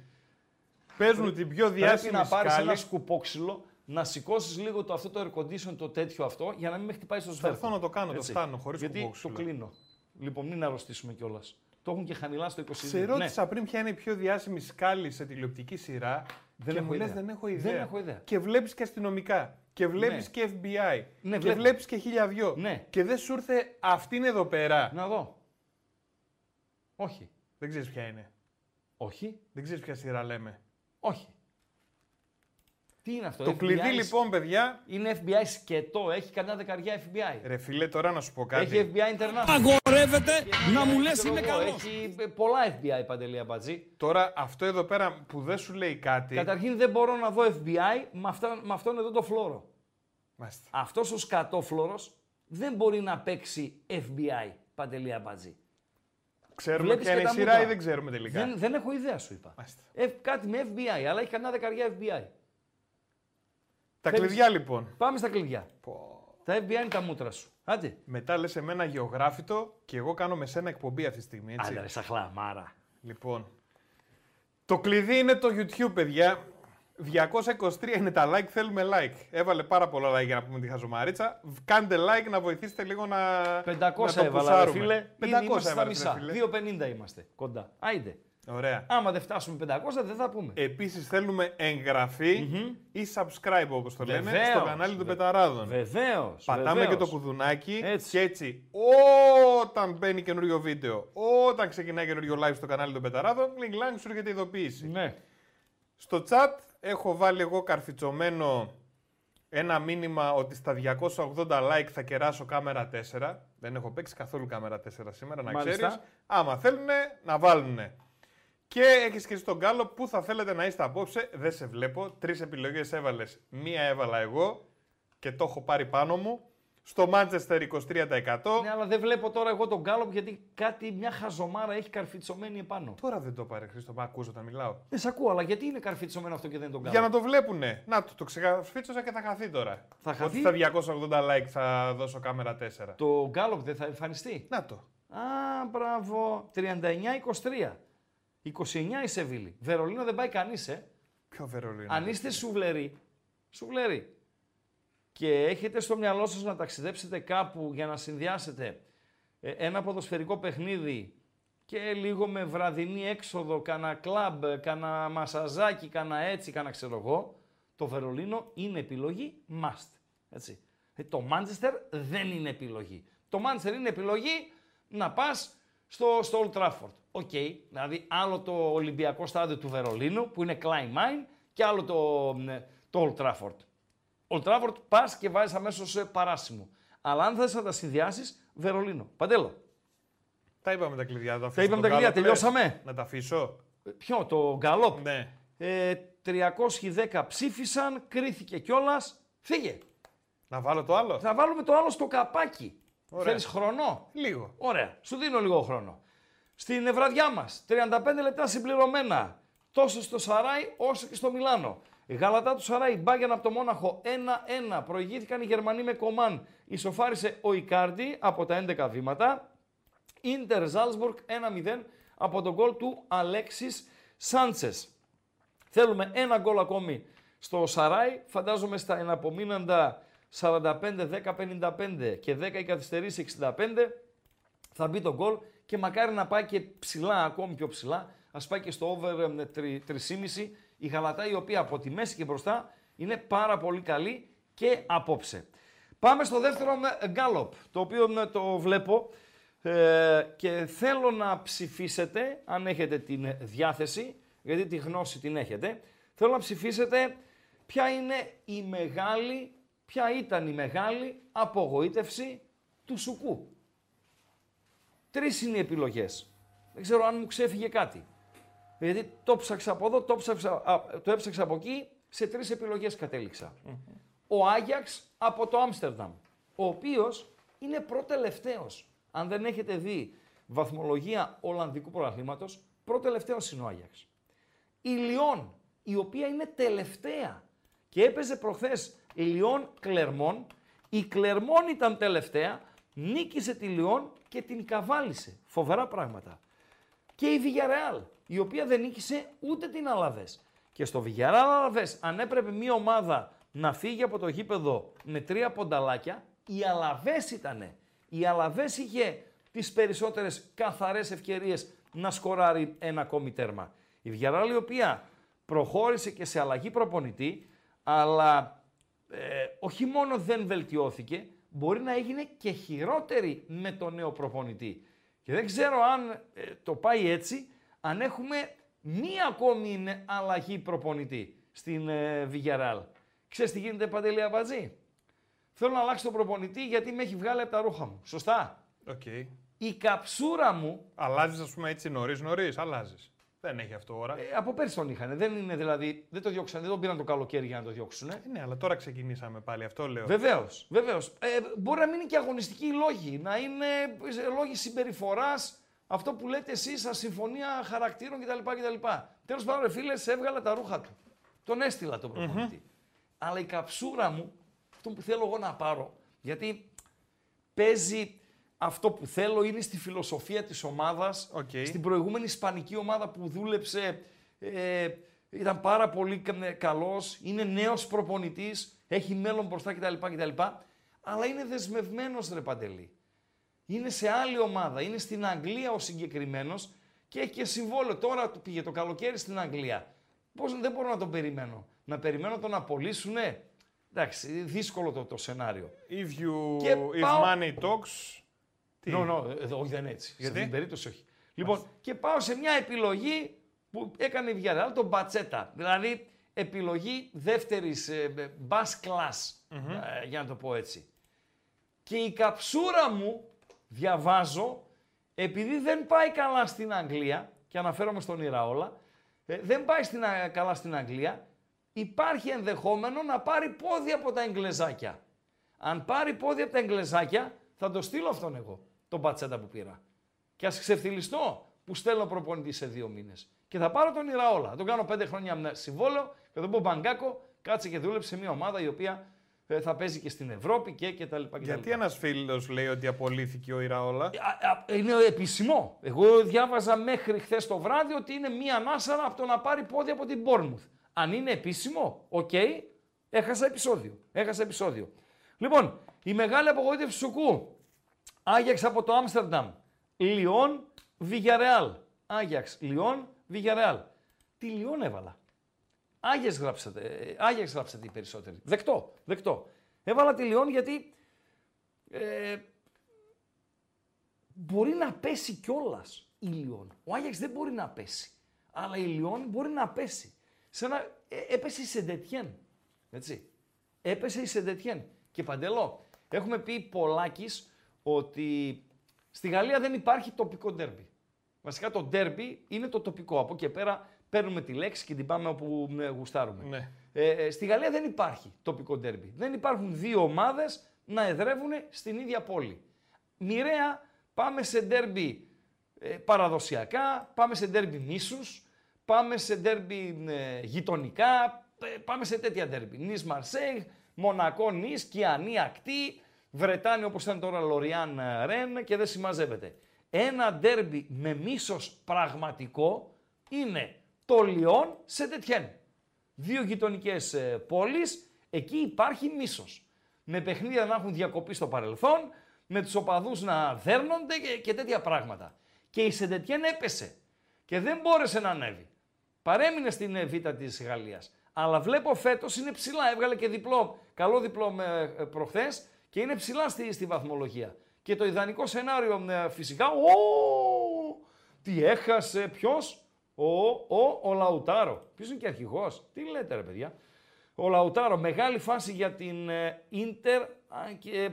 Παίζουν την πιο διάσημη σκάλη. Πρέπει να πάρεις ένα σκουπόξυλο, να σηκώσεις λίγο το, αυτό το air condition, το τέτοιο αυτό, για να μην με χτυπάει στο σβέρκο. Προσπαθώ να το κάνω, έτσι. Το φτάνω χωρίς σκουπόξυλο. Γιατί το κλείνω. Λοιπόν, μην αρρωστήσουμε κιόλας. Το έχουν και χαμηλά στο είκοσι δύο. Σε ρώτησα ναι. πριν ποια είναι η πιο διάσημη σκάλη σε τηλεοπτική σειρά. Δεν και μου λες δεν έχω ιδέα. Δεν έχω ιδέα. Και βλέπεις και αστυνομικά. Και βλέπεις ναι. και εφ μπι άι. Ναι, και βλέπεις και χίλια δυο. Ναι. Και δεν σου ήρθε αυτήν εδώ πέρα. Να δω. Όχι. Δεν ξέρεις ποια είναι. Όχι. Δεν ξέρεις ποια σειρά λέμε. Όχι. Τι είναι αυτό, το εφ μπι άι κλειδί λοιπόν, παιδιά. Είναι εφ μπι άι σκετό, έχει κανένα δεκαριά εφ μπι άι. Ρε φίλε, τώρα να σου πω κάτι. Έχει εφ μπι άι International. Αγορεύεται να μου λες είναι καλός. Έχει πολλά εφ μπι άι, Παντελή Αμπατζή. Τώρα αυτό εδώ πέρα που δεν σου λέει κάτι. Καταρχήν δεν μπορώ να δω εφ μπι άι με, αυτά, με αυτόν εδώ το φλόρο. Μάλιστα. Αυτός ο σκατόφλωρος δεν μπορεί να παίξει εφ μπι άι, Παντελή Αμπατζή. Ξέρουμε ποια είναι η σειρά ή δεν ξέρουμε τελικά. Δεν, δεν έχω ιδέα, σου είπα. Ε, κάτι με εφ μπι άι, αλλά έχει κανένα δεκαριά εφ μπι άι. Τα θέλεις. Κλειδιά λοιπόν. Πάμε στα κλειδιά. Πω. Τα εφ μπι άι είναι τα μούτρα σου. Άντε. Μετά λες εμένα γεωγράφητο και εγώ κάνω με σένα εκπομπή αυτή τη στιγμή. Άντε ρε σαχλαμάρα. Λοιπόν. Το κλειδί είναι το YouTube, παιδιά. διακόσια είκοσι τρία είναι τα like, θέλουμε like. Έβαλε πάρα πολλά like για να πούμε τη χαζομαρίτσα. Κάντε like να βοηθήσετε λίγο να, πεντακόσια να το πουσάρουμε. Έβαλα ρε φίλε. πεντακόσια στα μισά. δύο πενήντα είμαστε κοντά. Άιντε. Ωραία. Άμα δεν φτάσουμε πεντακόσια δεν θα πούμε. Επίσης θέλουμε εγγραφή mm-hmm. ή subscribe όπως το λέμε βεβαίως, στο κανάλι των Πεταράδων. Βεβαίως. Πατάμε βεβαίως. Και το κουδουνάκι έτσι. Και έτσι όταν μπαίνει καινούριο βίντεο, όταν ξεκινάει καινούριο live στο κανάλι των Πεταράδων, link-lang σου έρχεται ειδοποίηση. Ναι. Στο chat έχω βάλει εγώ καρφιτσωμένο ένα μήνυμα ότι στα διακόσια ογδόντα like θα κεράσω κάμερα τέσσερα. Δεν έχω παίξει καθόλου κάμερα τέσσερα σήμερα, να ξέρεις. Άμα θέλουν να βάλουνε. Και έχεις και στον Γκάλο που θα θέλετε να είστε απόψε. Δεν σε βλέπω. Τρεις επιλογές έβαλες. Μία έβαλα εγώ και το έχω πάρει πάνω μου. Στο Manchester είκοσι τρία τοις εκατό. Ναι, αλλά δεν βλέπω τώρα εγώ τον Γκάλο γιατί κάτι μια χαζομάρα έχει καρφιτσωμένη επάνω. Τώρα δεν το πάρε, Χρήστο. Μα ακούς όταν μιλάω. Δεν σε ακούω, αλλά γιατί είναι καρφιτσωμένο αυτό και δεν τον Γκάλο. Για να το βλέπουνε. Να το, το ξεκαρφίτσωσα και θα χαθεί τώρα. Θα χαθεί. Ότι στα διακόσια ογδόντα like θα δώσω κάμερα τέσσερα. Το Γκάλο δεν θα εμφανιστεί. Να το. Α, μπράβο. τριάντα εννιά είκοσι τρία. είκοσι εννιά η Σεβίλη. Βερολίνο δεν πάει κανείς, ε. Ποιο Βερολίνο. Αν είστε σουβλεροί, σουβλεροί, και έχετε στο μυαλό σας να ταξιδέψετε κάπου για να συνδυάσετε ένα ποδοσφαιρικό παιχνίδι και λίγο με βραδινή έξοδο, κάνα κλαμπ, κάνα μασαζάκι, κάνα έτσι, κάνα ξέρω εγώ, το Βερολίνο είναι επιλογή must. Έτσι. Το Μάντσεστερ δεν είναι επιλογή. Το Μάντσεστερ είναι επιλογή να πας στο, στο Old Trafford. Οκ, okay, δηλαδή άλλο το Ολυμπιακό στάδιο του Βερολίνου που είναι Klein Main και άλλο το, το Old Trafford. Old Trafford πας και βάζεις αμέσως παράσιμο. Αλλά αν θες να τα συνδυάσεις, Βερολίνο. Παντέλο. Τα είπαμε τα κλειδιά, τα, τα είπαμε τα κλειδιά, τελειώσαμε. Να τα αφήσω. Ποιο, το Γκαλόπ. Ναι. Ε, τριακόσιοι δέκα ψήφισαν, κρίθηκε κιόλας. Φύγε. Να βάλω το άλλο. Θα βάλουμε το άλλο στο καπάκι. Θέλεις χρόνο. Λίγο. Ωραία, σου δίνω λίγο χρόνο. Στην βραδιά μας, τριάντα πέντε λεπτά συμπληρωμένα, τόσο στο Σαράι όσο και στο Μιλάνο. Γαλατά του Σαράι, Μπάγιαν από το Μόναχο ένα ένα. Προηγήθηκαν οι Γερμανοί με Κομάν. Ισοφάρισε ο Ικάρντι από τα έντεκα βήματα. Ίντερ Ζάλσμπουργκ ένα μηδέν από τον γκολ του Αλέξης Σάντσες. Θέλουμε ένα γκολ ακόμη στο Σαράι. Φαντάζομαι στα εναπομείναντα σαράντα πέντε δέκα πενήντα πέντε και δέκα οι καθυστερήσει εξήντα πέντε θα μπει το γκολ και μακάρι να πάει και ψηλά, ακόμη πιο ψηλά. Ας πάει και στο over τρία κόμμα πέντε. Η Γαλατά, η οποία από τη μέση και μπροστά είναι πάρα πολύ καλή και απόψε. Πάμε στο δεύτερο γκάλοπ, το οποίο το βλέπω ε, και θέλω να ψηφίσετε, αν έχετε την διάθεση, γιατί τη γνώση την έχετε, θέλω να ψηφίσετε ποια είναι η μεγάλη, ποια ήταν η μεγάλη απογοήτευση του Σουκού. Τρεις είναι οι επιλογές. Δεν ξέρω αν μου ξέφυγε κάτι. Γιατί το ψάξα από εδώ, το, ψάξα, το έψαξα από εκεί, σε τρεις επιλογές κατέληξα. Mm-hmm. Ο Άγιαξ από το Άμστερνταμ, ο οποίος είναι προτελευταίος. Αν δεν έχετε δει βαθμολογία Ολλανδικού Πρωταθλήματος, προτελευταίος είναι ο Άγιαξ. Η Λιόν, η οποία είναι τελευταία και έπαιζε προχθές Λιόν Κλερμόν. Η Κλερμόν ήταν τελευταία, νίκησε τη Λιόν και την καβάλισε. Φοβερά πράγματα. Και η Villarreal, η οποία δεν νίκησε ούτε την Αλαβές. Και στο Villarreal Αλαβές, αν έπρεπε μία ομάδα να φύγει από το γήπεδο με τρία πονταλάκια, η Αλαβές ήτανε. Η Αλαβές είχε τις περισσότερες καθαρές ευκαιρίες να σκοράρει ένα ακόμη τέρμα. Η Villarreal, η οποία προχώρησε και σε αλλαγή προπονητή, αλλά ε, όχι μόνο δεν βελτιώθηκε, μπορεί να έγινε και χειρότερη με τον νέο προπονητή. Και δεν ξέρω αν ε, το πάει έτσι, αν έχουμε μία ακόμη αλλαγή προπονητή στην ε, Villarreal. Ξέρεις τι γίνεται, Παντελή Αμπατζή? Θέλω να αλλάξω τον προπονητή γιατί με έχει βγάλει από τα ρούχα μου. Σωστά. Okay. Η καψούρα μου... Αλλάζεις, ας πούμε, έτσι νωρίς νωρίς, αλλάζεις. Δεν έχει αυτό ώρα. Ε, από πέρσι τον είχαν. Δεν είναι δηλαδή. Δεν το διώξαν. Δεν τον πήραν το καλοκαίρι για να το διώξουν. Ε, ναι, αλλά τώρα ξεκινήσαμε πάλι. Αυτό λέω. Βεβαίως. Βεβαίως. Ε, μπορεί να μην είναι και αγωνιστικοί λόγοι. Να είναι λόγοι συμπεριφοράς. Αυτό που λέτε εσείς, ασυμφωνία χαρακτήρων κτλ. κτλ. Τέλος πάντων, ρε φίλες, έβγαλα τα ρούχα του. Τον έστειλα τον προπονητή. Mm-hmm. Αλλά η καψούρα μου, αυτό που θέλω εγώ να πάρω, γιατί παίζει. Αυτό που θέλω είναι στη φιλοσοφία της ομάδας, okay. Στην προηγούμενη ισπανική ομάδα που δούλεψε, ε, ήταν πάρα πολύ καλός, είναι νέος προπονητής, έχει μέλλον μπροστά κτλ, κτλ. Αλλά είναι δεσμευμένος, ρε Παντελή. Είναι σε άλλη ομάδα, είναι στην Αγγλία ο συγκεκριμένος και έχει και συμβόλαιο. Τώρα πήγε το καλοκαίρι στην Αγγλία. Πώς, δεν μπορώ να τον περιμένω. Να περιμένω τον απολύσουνε. Εντάξει, δύσκολο το, το σενάριο. If, you... If πάω... money talks... No, no, εδώ, όχι, δεν έτσι. Γιατί? Σε την περίπτωση όχι. Λοιπόν, Μάλιστα. Και πάω σε μια επιλογή που έκανε η Villarreal, τον Μπατσέτα. Δηλαδή, επιλογή δεύτερης ε, bus class, mm-hmm. ε, για να το πω έτσι. Και η καψούρα μου, διαβάζω, επειδή δεν πάει καλά στην Αγγλία, και αναφέρομαι στον Ηραόλα, ε, δεν πάει στην, α, καλά στην Αγγλία, υπάρχει ενδεχόμενο να πάρει πόδι από τα Εγγλεζάκια. Αν πάρει πόδι από τα Εγγλεζάκια, θα το στείλω αυτόν εγώ. Τον Μπατσέτα που πήρα. Και ας ξεφτυλιστώ που στέλνω προπονητή σε δύο μήνες. Και θα πάρω τον Ηραόλα. Θα τον κάνω πέντε χρόνια συμβόλαιο και τον Μπομπαγκάκο κάτσε και δούλεψε σε μια ομάδα η οποία ε, θα παίζει και στην Ευρώπη και, και τα λοιπά. Και γιατί ένας φίλος λέει ότι απολύθηκε ο Ηραόλα? Ε, είναι επισημό. Εγώ διάβαζα μέχρι χθες το βράδυ ότι είναι μία ανάσαρα από το να πάρει πόδι από την Bournemouth. Αν είναι επίσημο, οκ, okay, έχασα επεισόδιο. Έχασα επεισόδιο. Λοιπόν, η μεγάλη απογοήτευση Σουκού. Άγιαξ από το Άμστερνταμ. Λιόν, Villarreal. Άγιαξ, Λιόν, Villarreal. Τη Λιόν έβαλα. Άγιαξ γράψατε. Άγιαξ γράψατε οι περισσότεροι. Δεκτό, δεκτό. Έβαλα τη Λιόν γιατί ε, μπορεί να πέσει κιόλας η Λιόν. Ο Άγιαξ δεν μπορεί να πέσει. Αλλά η Λιόν μπορεί να πέσει. Σε ένα, ε, έπεσε η Σεντετιέν. Έτσι. Έπεσε η Σεντετιέν. Και Παντελό, έχουμε πει πολλάκις ότι στη Γαλλία δεν υπάρχει τοπικό ντέρμπι. Βασικά το ντέρμπι είναι το τοπικό. Από εκεί πέρα παίρνουμε τη λέξη και την πάμε όπου γουστάρουμε. Ναι. Ε, στη Γαλλία δεν υπάρχει τοπικό ντέρμπι. Δεν υπάρχουν δύο ομάδες να εδρεύουν στην ίδια πόλη. Μοιραία πάμε σε ντέρμπι ε, παραδοσιακά, πάμε σε ντέρμπι μίσους, πάμε σε ντέρμπι γειτονικά, πάμε σε τέτοια ντέρμπι. Νις Μαρσέιγ, Μονακό Νις, Κιανή Ακτή, Βρετάνη όπως ήταν τώρα Λοριάν Ρεν και δεν συμμαζεύεται. Ένα ντέρμπι με μίσος πραγματικό είναι το Λιόν σε Ντετιέν. Δύο γειτονικές πόλεις, εκεί υπάρχει μίσος. Με παιχνίδια να έχουν διακοπεί στο παρελθόν, με τους οπαδούς να δέρνονται και, και τέτοια πράγματα. Και η Σεν Ντετιέν έπεσε και δεν μπόρεσε να ανέβει. Παρέμεινε στην Β' της Γαλλίας. Αλλά βλέπω φέτος είναι ψηλά. Έβγαλε και διπλό, καλό διπλό προχθές και είναι ψηλά στη, στη βαθμολογία. Και το ιδανικό σενάριο φυσικά, ο, τι έχασε, ποιος, ο, ο, ο Λαουτάρο. Ποιος είναι και αρχηγός, τι λέτε ρε παιδιά. Ο Λαουτάρο, μεγάλη φάση για την Ίντερ και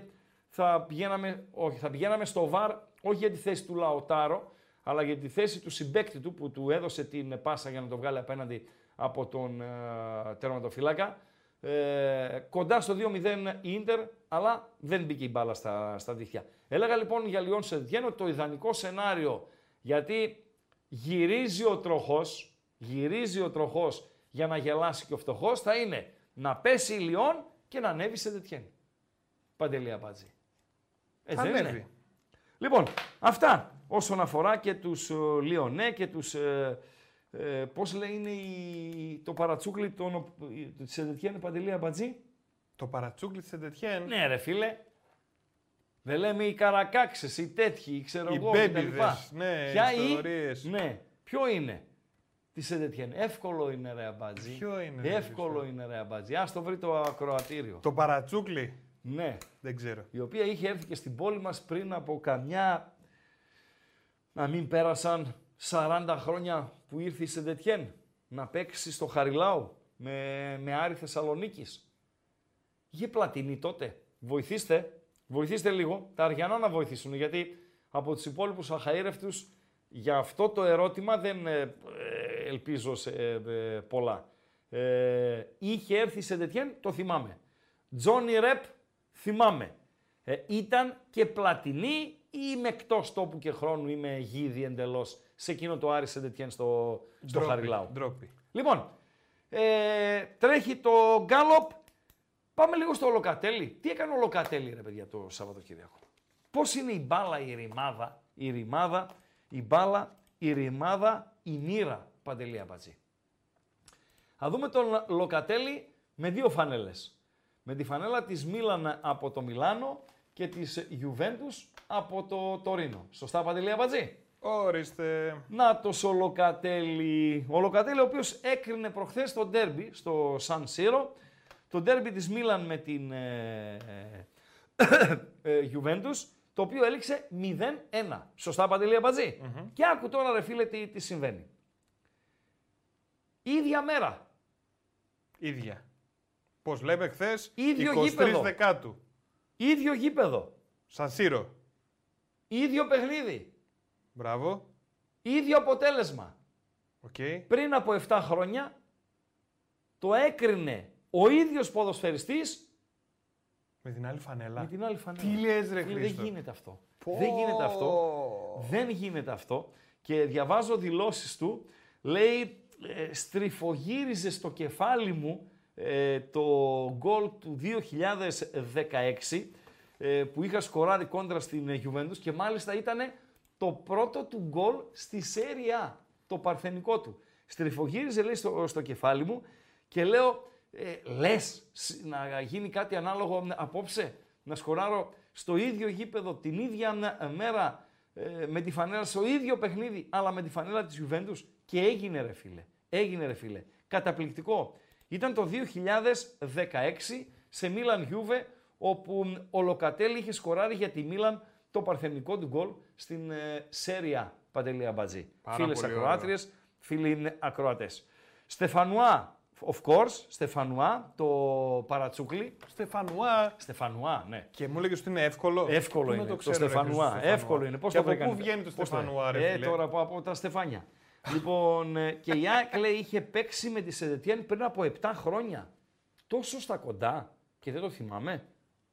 θα πηγαίναμε, όχι, θα πηγαίναμε στο βαρ, όχι για τη θέση του Λαουτάρο, αλλά για τη θέση του συμπέκτη του που του έδωσε την πάσα για να το βγάλει απέναντι από τον ε, τερματοφύλακα. Ε, κοντά στο δύο μηδέν η Ίντερ, αλλά δεν μπήκε η μπάλα στα, στα δίχτυα. Έλεγα λοιπόν για Λιόν Σεν Ντετιέν το ιδανικό σενάριο, γιατί γυρίζει ο τροχός, γυρίζει ο τροχός για να γελάσει και ο φτωχός, θα είναι να πέσει η Λιόν και να ανέβει Σεν Ντετιέν. Παντελή Αμπάτζη. Έτσι δεν είναι. Λοιπόν, αυτά όσον αφορά και τους Λιονέ και τους... Ε, Ε, πώς λέει είναι η... το παρατσούκλι των... της Σεν Ντετιέν, Παντελή Αμπατζή. Το παρατσούκλι της Σεν Ντετιέν. Ναι ρε φίλε. Δεν λέμε οι καρακάξες, οι τέτοιοι, ξέρω οι εγώ κτλ. Ναι, ποια ιστορίες. Η... Ναι. Ποιο είναι της Σεν Ντετιέν. Εύκολο είναι ρε Αμπατζή. Ποιο είναι. Εύκολο ρε, είναι ρε Αμπατζή. Ας το βρει το ακροατήριο. Το παρατσούκλι. Ναι. Δεν ξέρω. Η οποία είχε έρθει και στην πόλη μας πριν από καμιά... Να μην πέρασαν... σαράντα χρόνια που ήρθε η Σεν Ντετιέν να παίξει στο Χαριλάου με, με Άρη Θεσσαλονίκης. Είχε πλατινή τότε. Βοηθήστε, βοηθήστε λίγο, τα Αριανά να βοηθήσουν, γιατί από τους υπόλοιπους αχαήρευτους για αυτό το ερώτημα δεν ε, ελπίζω σε, ε, πολλά. Ε, είχε έρθει η Σεν Ντετιέν, το θυμάμαι. Τζόνι Ρεπ, θυμάμαι. Ε, ήταν και πλατινή ή είμαι εκτός τόπου και χρόνου, είμαι γίδι εντελώς. Σε εκείνο το Άρη Σεν Ντετιέν στο, στο Χαριλάου. Ντρόπι. Λοιπόν, ε, τρέχει το γκάλοπ. Πάμε λίγο στο Λοκατέλη. Τι έκανε ο Λοκατέλη, ρε παιδιά, το Σαββατοκύριακο. Πώς είναι η μπάλα, η ρημάδα, η ρημάδα, η μπάλα, η ρημάδα, η μοίρα, Παντελή Αμπατζή. Θα δούμε τον Λοκατέλη με δύο φανέλες. Με τη φανέλα της Μίλαν από το Μιλάνο και της Ιουβέντους από το Τωρίνο. Σωστά, Παντελή Αμπατζή. Ορίστε. Νάτος ο Λοκατέλη. Ο Λοκατέλη ο οποίος έκρινε προχθές το ντέρμπι στο Σαν Σίρο. Το ντέρμπι της Μίλαν με την Γιουβέντους, το οποίο έληξε μηδέν ένα. Σωστά Παντελή Αμπατζή. Mm-hmm. Και άκου τώρα ρε φίλε τι, τι συμβαίνει. Ίδια μέρα. Ίδια. Πώς λέμε χθες, ίδιο γήπεδο. είκοσι τρεις Δεκάτου. Ίδιο γήπεδο. Σαν Σίρο. Ίδιο παιχνίδι. Μπράβο. Ίδιο αποτέλεσμα. Okay. Πριν από επτά χρόνια το έκρινε ο ίδιος ποδοσφαιριστής με την άλλη φανέλα. Με την άλλη φανέλα. Τι λες ρε Χρήστο. Δεν γίνεται αυτό. Πω. Δεν γίνεται αυτό. Δεν γίνεται αυτό. Και διαβάζω δηλώσεις του. Λέει ε, στριφογύριζε στο κεφάλι μου ε, το γκολ του δύο χιλιάδες δεκαέξι ε, που είχα σκοράρει κόντρα στην Γιουβέντους και μάλιστα ήτανε το πρώτο του γκολ στη Serie A, το παρθενικό του. Στριφογύριζε, λέει, στο, στο κεφάλι μου και λέω, ε, λες να γίνει κάτι ανάλογο απόψε, να σκοράρω στο ίδιο γήπεδο, την ίδια μέρα, ε, με τη φανέλα, στο ίδιο παιχνίδι, αλλά με τη φανέλα της Juventus. Και έγινε ρε φίλε, έγινε ρε φίλε. Καταπληκτικό. Ήταν το δύο χιλιάδες δεκαέξι σε Μίλαν Juve, όπου ο Λοκατέλη είχε σκοράρει για τη Μίλαν το παρθενικό του γκολ στην ε, Serie A, Παντελή Αμπατζή. Φίλες ακροάτριες, φίλοι ακροατές. Στεφανουά, of course, Στεφανουά, το παρατσούκλι. Στεφανουά. Στεφανουά, ναι. Και μου έλεγες ότι είναι εύκολο. Εύκολο είναι, το, ξέρω, το Στεφανουά. Στεφανουά. Εύκολο είναι. Πώς και το από πού βγαίνει το Στεφανουά, ρε, ε, τώρα από, από τα Στεφάνια. Λοιπόν, και η ΑΕΚ, λέει, είχε παίξει με τη Σεν Ντετιέν πριν από επτά χρόνια. Τόσο στα κοντά και δεν το θυμάμαι.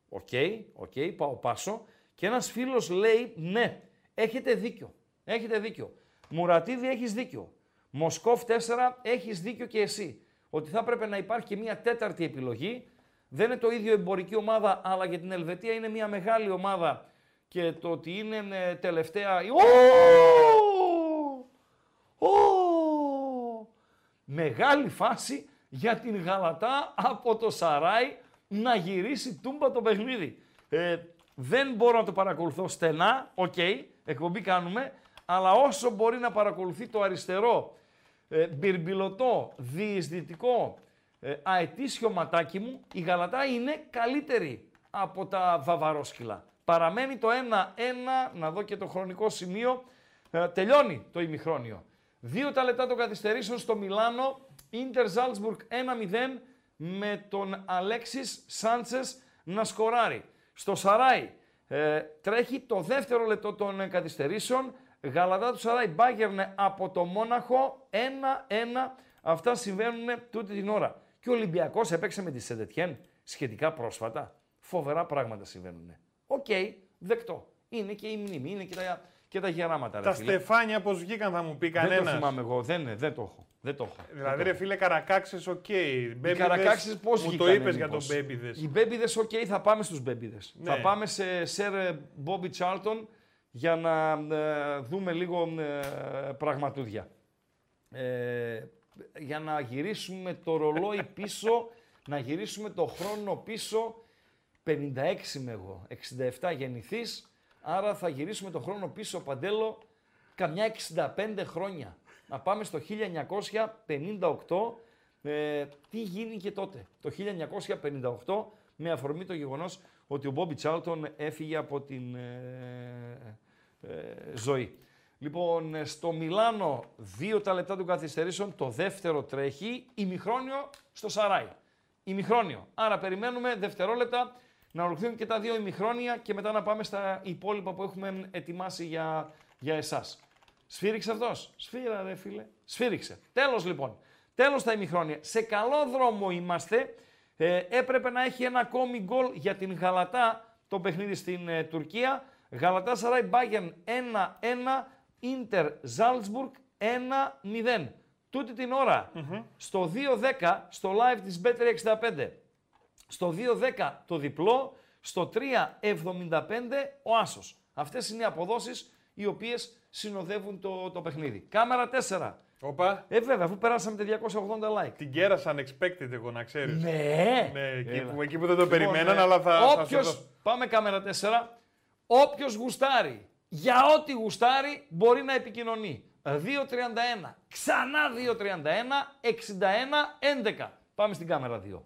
Οκ, okay, οκ, okay, πάω πάσο. Και ένας φίλος λέει, ναι, έχετε δίκιο, έχετε δίκιο. Μουρατίδη, έχεις δίκιο. Μοσκόφ τέσσερα, έχεις δίκιο και εσύ, ότι θα έπρεπε να υπάρχει και μια τέταρτη επιλογή. Δεν είναι το ίδιο εμπορική ομάδα, αλλά για την Ελβετία είναι μια μεγάλη ομάδα και το ότι είναι τελευταία... Μεγάλη φάση για την Γαλατά από το Σαράι να γυρίσει τούμπα το παιχνίδι. Ε, δεν μπορώ να το παρακολουθώ στενά, οκ, okay, εκπομπή κάνουμε, αλλά όσο μπορεί να παρακολουθεί το αριστερό, ε, μπυρμπυλωτό, διεισδυτικό, ε, αετήσιο ματάκι μου, η Γαλατά είναι καλύτερη από τα βαβαρόσκυλα. Παραμένει το ένα ένα, να δω και το χρονικό σημείο, ε, τελειώνει το ημιχρόνιο. Δύο τα λεπτά των καθυστερήσεων στο Μιλάνο, Ίντερ Ζάλτσμπουργκ ένα μηδέν με τον Αλέξης Σάντσες να σκοράρει. Στο Σαράι ε, τρέχει το δεύτερο λεπτό των καθυστερήσεων, Γαλατά του Σαράι μπάγερνε από το Μόναχο ένα ένα, αυτά συμβαίνουν τούτη την ώρα. Και ο Ολυμπιακός έπαιξε με τη Σεντετιέν σχετικά πρόσφατα, φοβερά πράγματα συμβαίνουν. Οκ, okay, δεκτό, είναι και η μνήμη, είναι και τα... Και τα γεράματα. Τα ρε, στεφάνια πώς βγήκαν θα μου πει κανένας. Δεν το θυμάμαι εγώ. Δεν, δεν το έχω. Δεν το έχω. Δηλαδή δεν ρε φίλε καρακάξες οκ. Okay. Οι καρακάξες πώς βγήκαν. Μου το είπες για τον Μπέμπιδες. Οι Μπέμπιδες οκ. Okay, θα πάμε στους Μπέμπιδες. Ναι. Θα πάμε σε Σερ Μπόμπι Τσάρλτον για να ε, δούμε λίγο ε, πραγματούδια. Ε, για να γυρίσουμε το ρολόι πίσω, να γυρίσουμε το χρόνο πίσω. πενήντα έξι είμαι εγώ. εξήντα επτά γεννηθείς. Άρα θα γυρίσουμε τον χρόνο πίσω, Παντέλο, καμιά εξήντα πέντε χρόνια. Να πάμε στο χίλια εννιακόσια πενήντα οκτώ. Ε, τι γίνηκε τότε, το χίλια εννιακόσια πενήντα οκτώ, με αφορμή το γεγονός ότι ο Μπόμπι Τσάρλτον έφυγε από την ε, ε, ζωή. Λοιπόν, στο Μιλάνο, δύο τα λεπτά των καθυστερήσεων, το δεύτερο τρέχει, ημιχρόνιο στο Σαράι. Ημιχρόνιο. Άρα περιμένουμε δευτερόλεπτα. Να ολοκληρώνουν και τα δύο ημιχρόνια και μετά να πάμε στα υπόλοιπα που έχουμε ετοιμάσει για, για εσάς. Σφύριξε αυτός. Σφύρα ρε φίλε. Σφύριξε. Τέλος λοιπόν. Τέλος τα ημιχρόνια. Σε καλό δρόμο είμαστε. Ε, έπρεπε να έχει ένα ακόμη γκολ για την Γαλατά το παιχνίδι στην ε, Τουρκία. Γαλατά Σαράι Μπάγερν ένα ένα. Ίντερ Ζάλτσμπουργκ ένα μηδέν. Τούτη την ώρα mm-hmm. στο δύο δέκα στο live της μπέτ τριακόσια εξήντα πέντε. Στο δύο δέκα το διπλό, στο τρία εβδομήντα πέντε ο άσος. Αυτές είναι οι αποδόσεις οι οποίες συνοδεύουν το, το παιχνίδι. Κάμερα τέσσερα. Οπα. Ε, βέβαια, αφού περάσαμε τα διακόσια ογδόντα like. Την κέρασα unexpected, εγώ να ξέρεις. Ναι. Ναι, εκεί που, εκεί που δεν το λοιπόν, περιμέναν, ναι. Αλλά θα... Όποιος, θα πάμε κάμερα τέσσερα, όποιος γουστάρει, για ό,τι γουστάρει, μπορεί να επικοινωνεί. δύο τριάντα ένα, ξανά δύο τριάντα ένα, εξήντα ένα έντεκα. Πάμε στην κάμερα δύο.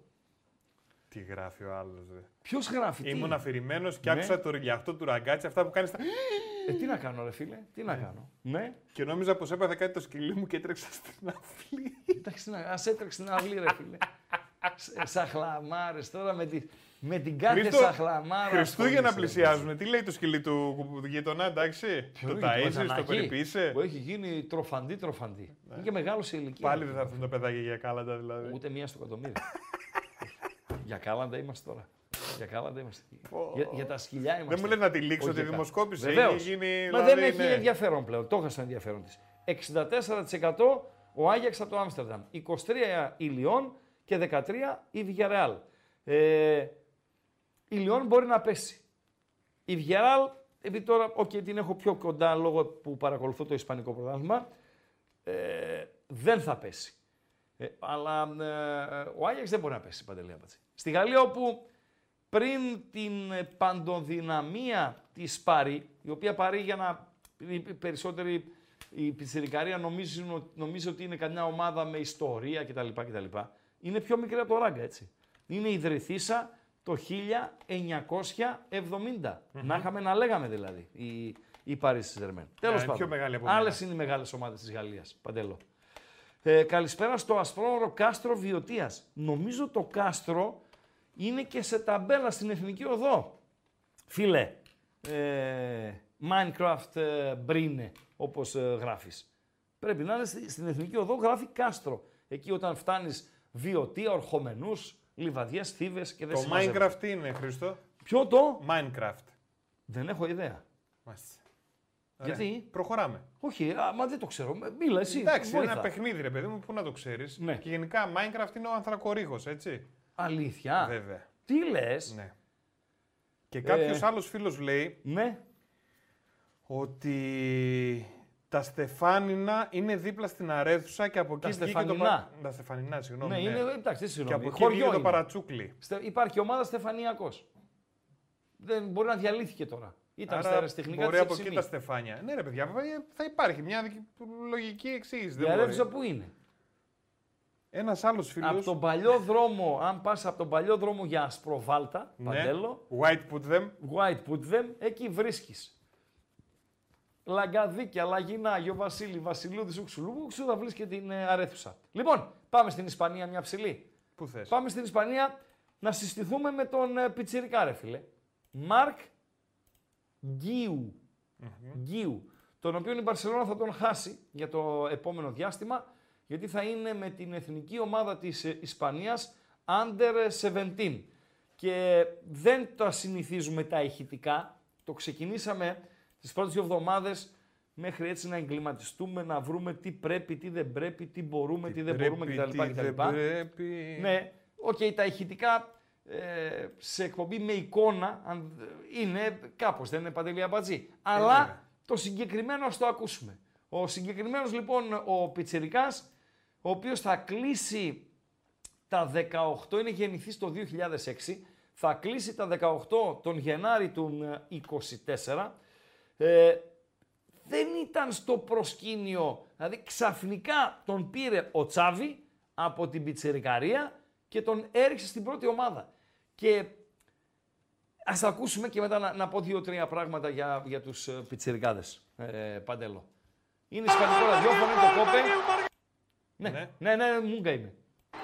Τι γράφει ο άλλος, ρε. Ποιος γράφει, τι. Ήμουν αφηρημένος και ναι. Άκουσα το ριλιαχτό του ραγκάτσι, αυτά που κάνεις τα... Ε, τι να κάνω, ρε φίλε, τι να κάνω. Ναι. Και νόμιζα πως έπαθε κάτι το σκυλί μου και έτρεξα στην αυλή. Κοιτάξτε, ας έτρεξε στην αυλή, ρε φίλε. Σαχλαμάρες τώρα με, τη... με την κάθε Χρήστο... σαχλαμάρα. Χριστούγεννα πλησιάζουνε. Τι λέει το σκυλί του γειτονά, εντάξει. Το ταΐσες, το περιποίησε. Που έχει γίνει τροφαντή, τροφαντή. Ναι. Είναι και μεγάλο σε ηλικία. Πάλι δεν θα έρθουν τα παιδάκια για κάλαντα, δηλαδή. Ούτε μία στο εκατομμύριο. Για κάλαντα είμαστε τώρα. Για κάλαντα είμαστε. Oh. Για, για τα σκυλιά είμαστε. Δεν μου λες να τη λήξω, όχι τη δημοσκόπηση. Βεβαίως. Γίνει, μα δηλαδή, δεν έχει ναι. ενδιαφέρον πλέον. Το έχασε ενδιαφέρον της. εξήντα τέσσερα τοις εκατό ο Άγιαξ από το Άμστερνταμ. είκοσι τρία η Λιόν και δεκατρία η Βιγιαρεάλ. Ε, η Λιόν μπορεί να πέσει. Η Βιγιαρεάλ, επειδή τώρα okay, την έχω πιο κοντά λόγω που παρακολουθώ το Ισπανικό πρωτάθλημα, ε, δεν θα πέσει. Ε, αλλά ε, ο Άγιαξ δεν μπορεί να πέσει, Παντελή Αμπατζή. Στη Γαλλία, όπου πριν την παντοδυναμία της Πάρη, η οποία Πάρη για να οι περισσότεροι, η πιτσιρικαρία νομίζει ότι είναι καμιά ομάδα με ιστορία κτλ, κτλ. Είναι πιο μικρή από το ράγκα, έτσι. Είναι ιδρυθήσα το χίλια εννιακόσια εβδομήντα. Mm-hmm. Να είχαμε να λέγαμε δηλαδή, η, η Πάρη Σεν Ζερμέν. Τέλος πάντων, άλλες είναι οι μεγάλες ομάδες της Γαλλίας, Παντέλο. Ε, καλησπέρα στο ασπρόωρο κάστρο Βιωτίας. Νομίζω το κάστρο είναι και σε ταμπέλα στην Εθνική Οδό. Φίλε, ε, Minecraft ε, Brine, όπως ε, γράφεις. Πρέπει να είναι στην Εθνική Οδό, γράφει κάστρο. Εκεί όταν φτάνεις Βιωτία, Ορχομενούς, Λιβαδιές, Θήβες και δεν το σημαζεύω. Minecraft είναι, Χρήστο. Ποιο το? Minecraft. Δεν έχω ιδέα. Μάλιστα. Γιατί? Προχωράμε. Όχι, α, μα δεν το ξέρω. Μίλα εσύ. Εντάξει, είναι ένα παιχνίδι, ρε παιδί μου, πού να το ξέρεις. Ναι. Και γενικά Minecraft είναι ο ανθρακορύχος, έτσι. Αλήθεια. Βέβαια. Τι λες. Ναι. Και κάποιος ε... άλλος φίλος λέει ναι. ότι τα Στεφάνινα είναι δίπλα στην Αρέθουσα και από εκεί βγήκε το Παρατσούκλι. Τα Στεφανινά, συγγνώμη. Ναι, είναι, εντάξει, συγγνώμη. Και από εκεί βγήκε το Παρατσούκλι. Υπάρχει ομάδα Στεφανιακός. Δεν μπορεί να διαλύθηκε τώρα. Ήταν στα αεραστεχνικά της από εκεί τα Στεφάνια. Ναι, ρε παιδιά, θα υπάρχει μια λογική εξήγηση. Η Αρέθουσα πού είναι. Ένας άλλος φίλος. Από τον παλιό δρόμο, αν πας από τον παλιό δρόμο για Ασπροβάλτα, Παντέλο. Ναι. White put them. White put them, εκεί βρίσκεις. Λαγκαδίκια, Λαγινά, Αγιο Βασίλη, Βασιλούδης, Ουξουλούγου, Ξου θα βρεις και την Αρέθουσα. Λοιπόν, πάμε στην Ισπανία μια ψηλή. Πού θες. Πάμε στην Ισπανία να συστηθούμε με τον πιτσιρικά, ρε φίλε. Μάρκ Γκίου. Mm-hmm. Γκίου. Τον οποίο η Μπαρσελόνα θα τον χάσει για το επόμενο διάστημα, γιατί θα είναι με την εθνική ομάδα της Ισπανίας Άντερ σεβεντίν. Και δεν τα συνηθίζουμε τα ηχητικά. Το ξεκινήσαμε τις πρώτες δύο εβδομάδες μέχρι έτσι να εγκληματιστούμε, να βρούμε τι πρέπει, τι δεν πρέπει, τι μπορούμε, τι, τι δεν πρέπει, μπορούμε κτλ. Τι δεν πρέπει. Ναι, οκ, okay, τα ηχητικά ε, σε εκπομπή με εικόνα αν, είναι κάπως, δεν είναι Παντελή Αμπατζή. Αλλά ε, το συγκεκριμένο ας το ακούσουμε. Ο συγκεκριμένος λοιπόν ο πιτσιρικάς, ο οποίος θα κλείσει τα δεκαοκτώ, είναι γεννηθής το δύο χιλιάδες έξι, θα κλείσει τα δεκαοκτώ τον Γενάρη του είκοσι τέσσερα. Ε, δεν ήταν στο προσκήνιο, δηλαδή ξαφνικά τον πήρε ο Τσάβη από την πιτσιρικαρία και τον έριξε στην πρώτη ομάδα. Και ας ακούσουμε και μετά να, να πω δύο-τρία πράγματα για, για τους πιτσιρικάδες, ε, Παντέλο. Είναι ισπανικό ραδιόφωνο, είναι το Κόπε. Ναι, ναι, ναι, μούγκα είμαι.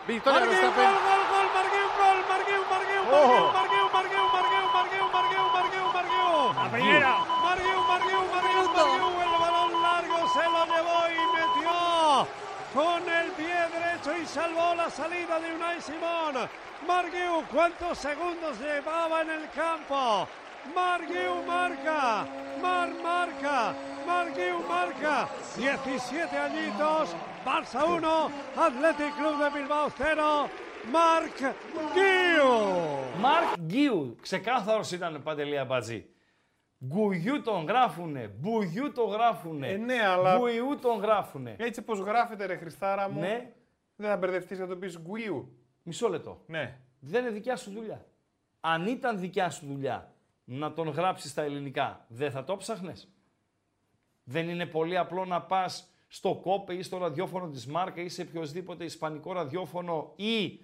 Βικτόρια Βεστάπεν. Con el pie derecho y salvó la salida de Unai Simón. Marguiu, ¿cuántos segundos llevaba en el campo? Marguiu marca, Mar marca, Marguiu marca, diecisiete añitos, Barça uno, Athletic Club de Bilbao cero, Marguiu. Marguiu, ξεκάθαρος ήταν, Παντελία Μπατζή. Γκουγιού τον γράφουνε, μπουγιού τον γράφουνε, ε, ναι, αλλά... γκουγιού τον γράφουνε. Έτσι πως γράφεται ρε Χριστάρα μου, ναι. Δεν θα μπερδευτείς να το πεις γκουγιού. Μισό λεπτό. Ναι. Δεν είναι δικιά σου δουλειά. Αν ήταν δικιά σου δουλειά να τον γράψεις στα ελληνικά, δεν θα το ψάχνες. Δεν είναι πολύ απλό να πας στο Κόπε ή στο ραδιόφωνο της Μάρκα ή σε οποιοδήποτε ισπανικό ραδιόφωνο ή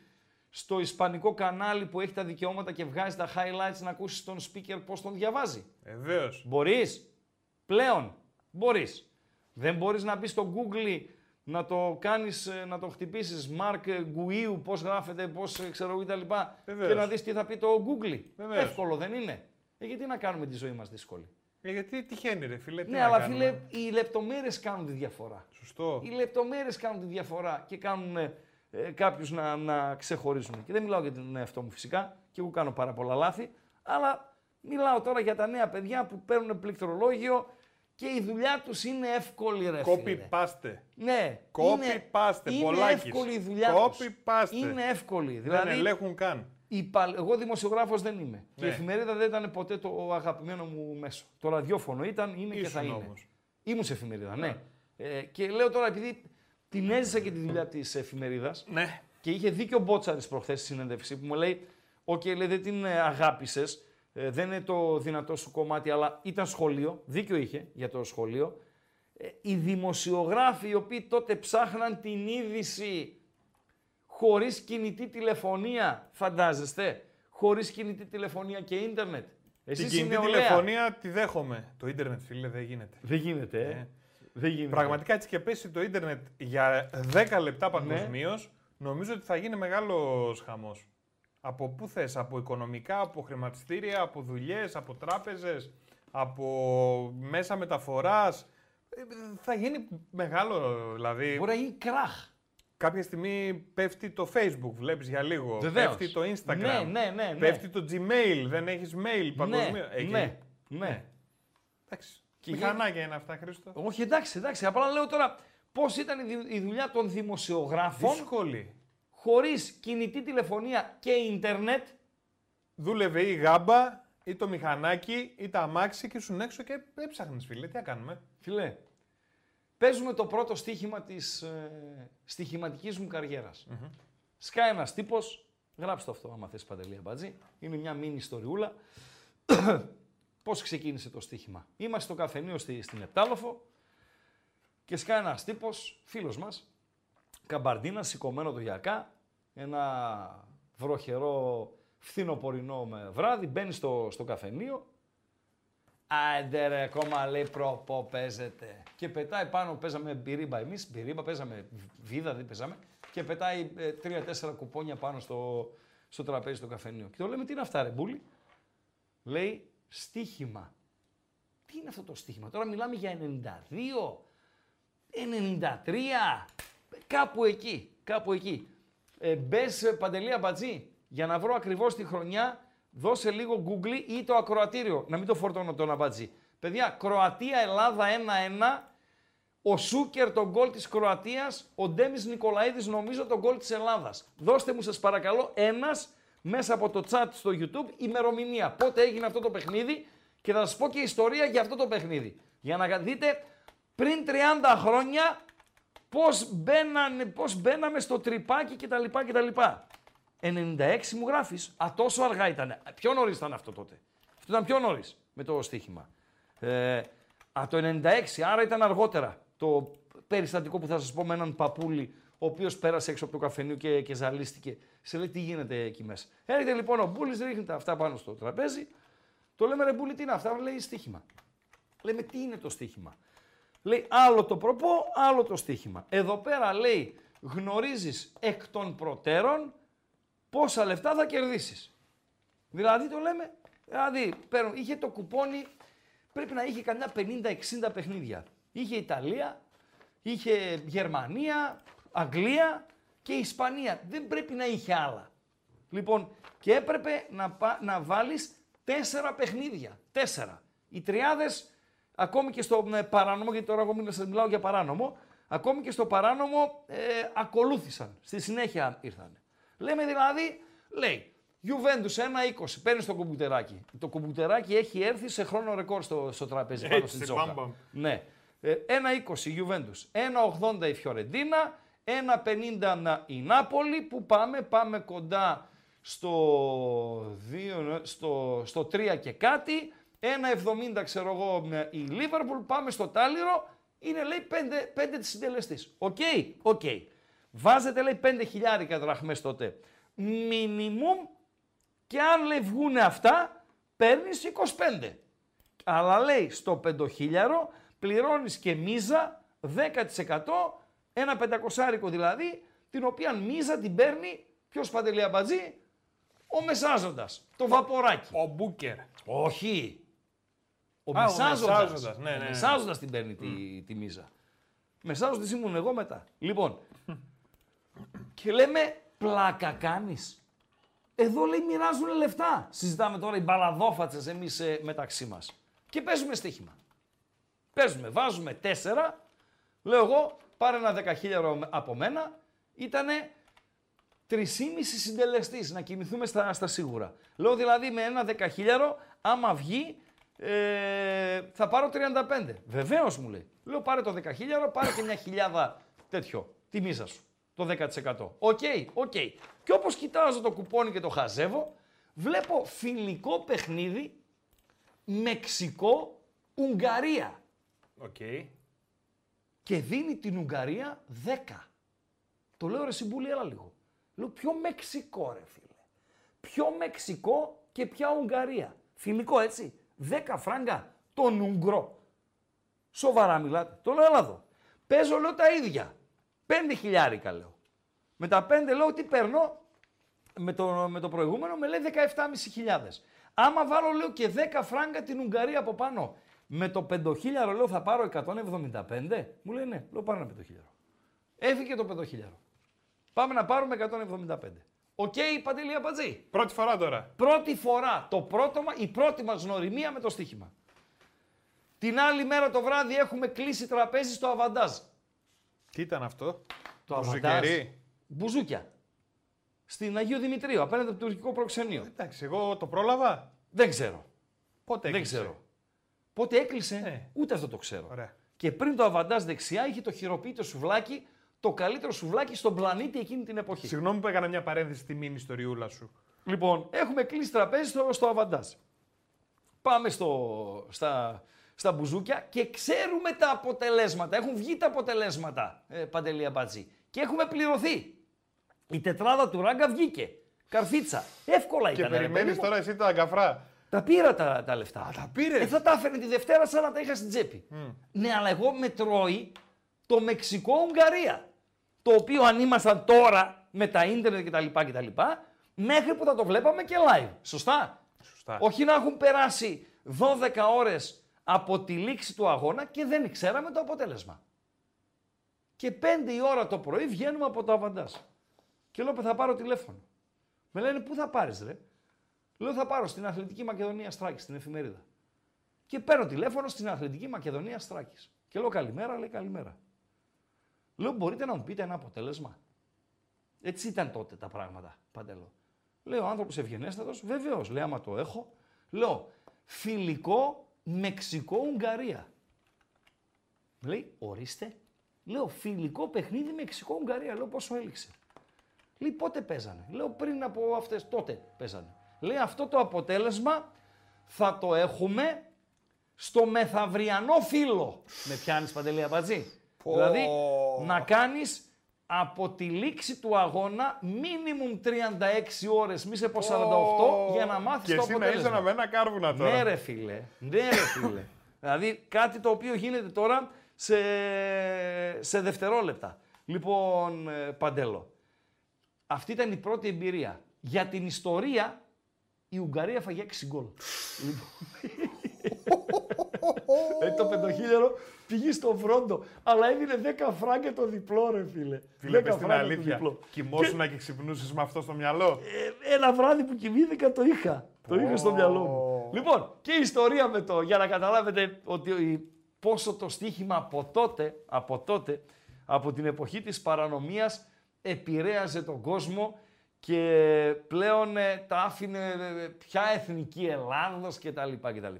στο ισπανικό κανάλι που έχει τα δικαιώματα και βγάζει τα highlights να ακούσεις τον speaker πώς τον διαβάζει. Βεβαίως. Μπορείς. Πλέον. Μπορείς. Δεν μπορείς να μπεις στο Google να το κάνεις, να το χτυπήσεις Μάρκ Γκουίου, πώς γράφεται, πώς ξέρω κτλ. Και να δεις τι θα πει το Google. Βεβαίως. Εύκολο δεν είναι. Ε, γιατί να κάνουμε τη ζωή μας δύσκολη. Ε, γιατί τυχαίνει ρε φίλε. Ναι, αλλά κάνουμε. Φίλε, οι λεπτομέρειες κάνουν τη διαφορά. Σωστό. Οι λεπτομέρειες κάνουν τη διαφορά και κάνουν ε, κάποιους να, να ξεχωρίζουν. Και δεν μιλάω για τον εαυτό μου φυσικά, και εγώ κάνω πάρα πολλά λάθη, αλλά μιλάω τώρα για τα νέα παιδιά που παίρνουν πληκτρολόγιο και η δουλειά τους είναι εύκολη ρε φίλε. Κόπι πάστε. Ναι. Κόπι πάστε. Είναι εύκολη η δουλειά τους. Είναι εύκολη. Δηλαδή, δεν ελέγχουν καν. Εγώ δημοσιογράφος δεν είμαι. Ναι. Και η εφημερίδα δεν ήταν ποτέ το αγαπημένο μου μέσο. Το ραδιόφωνο ήταν, είναι ήσουν και θα είναι. Όμως. Ήμουν σε εφημερίδα, ναι. Ε, και λέω τώρα, επειδή την έζησα και τη δουλειά της εφημερίδας ναι. Και είχε δίκιο ο Μπότσαρης προχθές στη συνέντευξη που μου λέει: «Οκ, okay, λέει, δεν την αγάπησες, ε, δεν είναι το δυνατό σου κομμάτι, αλλά ήταν σχολείο». Δίκιο είχε για το σχολείο. Ε, οι δημοσιογράφοι οι οποίοι τότε ψάχναν την είδηση. Χωρίς κινητή τηλεφωνία, φαντάζεστε. Χωρίς κινητή τηλεφωνία και ίντερνετ. Εσείς την κινητή τηλεφωνία τη δέχομαι. Το ίντερνετ, φίλε, δεν γίνεται. Δεν γίνεται, ε. ε. Δεν γίνεται. Πραγματικά έτσι και πέσει το ίντερνετ για δέκα λεπτά παγκοσμίως, ναι. Νομίζω ότι θα γίνει μεγάλος χαμός. Από πού θες, από οικονομικά, από χρηματιστήρια, από δουλειές, από τράπεζες, από μέσα μεταφοράς. Θα γίνει μεγάλο, δηλαδή. Μπορεί να γίνει κράχ. Κάποια στιγμή πέφτει το Facebook, βλέπεις για λίγο. Βεβαίως. Πέφτει το Instagram. Ναι, ναι, ναι, ναι. Πέφτει το Gmail, δεν έχεις mail παγκοσμίως. Ναι, ναι, ναι. Εντάξει. Μηχανάκια είναι αυτά, Χρήστο. Όχι, εντάξει, εντάξει. Απλά λέω τώρα πώς ήταν η δουλειά των δημοσιογράφων. Δύσκολη. Χωρίς κινητή τηλεφωνία και ίντερνετ. Δούλευε η γάμπα ή το μηχανάκι ή τα αμάξι και ήσουν έξω και έψαχνες, φίλε. Τι θα κάνουμε. Φίλε, παίζουμε το πρώτο στοίχημα της ε, στοιχηματικής μου καριέρας. Mm-hmm. Σκάει ένας τύπος, γράψτε αυτό άμα θες, Παντελή Αμπατζή. Είναι μια μίνι ιστοριούλα. Πώς ξεκίνησε το στοίχημα. Είμαστε στο καφενείο στη, στην Επτάλοφο και σκάει ένας τύπος, φίλος μας, καμπαρντίνα, σηκωμένο το γιακά, ένα βροχερό φθινοπορεινό με βράδυ, μπαίνει στο, στο καφενείο. Άντε ρε, ακόμα λέει προπό παίζεται. Και πετάει πάνω, παίζαμε μπυρίμπα εμείς, μπυρίμπα παίζαμε, βίδα δεν παίζαμε, και πετάει ε, τρία-τέσσερα κουπόνια πάνω στο, στο τραπέζι του καφενείου. Και το λέμε, τι είναι αυτά ρε μπούλη. Λέει, στοίχημα. Τι είναι αυτό το στοίχημα, τώρα μιλάμε για ενενήντα δύο, ενενήντα τρία, κάπου εκεί, κάπου εκεί. Ε, μπες, Παντελή Αμπατζή. Για να βρω ακριβώς τη χρονιά, δώσε λίγο Google ή το ακροατήριο. Να μην το φορτώνω τον Αμπατζή. Παιδιά, Κροατία-Ελλάδα ένα ένα. Ο Σούκερ τον γκολ της Κροατίας. Ο Ντέμις Νικολαίδης νομίζω τον γκολ της Ελλάδας. Δώστε μου σας παρακαλώ ένας μέσα από το chat στο YouTube ημερομηνία. Πότε έγινε αυτό το παιχνίδι και θα σας πω και ιστορία για αυτό το παιχνίδι. Για να δείτε πριν τριάντα χρόνια πώς, μπαίνανε, πώς μπαίναμε στο τρυπάκι κτλ. κτλ. ενενήντα έξι μου γράφεις. Α, τόσο αργά ήταν. Πιο νωρίς ήταν αυτό τότε. Αυτό ήταν πιο νωρίς με το στοίχημα. Ε, α, το ενενήντα έξι, άρα ήταν αργότερα. Το περιστατικό που θα σας πω με έναν παππούλι, ο οποίος πέρασε έξω από το καφενείο και, και ζαλίστηκε. Σε λέει τι γίνεται εκεί μέσα. Έρχεται λοιπόν ο Μπούλης, ρίχνει τα αυτά πάνω στο τραπέζι. Το λέμε ρε Μπούλη, τι είναι αυτά. Λέει στοίχημα. Λέμε τι είναι το στοίχημα. Λέει άλλο το προπό, άλλο το στοίχημα. Εδώ πέρα λέει γνωρίζεις εκ των προτέρων πόσα λεφτά θα κερδίσεις. Δηλαδή το λέμε, δηλαδή παίρνω, είχε το κουπόνι, πρέπει να είχε κανένα πενήντα εξήντα παιχνίδια. Είχε Ιταλία, είχε Γερμανία, Αγγλία και Ισπανία. Δεν πρέπει να είχε άλλα. Λοιπόν, και έπρεπε να, πα, να βάλεις τέσσερα παιχνίδια. Τέσσερα. Οι τριάδες, ακόμη και στο παράνομο, γιατί τώρα εγώ σας μιλάω για παράνομο, ακόμη και στο παράνομο ε, ακολούθησαν. Στη συνέχεια ήρθαν. Λέμε δηλαδή, λέει, Juventus ένα είκοσι, παίρνεις το κομπουτεράκι. Το κομπουτεράκι έχει έρθει σε χρόνο ρεκόρ στο, στο τραπέζι, πάνω στην τσόχα. Ναι. ένα είκοσι Juventus, ένα ογδόντα η Φιωρεντίνα, ένα πενήντα η Νάπολη, που πάμε, πάμε κοντά στο, δύο, στο, στο τρία και κάτι, ένα εβδομήντα ξέρω εγώ η Λίβερπουλ, πάμε στο τάλιρο, είναι λέει πέντε της συντελεστής. Οκ, okay, οκ. Okay. Βάζετε, λέει, πέντε χιλιάρικα δραχμές τότε, minimum, και αν, λέει, βγούνε αυτά, παίρνεις είκοσι πέντε. Αλλά, λέει, στο πεντοχίλιαρο πληρώνεις και μίζα δέκα τοις εκατό, ένα πεντακοσάρικο δηλαδή, την οποία μίζα την παίρνει, ποιος Παντελή Αμπατζή, ο μεσάζοντας, το βαποράκι. Ο Μπούκερ. Όχι. Ο, Α, μεσάζοντας, ο μεσάζοντας, ναι, ναι, ναι. Ο μεσάζοντας την παίρνει mm. τη, τη μίζα. Μεσάζοντας ήμουν εγώ μετά. Λοιπόν. Και λέμε, πλάκα κάνεις. Εδώ λέει μοιράζουν λεφτά. Συζητάμε τώρα οι μπαλαδόφατσες εμείς ε, μεταξύ μας. Και παίζουμε στοίχημα. Παίζουμε, βάζουμε τέσσερα. Λέω εγώ, πάρε ένα δεκαχίλιαρο από μένα. Ήτανε τρισήμισι συντελεστής, να κοιμηθούμε στα, στα σίγουρα. Λέω δηλαδή με ένα δεκαχίλιαρο, άμα βγει, ε, θα πάρω τριάντα πέντε. Βεβαίως μου λέει. Λέω πάρε το δεκαχίλιαρο, πάρε και μια χιλιάδα τέτοιο, τη μίζα σου. Το δέκα τοις εκατό. Οκ, okay, οκ. Okay. Και όπως κοιτάζω το κουπόνι και το χαζεύω, βλέπω φιλικό παιχνίδι Μεξικό-Ουγγαρία. Οκ. Okay. Και δίνει την Ουγγαρία δέκα. Το λέω ρε Συμπούλη, έλα λίγο. Λέω ποιο Μεξικό ρε φίλε. Ποιο Μεξικό και ποια Ουγγαρία. Φιλικό έτσι. δέκα φράγκα τον Ουγγρό. Σοβαρά μιλάτε. Το λέω έλα εδώ. Παίζω λέω τα ίδια. Πέντε χιλιάρικα λέω. Με τα πέντε λέω τι παίρνω, με το, με το προηγούμενο με λέει δεκαεπτά χιλιάδες πεντακόσια. Άμα βάλω λέω και δέκα φράγκα την Ουγγαρία από πάνω, με το πεντοχίλιαρο λέω θα πάρω εκατόν εβδομήντα πέντε. Μου λέει ναι, λέω πάρω ένα πεντοχίλιαρο. Έφυγε το πεντοχίλιαρο. Πάμε να πάρουμε εκατόν εβδομήντα πέντε. Οκ, Παντελή Αμπατζή. Πρώτη φορά τώρα. Πρώτη φορά. Το πρώτο, η πρώτη μας γνωριμία με το στοίχημα. Την άλλη μέρα το βράδυ έχουμε κλείσει τραπέζι στο Αβαντάζ. Τι ήταν αυτό? Το Αβαντάζ. Μπουζούκια. Στην Αγίου Δημητρίου, απέναντι από το τουρκικό προξενείο. Εντάξει, εγώ το πρόλαβα. Δεν ξέρω. Πότε έκλεισε. Δεν ξέρω. Πότε έκλεισε, ναι. Ούτε αυτό το ξέρω. Ωραία. Και πριν το Αβαντάζ δεξιά είχε το χειροποίητο σουβλάκι, το καλύτερο σουβλάκι στον πλανήτη εκείνη την εποχή. Συγγνώμη που έκανα μια παρένθεση τη μήνυ ιστοριούλα σου. Λοιπόν, έχουμε κλείσει τραπέζι στο, στο Αβαντάζ. Πάμε στο, στα, στα μπουζούκια και ξέρουμε τα αποτελέσματα. Έχουν βγει τα αποτελέσματα, ε, Παντελή Αμπατζή. Και έχουμε πληρωθεί. Η τετράδα του Ράγκα βγήκε. Καρφίτσα. Εύκολα ήταν. Και περιμένεις τώρα εσύ τα αγκαφρά. Τα πήρα τα, τα λεφτά. Α, τα πήρες. Ε, θα τα έφερε τη Δευτέρα σαν να τα είχα στην τσέπη. Mm. Ναι, αλλά εγώ με τρώει το Μεξικό-Ουγγαρία. Το οποίο αν ήμασταν τώρα με τα ίντερνετ κτλ. Μέχρι που θα το βλέπαμε και live. Σωστά. Σωστά. Όχι να έχουν περάσει δώδεκα ώρες από τη λήξη του αγώνα και δεν ξέραμε το αποτέλεσμα. Και πέντε η ώρα το πρωί βγαίνουμε από το Αβαντάζ. Και λέω θα πάρω τηλέφωνο. Με λένε πού θα πάρεις ρε. Λέω θα πάρω στην Αθλητική Μακεδονία Στράκης, στην εφημερίδα. Και παίρνω τηλέφωνο στην Αθλητική Μακεδονία Στράκης. Και λέω καλημέρα, λέει καλημέρα. Λέω μπορείτε να μου πείτε ένα αποτέλεσμα. Έτσι ήταν τότε τα πράγματα, Παντέλο. Λέω ο άνθρωπος ευγενέστατος, βεβαίως. Λέω άμα το έχω. Λέω φιλικό Μεξικό-Ουγγαρία. Λέει ορίστε. Λέω φιλικό παιχνίδι Μεξικό-Ουγγαρία. Λέω πόσο έληξε. Λέει πότε παίζανε. Λέω πριν από αυτές, τότε παίζανε. Λέει αυτό το αποτέλεσμα θα το έχουμε στο μεθαυριανό φύλλο. Με πιάνεις Παντελή Αμπατζή. Oh. Δηλαδή να κάνεις από τη λήξη του αγώνα μήνυμουμ τριάντα έξι ώρες, μη σε πω σαράντα οκτώ, oh. για να μάθεις και το αποτέλεσμα. Και εσύ να είσαι με ένα κάρβουνα τώρα. Ναι ρε φίλε, ναι ρε φίλε. Δηλαδή κάτι το οποίο γίνεται τώρα σε, σε δευτερόλεπτα. Λοιπόν Παντέλο. Αυτή ήταν η πρώτη εμπειρία. Για την ιστορία, η Ουγγαρία φαγεί έξι γκολ. Ε, το πεντοχίλιαρο πήγε στο φρόντο, αλλά έδινε δέκα φράγκα το διπλό, ρε φίλε. Φίλε, πες την αλήθεια. Κοιμόσουν και... και ξυπνούσες με αυτό στο μυαλό. Ε, ένα βράδυ που κοιμήθηκα το είχα. Oh. Το είχα στο μυαλό μου. Λοιπόν, και η ιστορία με το, για να καταλάβετε ότι πόσο το στοίχημα από τότε, από τότε, από την εποχή της παρανομίας, επηρέαζε τον κόσμο και πλέον ε, τα άφηνε ε, πια εθνική Ελλάδος κτλ. κτλ.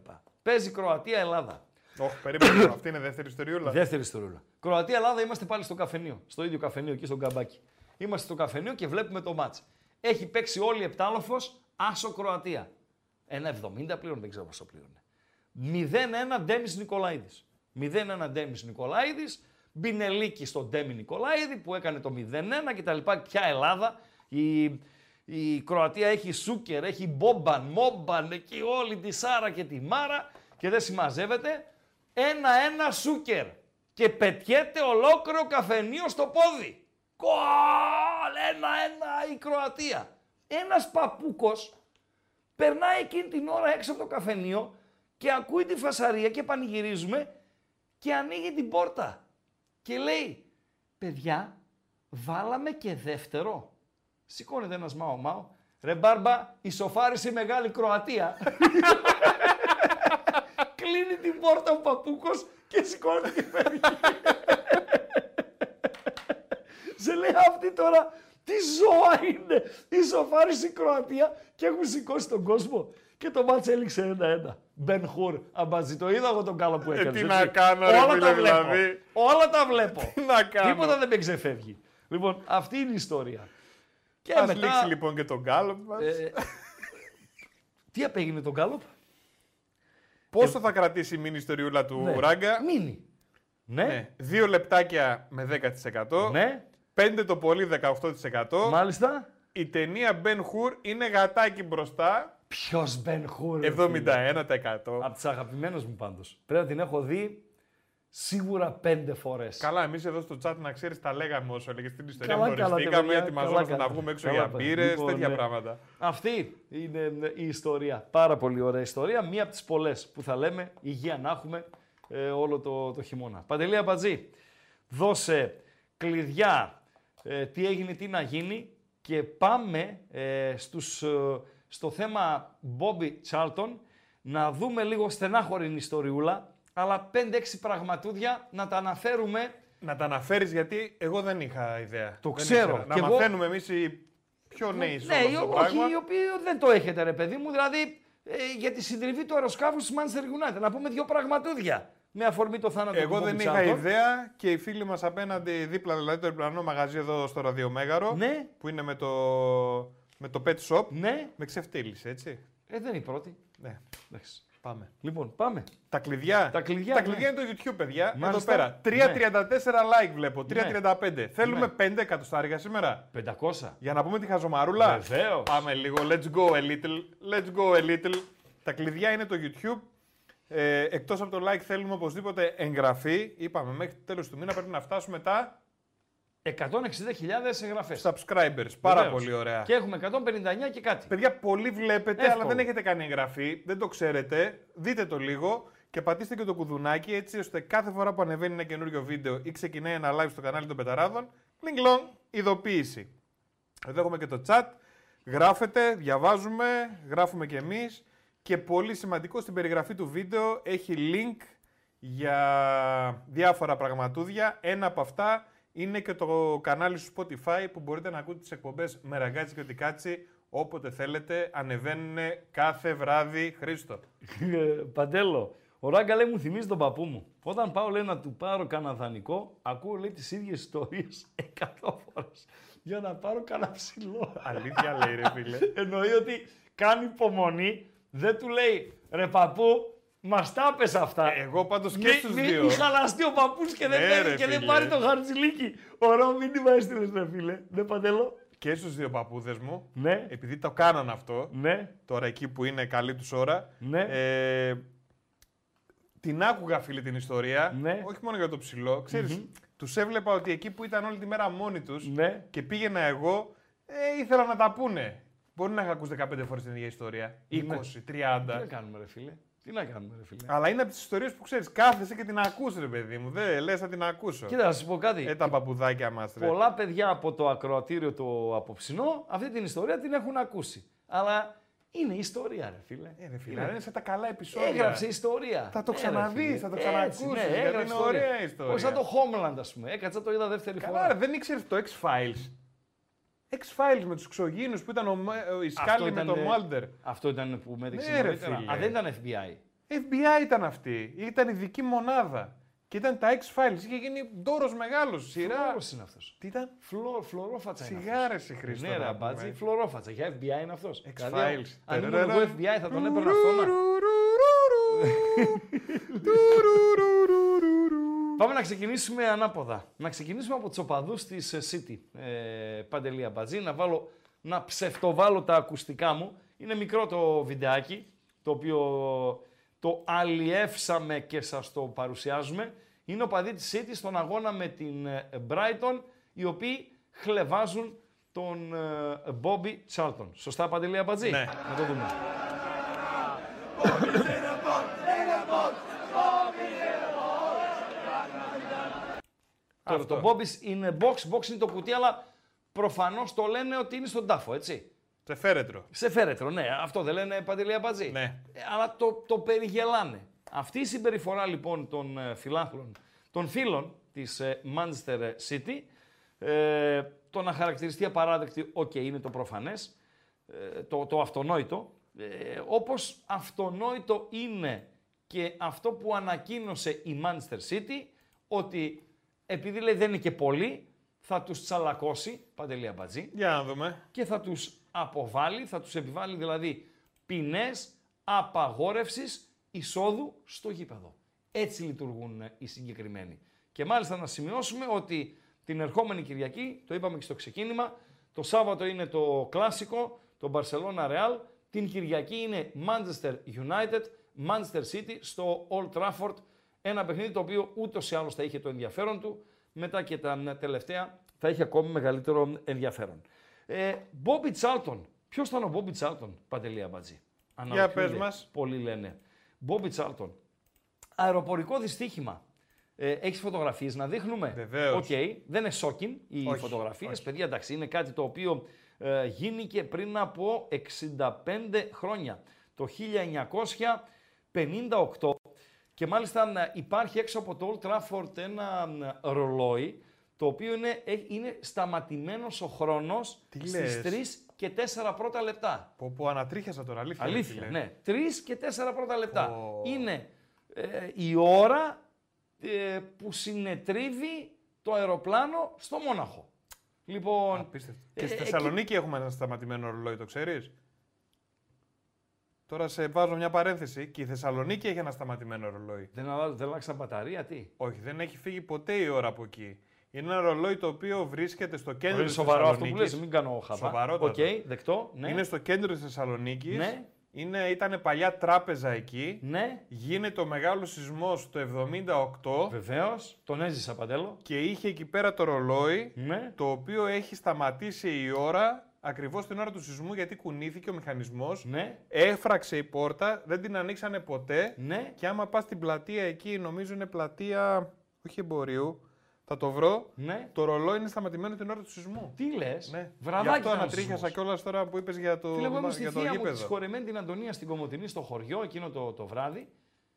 Παίζει Κροατία-Ελλάδα. Όχι, περίμενα, αυτή είναι δεύτερη ιστοριούλα. Δεύτερη ιστοριούλα. Κροατία-Ελλάδα είμαστε πάλι στο καφενείο, στο ίδιο καφενείο εκεί στον Καμπάκι. Είμαστε στο καφενείο και βλέπουμε το μάτς. Έχει παίξει όλη η Επτάλοφος, άσο Κροατία. ένα εβδομήντα πλήρων, δεν ξέρω πόσο πλήρωνε. μηδέν ένα Ντέμις Νικολαίδης. μηδέν ένα Ντέμις Νικολαίδης. Μπινελίκη στον Ντέμι Νικολαίδη που έκανε το μηδέν ένα κτλ. Ποια Ελλάδα. Η, η Κροατία έχει Σούκερ, έχει Μπόμπαν, Μόμπαν, εκεί όλη τη Σάρα και τη Μάρα και δεν συμμαζεύεται. ένα ένα Σούκερ και πετιέται ολόκληρο καφενείο στο πόδι. Κολ! ένα ένα η Κροατία. Ένας παπούκος περνάει εκείνη την ώρα έξω από το καφενείο και ακούει τη φασαρία και πανηγυρίζουμε και ανοίγει την πόρτα. Και λέει, παιδιά, βάλαμε και δεύτερο. Σηκώνεται ένας μάο μάο. Ρε μπάρμπα, ισοφάρισε η μεγάλη Κροατία. Κλείνει την πόρτα ο παππούκος και σηκώνεται και φεύγει. Σε λέει αυτή τώρα, τι ζώα είναι. Ισοφάρισε η Κροατία και έχουν σηκώσει τον κόσμο. Και το μάτς έληξε ένα ένα. Μπεν Χουρ, Αμπατζή, το είδα εγώ τον κάλο που έκανε. Ε, τι έτσι. Να κάνω, ρε, όλα, τα βλέπω, δηλαδή. όλα τα βλέπω. Τι να κάνω. Τίποτα δεν με ξεφεύγει. Λοιπόν, αυτή είναι η ιστορία. Και ας μετά... λήξει λοιπόν και τον γκάλωπ μας. Ε, τι απέγινε τον γκάλωπ. Πόσο ε... θα κρατήσει η μίνι ιστοριούλα του ναι. Ράγκα. Μίνι. Ναι. ναι. Δύο λεπτάκια με δέκα τοις εκατό. Ναι. Πέντε το πολύ δεκαοκτώ τοις εκατό. Μάλιστα. Η ταινία Μπεν Χουρ είναι γατάκι μπροστά. Ποιος Μπεν Χουρ. εβδομήντα ένα τοις εκατό. Από τις αγαπημένες μου πάντως. Πρέπει να την έχω δει. Σίγουρα πέντε φορές. Καλά, εμείς εδώ στο chat να ξέρεις τα λέγαμε όσο έλεγε στην ιστορία. Γνωριστήκαμε, ετοιμαζόμαστε να βγούμε έξω καλά, για μπύρες, λοιπόν, τέτοια ναι. πράγματα. Αυτή είναι η ιστορία. Πάρα πολύ ωραία ιστορία. Μία από τις πολλές που θα λέμε υγεία να έχουμε ε, όλο το, το χειμώνα. Παντελή Αμπατζή, δώσε κλειδιά. Ε, τι έγινε, τι να γίνει. Και πάμε ε, στους, ε, στο θέμα Bobby Charlton να δούμε λίγο στενάχωρη ιστοριούλα. αλλά πέντε έξι πραγματούδια να τα αναφέρουμε. Να τα αναφέρεις, γιατί εγώ δεν είχα ιδέα. Το δεν ξέρω. Ήξερα. Να εγώ... μαθαίνουμε εμείς οι πιο νέοι σου. Ναι, ναι, όχι, οι οποίοι δεν το έχετε, ρε παιδί μου. Δηλαδή ε, για τη συντριβή του αεροσκάφους της Manchester United. Να πούμε δύο πραγματούδια. Με αφορμή το θάνατο εγώ του Μπόμπι Σάντορ. Εγώ δεν είχα ιδέα και οι φίλοι μας απέναντι, δίπλα δηλαδή το διπλανό μαγαζί εδώ στο Ραδιομέγαρο, ναι, που είναι με το, με το Pet Shop, ναι, με ξεφτύλισε, έτσι. Ε, δεν είναι η πρώτη. Ναι. Εντάξει. Πάμε. Λοιπόν, πάμε. Τα κλειδιά. Τα κλειδιά, τα κλειδιά ναι, είναι το YouTube, παιδιά. Μάλιστα. Εδώ πέρα. τριακόσια τριάντα τέσσερα ναι, like βλέπω. τριακόσια τριάντα πέντε. Ναι. Θέλουμε ναι, πέντε εκατοστάρια σήμερα. πεντακόσια. Για να πούμε τη χαζομαρούλα. Βεβαίως. Πάμε λίγο. Let's go a little. Let's go a little. Τα κλειδιά είναι το YouTube. Ε, εκτός από το like θέλουμε οπωσδήποτε εγγραφή. Είπαμε μέχρι τέλος του μήνα πρέπει να φτάσουμε τα... εκατόν εξήντα χιλιάδες εγγραφές. Subscribers. Πάρα βεβαίως, πολύ ωραία. Και έχουμε εκατόν πενήντα εννιά και κάτι. Παιδιά, πολύ βλέπετε, εύκολο, αλλά δεν έχετε κάνει εγγραφή. Δεν το ξέρετε. Δείτε το λίγο και πατήστε και το κουδουνάκι, έτσι ώστε κάθε φορά που ανεβαίνει ένα καινούριο βίντεο ή ξεκινάει ένα live στο κανάλι των Πεταράδων, κλινγκλονγκ, ειδοποίηση. Εδώ έχουμε και το chat. Γράφετε, διαβάζουμε, γράφουμε κι εμείς. Και πολύ σημαντικό, στην περιγραφή του βίντεο έχει link για διάφορα πραγματούδια. Ένα από αυτά είναι και το κανάλι στο Spotify που μπορείτε να ακούτε τις εκπομπές με Ραγκάτσι και Οτικάτσι όποτε θέλετε. Ανεβαίνουν κάθε βράδυ, Χρήστο. Παντέλο, ο Ράγκα λέει μου θυμίζει τον παππού μου. Όταν πάω λέει να του πάρω κανένα δανεικό, ακούω λέει τις ίδιες ιστορίες εκατό φορές για να πάρω κανένα ψηλό. Αλήθεια λέει ρε φίλε. Εννοεί ότι κάνει υπομονή, δεν του λέει ρε παππού, μας τα πες αυτά. Εγώ πάντως και στους δύο. Μη χαλαστεί ο παππούς και δεν παίρνει ναι, και δεν πάρει το χαρτζηλίκι. Ωραίο μήνυμα έστειλες ρε φίλε. Ναι, Παντέλο. Και στους δύο παππούδες μου, ναι, επειδή το κάναν αυτό, ναι, τώρα εκεί που είναι καλή τους ώρα, ναι, ε, την άκουγα φίλε την ιστορία, ναι, όχι μόνο για το ψηλό. Ξέρεις, mm-hmm, τους έβλεπα ότι εκεί που ήταν όλη τη μέρα μόνοι τους, ναι, και πήγαινα εγώ, ε, ήθελα να τα πούνε. Μπορεί να είχα ακούσει δεκαπέντε φορές την ίδια ιστορία, είκοσι, ναι, τριάντα. Τι να κάνουμε ρε φίλε. Τι να κάνουμε, ρε φίλε. Αλλά είναι από τις ιστορίες που ξέρεις. Κάθεσαι και την ακούς, ρε παιδί μου. Δεν λες να την ακούσω. Κοίτα, να σας πω κάτι. Ε, τα παπουδάκια μας, ρε. Πολλά παιδιά από το ακροατήριο το απόψινό αυτή την ιστορία την έχουν ακούσει. Αλλά είναι ιστορία, ρε φίλε. Ε, ρε φίλε. Είναι, είναι σε τα καλά επεισόδια. Έγραψε ιστορία. Θα το ξαναδείς, ε, θα το ξανακούσεις. Ναι, γιατί είναι ιστορία, ωραία ιστορία. Όχι σαν το Homeland, ας πούμε. Έκατσα το είδα δεύτερη καλά, φορά. Ρε, δεν ήξερες το X-Files. X-Files με τους εξωγήινους που ήταν ο, ο, η Σκάλι με τον Μάλντερ. Αυτό ήταν που με έδειξε. Ναι, α, δεν ήταν εφ μπι άι. εφ μπι άι ήταν αυτή. Ήταν η δική μονάδα. Και ήταν τα X-Files. Είχε γίνει ντόρος μεγάλος. Σειρά. Φλόρος είναι αυτός. Τι ήταν? Φλο, φλωρόφατσα. Σιγάρες η Χρήστο. Ναι, ραμπάτζι. Φλωρόφατσα. Για εφ μπι άι είναι αυτός. X-Files. Αν ήμουν εγώ εφ μπι άι θα τον έπαιρνα αυτό να... Πάμε να ξεκινήσουμε ανάποδα. Να ξεκινήσουμε από τους οπαδούς της City, ε, Παντελία Μπατζή. Να, βάλω, να ψευτοβάλω τα ακουστικά μου. Είναι μικρό το βιντεάκι, το οποίο το αλλιεύσαμε και σας το παρουσιάζουμε. Είναι οπαδοί της City στον αγώνα με την Brighton, οι οποίοι χλεβάζουν τον Bobby Charlton. Σωστά, Παντελία Μπατζή? Ναι. Να το δούμε. Τώρα, το Bobby's είναι box, box είναι το κουτί, αλλά προφανώς το λένε ότι είναι στον τάφο, έτσι. Σε φέρετρο. Σε φέρετρο, ναι. Αυτό δεν λένε, Παντελία Μπατζή. Ναι. Ε, αλλά το, το περιγελάνε. Αυτή η συμπεριφορά λοιπόν των φιλάθλων, των φίλων της Manchester City, ε, το να χαρακτηριστεί απαράδεκτη, οκ, okay, είναι το προφανές, ε, το, το αυτονόητο, ε, όπως αυτονόητο είναι και αυτό που ανακοίνωσε η Manchester City, ότι επειδή λέει δεν είναι και πολλοί, θα τους τσαλακώσει, Παντελία Μπατζή. Για να δούμε. Και θα τους αποβάλει, θα τους επιβάλει δηλαδή ποινές απαγόρευσης εισόδου στο γήπεδο. Έτσι λειτουργούν οι συγκεκριμένοι. Και μάλιστα να σημειώσουμε ότι την ερχόμενη Κυριακή, το είπαμε και στο ξεκίνημα, το Σάββατο είναι το κλασικό, το Barcelona Real, την Κυριακή είναι Manchester United, Manchester City στο Old Trafford. Ένα παιχνίδι το οποίο ούτως ή άλλως θα είχε το ενδιαφέρον του, μετά και τα τελευταία θα είχε ακόμη μεγαλύτερο ενδιαφέρον. Ε, Bobby Charlton. Ποιος ήταν ο Bobby Charlton, Παντελία Μπατζή? Για πες μας. Πολλοί λένε. Bobby Charlton. Αεροπορικό δυστύχημα. Ε, έχεις φωτογραφίες να δείχνουμε? Βεβαίως. Okay. Δεν είναι σόκιν οι όχι, φωτογραφίες. Όχι. Παιδιά, εντάξει, είναι κάτι το οποίο ε, γίνηκε πριν από εξήντα πέντε χρόνια. Το χίλια εννιακόσια πενήντα οκτώ. Και μάλιστα υπάρχει έξω από το Old Trafford ένα ρολόι, το οποίο είναι, είναι σταματημένος ο χρόνος τι στις τρία και τέσσερα πρώτα λεπτά. Πω, πω, ανατρίχιασα τώρα, αλήθεια. Αλήθεια, ναι. τρία και τέσσερα πρώτα λεπτά. Πω. Είναι ε, η ώρα ε, που συνετρίβει το αεροπλάνο στο Μόναχο. Λοιπόν, απίστευτο. Και στη ε, Θεσσαλονίκη και... έχουμε ένα σταματημένο ρολόι, το ξέρεις. Τώρα σε βάζω μια παρένθεση και η Θεσσαλονίκη έχει ένα σταματημένο ρολόι. Δεν, δεν αλλάξαν μπαταρία, τι. Όχι, δεν έχει φύγει ποτέ η ώρα από εκεί. Είναι ένα ρολόι το οποίο βρίσκεται στο κέντρο της Θεσσαλονίκης. Σοβαρό αυτό που λες, μην κάνω χαβά. Σοβαρότατο. Οκ, okay, δεκτό. Ναι. Είναι στο κέντρο της Θεσσαλονίκης. Ναι. Ήταν παλιά τράπεζα εκεί. Ναι. Γίνεται ο μεγάλος σεισμός το εβδομήντα οκτώ. Βεβαίως. Τον έζησα, Παντέλο. Και είχε εκεί πέρα το ρολόι, ναι, το οποίο έχει σταματήσει η ώρα ακριβώς την ώρα του σεισμού, γιατί κουνήθηκε ο μηχανισμός. Ναι. Έφραξε η πόρτα, δεν την ανοίξανε ποτέ. Ναι. Και άμα πας στην πλατεία εκεί, νομίζω είναι πλατεία. Όχι εμπορίου. Θα το βρω. Ναι. Το ρολόι είναι σταματημένο την ώρα του σεισμού. Τι λες. Ναι. Βραδάκι. Γι' αυτό ανατρίχιασα κιόλας τώρα που είπες για το γήπεδο. Τη λέγαμε στη θεία μου τη συγχωρεμένη την Αντωνία στην Κομωτινή, στο χωριό εκείνο το, το βράδυ.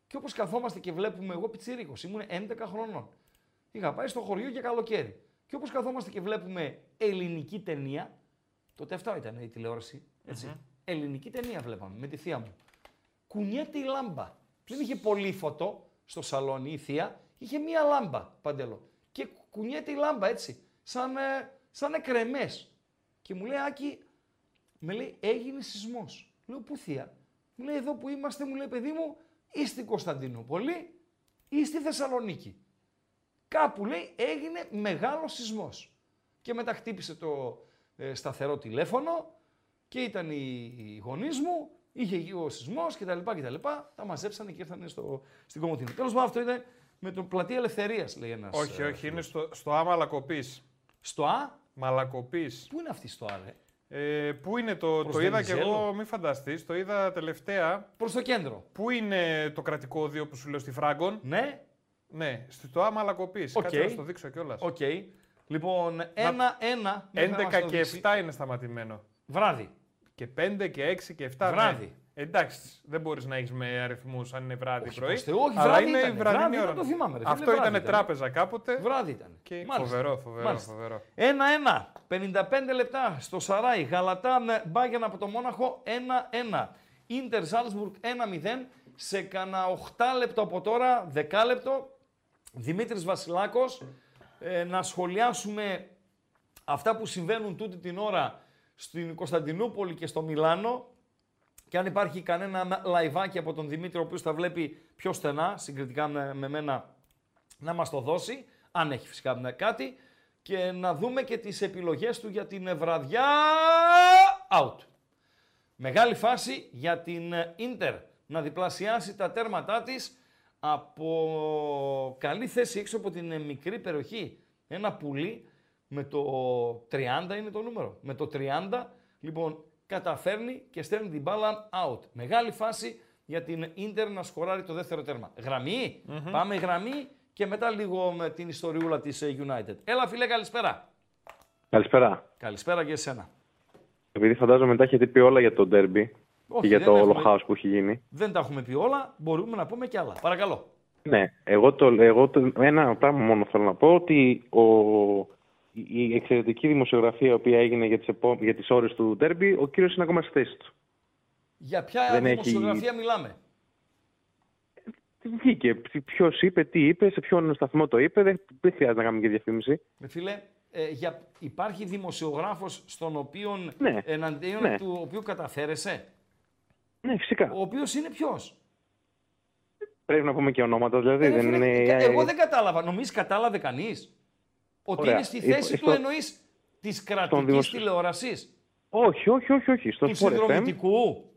Και όπως καθόμαστε και βλέπουμε, εγώ πιτσιρίκος, ήμουν έντεκα χρονών. Είχα πάει στο χωριό για καλοκαίρι. Και όπως καθόμαστε και βλέπουμε ελληνική ταινία. Τότε αυτό ήταν η τηλεόραση. Έτσι. Mm-hmm. Ελληνική ταινία βλέπαμε με τη θεία μου. Κουνιέται η λάμπα. Δεν είχε πολύ φωτό στο σαλόνι η θεία. Είχε μία λάμπα, Παντέλο. Και κουνιέται η λάμπα έτσι, σαν, σαν εκρεμές. Και μου λέει, Άκη, με λέει, έγινε σεισμός. Λέω, πού θεία? Μου λέει, εδώ που είμαστε, μου λέει, παιδί μου, ή στην Κωνσταντινούπολη ή στη Θεσσαλονίκη. Κάπου, λέει, έγινε μεγάλος σεισμός. Και μετά χτύπησε το ε, σταθερό τηλέφωνο και ήταν οι, οι γονείς μου, είχε ο σεισμός κτλ. Τα, τα μαζέψανε και ήρθαν στο, στην Κομωτινή. Τέλος πάντων, αυτό ήταν... Με τον Πλατεία Ελευθερίας, λέει ένας. Όχι, όχι, ε, είναι στο, στο Α Μαλακοπής. Στο Α? Μαλακοπής. Πού είναι αυτή στο Α, ρε? Ε, πού είναι, το, το είδα κι εγώ, μη φανταστείς, το είδα τελευταία. Προς το κέντρο. Πού είναι το κρατικό όδιο που σου λέω στη Φράγκον? Ναι. Ναι, στο Α Μαλακοπής. Okay. Κάτσε να στο δείξω κιόλας. Οκ. Okay. Λοιπόν, ένα-ένα. έντεκα και επτά είναι σταματημένο. Βράδυ. Και πέντε και έξι και επτά. Βράδυ. Ναι. Εντάξει, δεν μπορείς να έχεις με αριθμούς αν είναι βράδυ πρωί. Όχι, όχι, αλλά βράδυ είναι ήταν, η βραδινή ώρα. Το θυμάμαι, ρε. Αυτό ήταν τράπεζα κάποτε. Βράδυ ήταν. Και... Φοβερό, φοβερό, φοβερό. Ένα-ένα. πενήντα πέντε λεπτά στο Σαράι. Γαλατά Μπάγερν από το Μόναχο. ένα-ένα. Ίντερ Σάλτσμπουργκ ένα μηδέν. Σε κανένα οκτώ λεπτό από τώρα, δέκα λεπτό. Δημήτρης Βασιλάκος. Ε, να σχολιάσουμε αυτά που συμβαίνουν τούτη την ώρα στην Κωνσταντινούπολη και στο Μιλάνο. Και αν υπάρχει κανένα λαϊβάκι από τον Δημήτρη, ο οποίος τα βλέπει πιο στενά, συγκριτικά με μένα, να μας το δώσει, αν έχει φυσικά κάτι, και να δούμε και τις επιλογές του για την βραδιά out. Μεγάλη φάση για την Ίντερ να διπλασιάσει τα τέρματά της από καλή θέση έξω από την μικρή περιοχή. Ένα πουλί με το τριάντα είναι το νούμερο. Με το τριάντα, λοιπόν, καταφέρνει και στέλνει την μπάλα out. Μεγάλη φάση για την Ίντερ να σκοράρει το δεύτερο τέρμα. Γραμμή, mm-hmm. πάμε γραμμή και μετά λίγο με την ιστοριούλα της United. Έλα φίλε, καλησπέρα. Καλησπέρα. Καλησπέρα και εσένα. Επειδή φαντάζομαι τα έχετε πει όλα για το ντέρμπι και για το όλο χάος που έχει γίνει. Δεν τα έχουμε πει όλα, μπορούμε να πούμε κι άλλα. Παρακαλώ. Ναι, εγώ, το, εγώ το, ένα πράγμα μόνο θέλω να πω, ότι ο... η εξαιρετική δημοσιογραφία η οποία έγινε για τις, επο... για τις ώρες του ντέρμπι, ο κύριος είναι ακόμα στη θέση του. Για ποια δεν δημοσιογραφία έχει... μιλάμε? Τι βγήκε, ποιος είπε, τι είπε, σε ποιον σταθμό το είπε, δεν, δεν χρειάζεται να κάνουμε και διαφήμιση. Με φίλε, ε, για... υπάρχει δημοσιογράφος στον οποίον, ναι, εναντίον, ναι, του οποίου καταφέρεσαι. Ναι, φυσικά. Ο οποίος είναι ποιος? Πρέπει να πούμε και ονόματα, δηλαδή. Ε, δεν είναι... Εγώ δεν κατάλαβα, νομίζεις κατάλαβε κανείς? Ότι ωραία, είναι στη θέση ε, του στο... εννοείς της κρατικής δημοσιο... τηλεόρασης. Όχι, όχι, όχι, όχι. Του συνδρομητικού.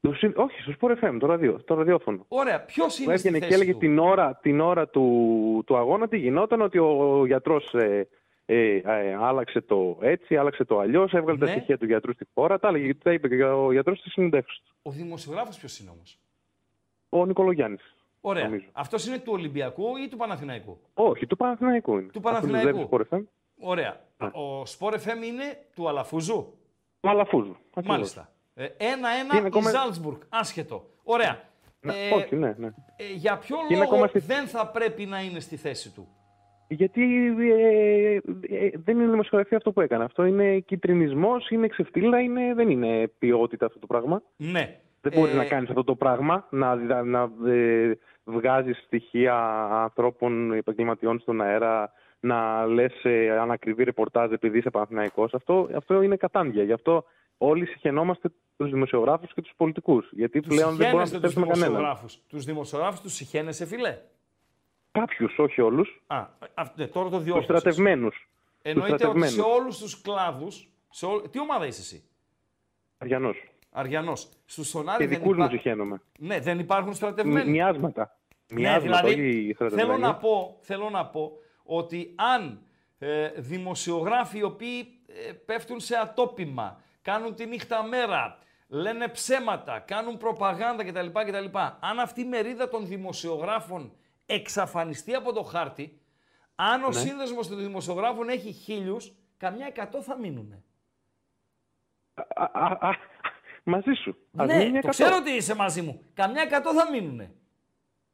Του συν... Όχι, στο Sport εφ εμ, το, ραδιο... το ραδιόφωνο. Ωραία, ποιος είναι στη θέση και έλεγε του? Την ώρα, την ώρα του, του αγώνα τι γινόταν, ότι ο γιατρός ε, ε, ε, άλλαξε το έτσι, άλλαξε το αλλιώς, έβγαλε, ναι, τα στοιχεία του γιατρού στη χώρα, τα έλεγε, τα είπε και ο γιατρός στη συνεντεύξη του. Ο δημοσιογράφος ποιος είναι όμως? Ο Νικολογιάννης. Ωραία. Αυτός είναι του Ολυμπιακού ή του Παναθηναϊκού? Όχι, του Παναθηναϊκού είναι. Του Παναθηναϊκού. Σπορ εφ εμ. Ωραία. Α. Ο Sport εφ εμ είναι του Αλαφούζου. Του Αλαφούζου. Μάλιστα. Ένα-ένα η ακόμα... Ζάλτσμπουργκ. Άσχετο. Ωραία. Να, ε, όχι, ναι, ναι. Ε, για ποιο και λόγο στη... δεν θα πρέπει να είναι στη θέση του? Γιατί ε, ε, δεν είναι δημοσιογραφία αυτό που έκανε. Αυτό είναι κυτρινισμός, είναι ξεφτύλα, είναι, δεν είναι ποιότητα αυτό το πράγμα. Ναι. Δεν μπορείς ε... να κάνεις αυτό το πράγμα, να, να, να ε, βγάζεις στοιχεία ανθρώπων επαγγελματιών στον αέρα, να λες ε, ανακριβή ρεπορτάζ επειδή είσαι Παναθηναϊκός. Αυτό, αυτό είναι κατάντια. Γι' αυτό όλοι συχαινόμαστε τους δημοσιογράφους και τους πολιτικούς. Γιατί τους πλέον δεν μπορούμε να πιστεύουμε κανέναν. Τους δημοσιογράφους τους συχαίνεσαι, φίλε? Κάποιους, όχι όλους. Α, α, ναι, τώρα το διώχνεις. Τους στρατευμένους. Εννοείται ότι σε όλους τους κλάδους. Σε ό... Τι ομάδα είσαι εσύ? Αριανός. Αριανός. Στους Σονάρι δεν υπάρχουν. Ναι, δεν υπάρχουν στρατευμένοι. Μοιάσματα. Μοιάσματα. Ναι, δηλαδή, θέλω να πω, θέλω να πω ότι αν ε, δημοσιογράφοι οι οποίοι ε, πέφτουν σε ατόπιμα, κάνουν τη νύχτα μέρα, λένε ψέματα, κάνουν προπαγάνδα κτλ. κτλ. Αν αυτή η μερίδα των δημοσιογράφων εξαφανιστεί από το χάρτη, αν ο ναι. σύνδεσμος των δημοσιογράφων έχει χίλιους, καμιά εκατό θα μείνουν. Α, α, α, μαζί σου. Ναι, το ξέρω ότι είσαι μαζί μου. Καμιά εκατό θα μείνουνε.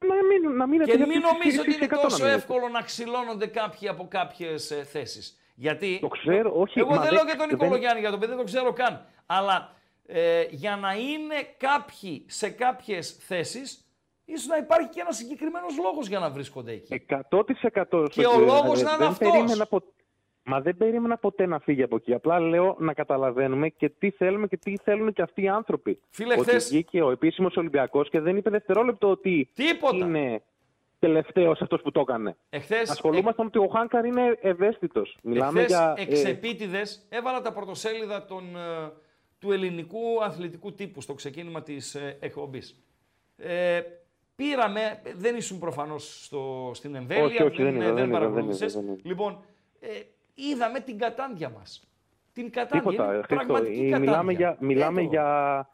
Να μείνουν, να μείνουν, και μην νομίζω ότι είναι τόσο να εύκολο να ξυλώνονται κάποιοι από κάποιες ε, θέσεις. Γιατί το ξέρω, όχι, εγώ δεν λέω και τον Νικολογιάννη για το παιδί, δεν το ξέρω καν. Αλλά ε, για να είναι κάποιοι σε κάποιες θέσεις, ίσως να υπάρχει και ένας συγκεκριμένος λόγος για να βρίσκονται εκεί. εκατό τοις εκατό. Και ο λόγος να είναι αυτός. Απο... Μα δεν περίμενα ποτέ να φύγει από εκεί. Απλά λέω να καταλαβαίνουμε και τι θέλουμε και τι θέλουν και αυτοί οι άνθρωποι. Φίλε, ότι χθες... βγήκε ο επίσημος Ολυμπιακός και δεν είπε δευτερόλεπτο ότι τίποτα. Είναι τελευταίος αυτός που το έκανε. Εχθές... Ασχολούμαστε εκ... ότι ο Χάνκαρ είναι ευαίσθητος. Μιλάμε εχθές για... εξεπίτηδες έβαλα τα πρωτοσέλιδα των, του ελληνικού αθλητικού τύπου στο ξεκίνημα της εκπομπής. Ε, πήραμε, δεν ήσουν προφανώς στο, στην εμβέλεια, όχι, όχι, δεν, δεν, δεν παρακολουθούσες. Λοιπόν, ε, είδαμε την κατάντια μας. Την κατάντια, τίποτα, πραγματική ε, κατάντια. Μιλάμε για, μιλάμε για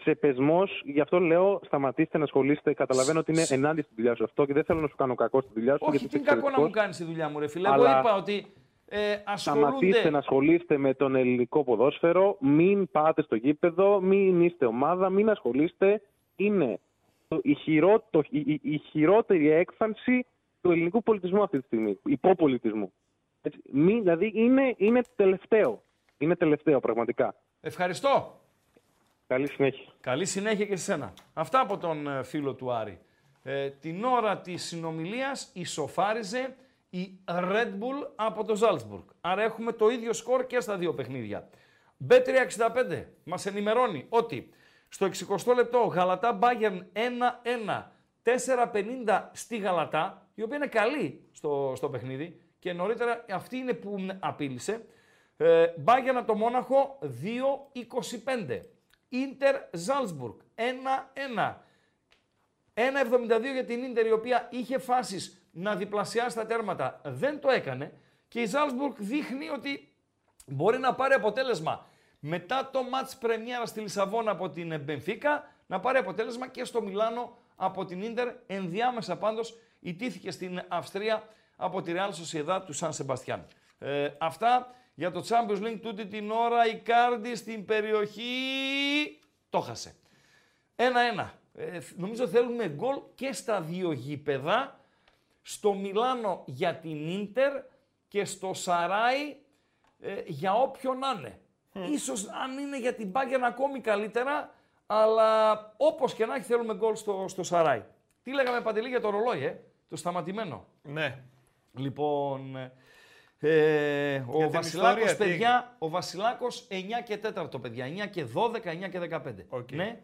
ξεπεσμός, γι' αυτό λέω σταματήστε να ασχολείστε. Καταλαβαίνω ότι είναι ενάντια στη δουλειά σου αυτό και δεν θέλω να σου κάνω κακό στη δουλειά σου. Όχι, τι κακό να μου κάνεις στη δουλειά μου, ρε φίλε. Εγώ είπα ότι... Ε, ασχολούνται... Σταματήστε να ασχολείστε με τον ελληνικό ποδόσφαιρο, μην πάτε στο γήπεδο, μην είστε ομάδα, μην ασχολείστε. Είναι η, χειρό, το, η, η χειρότερη έκφανση του ελληνικού πολιτισμού αυτή τη στιγμή, υποπολιτισμού. Έτσι, μη, δηλαδή είναι, είναι τελευταίο, είναι τελευταίο πραγματικά. Ευχαριστώ. Καλή συνέχεια. Καλή συνέχεια και σε σένα. Αυτά από τον φίλο του Άρη. Ε, την ώρα της συνομιλίας ισοφάριζε η Red Bull από το Salzburg. Άρα έχουμε το ίδιο σκορ και στα δύο παιχνίδια. μπετ τριακόσια εξήντα πέντε μας ενημερώνει ότι στο εξηκοστό λεπτό Γαλατά Bayern ένα ένα, τέσσερα πενήντα στη Γαλατά, η οποία είναι καλή στο, στο παιχνίδι και νωρίτερα αυτή είναι που απείλησε. Ε, Bayern από το Μόναχο δύο είκοσι πέντε, Ίντερ Salzburg ένα ένα, ένα εβδομήντα δύο για την Ίντερ η οποία είχε φάσεις να διπλασιάσει τα τέρματα. Δεν το έκανε και η Salzburg δείχνει ότι μπορεί να πάρει αποτέλεσμα μετά το μάτς πρεμιέρα στη Λισαβόνα από την Μπενφίκα, να πάρει αποτέλεσμα και στο Μιλάνο από την Ίντερ. Ενδιάμεσα πάντως ιτήθηκε στην Αυστρία από τη Real Sociedad του Σαν Σεμπαστιάν. Ε, αυτά για το Champions League. Τούτη την ώρα η Κάρντι στην περιοχή το χάσε. ένα ένα. Ε, νομίζω θέλουμε γκολ και στα δύο γήπεδα. Στο Μιλάνο για την Ίντερ και στο Σαράι ε, για όποιον να είναι. Mm. Ίσως αν είναι για την Bayern ακόμη καλύτερα, αλλά όπως και να έχει θέλουμε γκολ στο, στο Σαράι. Τι λέγαμε, Παντελή, για το ρολόι, ε? Το σταματημένο. Ναι. Λοιπόν, ε, ο, ο, Βασιλάκος, ιστορία, παιδιά, τι... ο Βασιλάκος εννιά και τέσσερα, παιδιά, εννιά και δώδεκα, εννιά και δεκαπέντε. Okay. Ναι.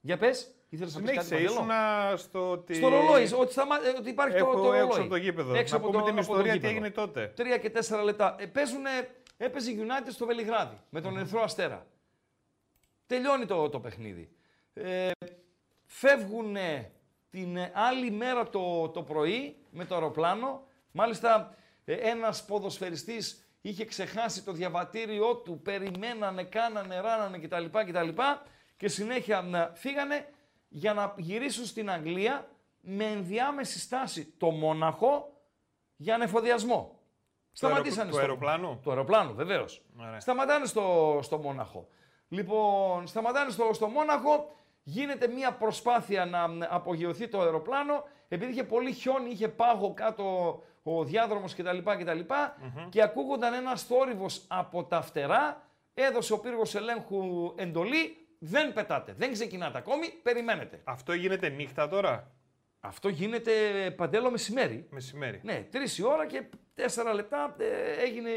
Για πες. Ήθελες να πεις κάτι, Παντελό? Στο, ότι... στο ρολόι, ότι, σταμα... ότι υπάρχει έχω το, το ρολόι. Έξω από το γήπεδο. Έξω να από πούμε το, την από ιστορία το τι έγινε τότε. Τρία και τέσσερα λεπτά. Ε, παίζουνε, έπαιζε United στο Βελιγράδι με τον mm-hmm. Ερυθρό Αστέρα. Τελειώνει το, το παιχνίδι. Ε, φεύγουν την άλλη μέρα το, το πρωί με το αεροπλάνο. Μάλιστα ένας ποδοσφαιριστής είχε ξεχάσει το διαβατήριό του. Περιμένανε, κάνανε, ράνανε κτλ. κτλ. Και συνέχεια φύγανε για να γυρίσουν στην Αγγλία με ενδιάμεση στάση το Μόναχο για ανεφοδιασμό. Σταματήσανε στο αεροπλάνο. Το αεροπλάνο, βεβαίως. Σταματάνε στο, στο Μόναχο. Λοιπόν, σταματάνε στο, στο Μόναχο γίνεται μια προσπάθεια να απογειωθεί το αεροπλάνο, επειδή είχε πολύ χιόνι, είχε πάγο κάτω ο διάδρομος κτλ. κτλ. Mm-hmm. Και ακούγονταν ένας θόρυβος από τα φτερά, έδωσε ο πύργος ελέγχου εντολή, δεν πετάτε, δεν ξεκινάτε ακόμη, περιμένετε. Αυτό γίνεται νύχτα τώρα? Αυτό γίνεται Παντέλο μεσημέρι. Μεσημέρι. Ναι, τρεις η ώρα και τέσσερα λεπτά έγινε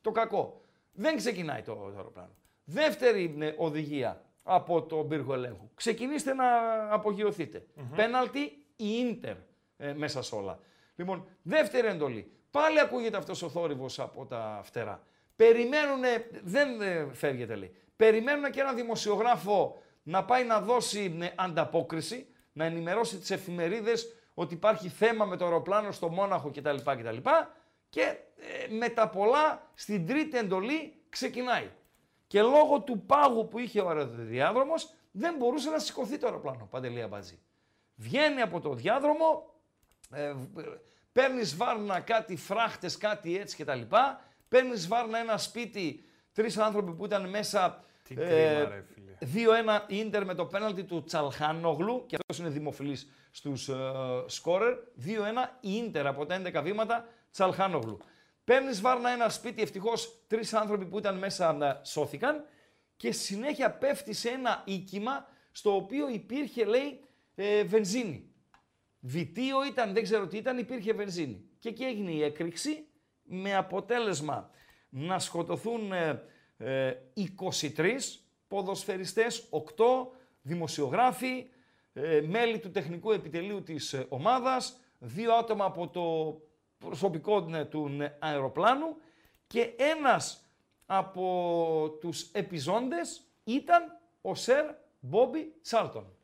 το κακό. Δεν ξεκινάει το, το αεροπλάνο. Δεύτερη οδηγία από τον πύργο ελέγχου. Ξεκινήστε να απογειωθείτε. Mm-hmm. Πέναλτι ή Ίντερ ε, μέσα σε όλα. Λοιπόν, δεύτερη εντολή. Πάλι ακούγεται αυτός ο θόρυβος από τα φτερά. Περιμένουνε, δεν ε, φεύγεται λέει. Περιμένουνε και έναν δημοσιογράφο να πάει να δώσει ε, ανταπόκριση, να ενημερώσει τις εφημερίδες ότι υπάρχει θέμα με το αεροπλάνο στο Μόναχο κτλ. κτλ. Και ε, με τα πολλά στην τρίτη εντολή ξεκινάει. Και λόγω του πάγου που είχε ο αεροδιάδρομος δεν μπορούσε να σηκωθεί το αεροπλάνο, Παντελή Αμπατζή. Βγαίνει από το διάδρομο, ε, παίρνεις βάρνα κάτι φράχτες, κάτι έτσι κτλ. Παίρνεις βάρνα ένα σπίτι, τρεις άνθρωποι που ήταν μέσα, ε, δύο ένα Ίντερ με το πέναλτι του Τσαλχάνογλου, και αυτός είναι δημοφιλής στους ε, σκόρερ, δύο ένα Ίντερ από τα έντεκα βήματα Τσαλχάνογλου. Παίρνεις βάρνα ένα σπίτι, ευτυχώς τρεις άνθρωποι που ήταν μέσα σώθηκαν, και συνέχεια πέφτει σε ένα οίκημα στο οποίο υπήρχε, λέει, ε, βενζίνη. Βιτίο ήταν, δεν ξέρω τι ήταν, υπήρχε βενζίνη. Και εκεί έγινε η έκρηξη, με αποτέλεσμα να σκοτωθούν ε, ε, είκοσι τρεις ποδοσφαιριστές, οκτώ δημοσιογράφοι, ε, μέλη του τεχνικού επιτελείου της ε, ομάδας, δύο άτομα από το προσωπικό του αεροπλάνου, και ένας από τους επιζώντες ήταν ο Σερ Μπόμπι Τσάρλτον.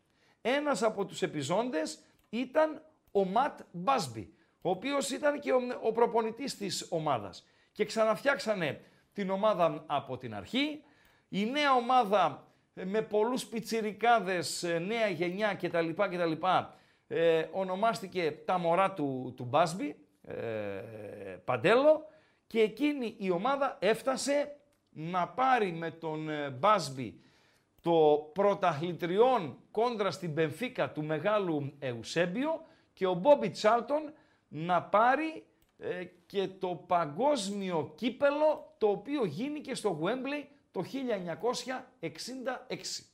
Ένας από τους επιζώντες ήταν ο Ματ Μπάσμπι, ο οποίος ήταν και ο προπονητής της ομάδας. Και ξαναφτιάξανε την ομάδα από την αρχή. Η νέα ομάδα με πολλούς πιτσιρικάδες, νέα γενιά κτλ. κτλ. Ε, ονομάστηκε τα μωρά του, του Μπάσμπι, Ε, Παντέλο, και εκείνη η ομάδα έφτασε να πάρει με τον Μπάσμπι το πρωταθλητριόν κόντρα στην Μπενφίκα του μεγάλου Εουσέμπιο, και ο Μπόμπι Τσάρλτον να πάρει ε, και το παγκόσμιο κύπελο, το οποίο γίνηκε στο Γουέμπλεϊ το χίλια εννιακόσια εξήντα έξι.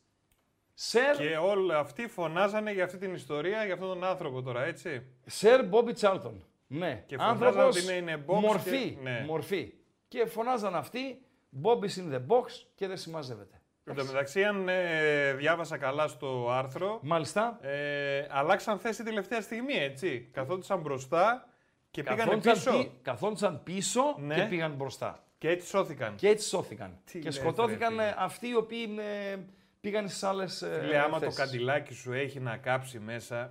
Sir... Και όλοι αυτοί φωνάζανε για αυτή την ιστορία, για αυτόν τον άνθρωπο τώρα, έτσι. Σερ Μπόμπι Τσάρλτον. Ναι, και άνθρωπος, ότι είναι, είναι box μορφή, και... Ναι. μορφή. Και φωνάζαν αυτοί, Bobby's in the box, και δεν συμμαζεύεται. Εν τω μεταξύ, αν ε, διάβασα καλά στο άρθρο, μάλιστα, ε, αλλάξαν θέση τελευταία στιγμή, έτσι. Καθόντουσαν μπροστά και πήγαν πίσω. Πι, καθόντουσαν πίσω, ναι, και πήγαν μπροστά. Και έτσι σώθηκαν. Και έτσι σώθηκαν. Τι και σκοτώθηκαν έφερε, αυτοί οι οποίοι ε, πήγαν στις άλλες ε, θέσεις. Άμα το καντιλάκι σου έχει να κάψει μέσα,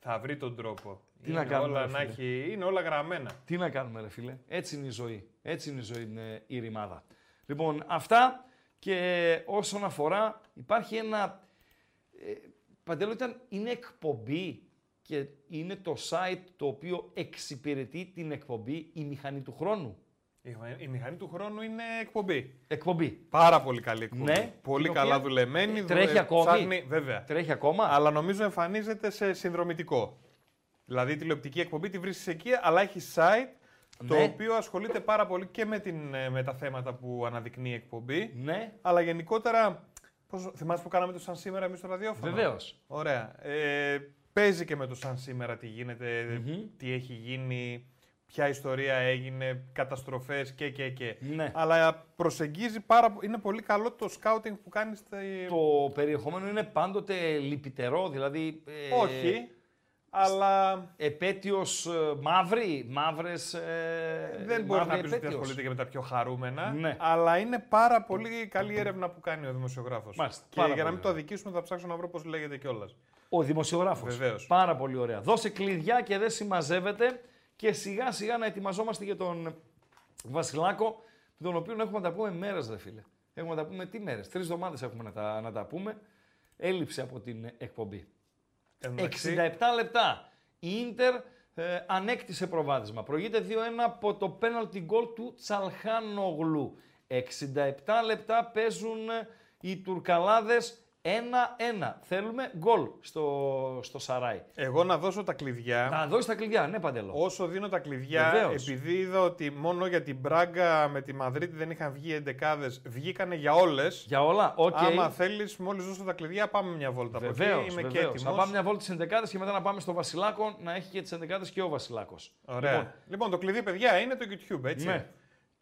θα βρει τον τρόπο. Τι είναι, να κάνουμε, όλα να έχει, είναι όλα γραμμένα. Τι να κάνουμε ρε φίλε, έτσι είναι η ζωή, έτσι είναι η ζωή, είναι η ρημάδα. Λοιπόν, αυτά, και όσον αφορά, υπάρχει ένα, ε, Παντέλο, ήταν, είναι εκπομπή και είναι το site το οποίο εξυπηρετεί την εκπομπή Η Μηχανή του Χρόνου. Η, η Μηχανή του Χρόνου είναι εκπομπή. Εκπομπή. Πάρα πολύ καλή εκπομπή. Ναι, πολύ καλά οποία... δουλεμένη. Τρέχει δου... ακόμη. Ψάχνει, βέβαια. Τρέχει ακόμα. Αλλά νομίζω εμφανίζεται σε συνδρομητικό. Δηλαδή, τηλεοπτική εκπομπή τη βρίσκεις εκεί, αλλά έχει site, ναι, το οποίο ασχολείται πάρα πολύ και με, την, με τα θέματα που αναδεικνύει η εκπομπή. Ναι. Αλλά γενικότερα, πώς, θυμάσαι που κάναμε το Σαν Σήμερα εμείς στο ραδιόφωνο. Βεβαίως. Ωραία. Ε, παίζει και με το Σαν Σήμερα τι γίνεται, mm-hmm, τι έχει γίνει, ποια ιστορία έγινε, καταστροφές και και και. Ναι. Αλλά προσεγγίζει πάρα πολύ. Είναι πολύ καλό το σκάουτινγκ που κάνεις. Τε... Το περιεχόμενο είναι πάντοτε λυπητερό, δηλαδή. Ε... Όχι. Αλλά... Επέτειος μαύρη, μαύρες... Ε... Δεν μπορεί να πεις ότι ασχολείται και με τα πιο χαρούμενα, ναι, αλλά είναι πάρα πολύ καλή έρευνα που κάνει ο δημοσιογράφος. Μάλιστα, και για να μην ωραία. το αδικήσουμε θα ψάξω να βρω πώς λέγεται κιόλας. Ο δημοσιογράφος. Βεβαίως. Πάρα πολύ ωραία. Δώσε κλειδιά και δεν συμμαζεύεται, και σιγά σιγά να ετοιμαζόμαστε για τον Βασιλάκο, τον οποίο έχουμε να τα πούμε μέρες ρε φίλε. Έχουμε να τα πούμε τι μέρες, τρεις εβδομάδες έχουμε να τα, να τα πούμε. Έλλειψη από την εκπομπή. εξήντα επτά λεπτά. Η Ίντερ ε, ανέκτησε προβάδισμα. Προηγείται δύο ένα από το πέναλτι γκολ του Τσαλχάνογλου. εξήντα επτά λεπτά παίζουν οι Τουρκαλάδες, ένα ένα. Θέλουμε γκολ στο, στο Σαράι. Εγώ να δώσω τα κλειδιά. Να δώσεις τα κλειδιά, ναι Παντέλο. Όσο δίνω τα κλειδιά, βεβαίως, επειδή είδα ότι μόνο για την Μπράγκα με τη Μαδρίτη δεν είχαν βγει εντεκάδες, βγήκανε για όλες. Για όλα, οκ. Okay. Άμα θέλεις, μόλις δώσω τα κλειδιά, πάμε μια βόλτα. Βεβαίως, είμαι και έτοιμος. Να πάμε μια βόλτα τις εντεκάδες και μετά να πάμε στο Βασιλάκο να έχει και τις εντεκάδες και ο Βασιλάκος. Ωραία. Λοιπόν, λοιπόν, το κλειδί, παιδιά, είναι το YouTube, έτσι. Ναι.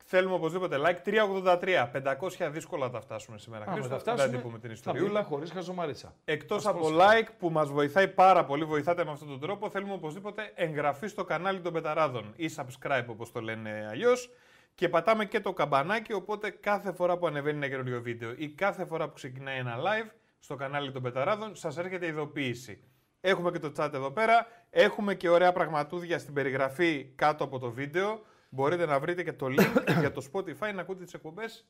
Θέλουμε οπωσδήποτε like. τριακόσια ογδόντα τρία. πεντακόσια δύσκολα θα φτάσουμε σήμερα. Χρήστο, θα φτάσουμε, δεν πούμε την ιστοριούλα. Χωρίς χαζομαρίτσα. Εκτός από like που μας βοηθάει πάρα πολύ, βοηθάτε με αυτόν τον τρόπο, θέλουμε οπωσδήποτε εγγραφή στο κανάλι των Πεταράδων ή subscribe όπως το λένε αλλιώς. Και πατάμε και το καμπανάκι, οπότε κάθε φορά που ανεβαίνει ένα καινούριο βίντεο ή κάθε φορά που ξεκινάει ένα live στο κανάλι των Πεταράδων, σας έρχεται ειδοποίηση. Έχουμε και το chat εδώ πέρα. Έχουμε και ωραία πραγματούδια στην περιγραφή κάτω από το βίντεο. Μπορείτε να βρείτε και το link για το Spotify να ακούτε τις εκπομπές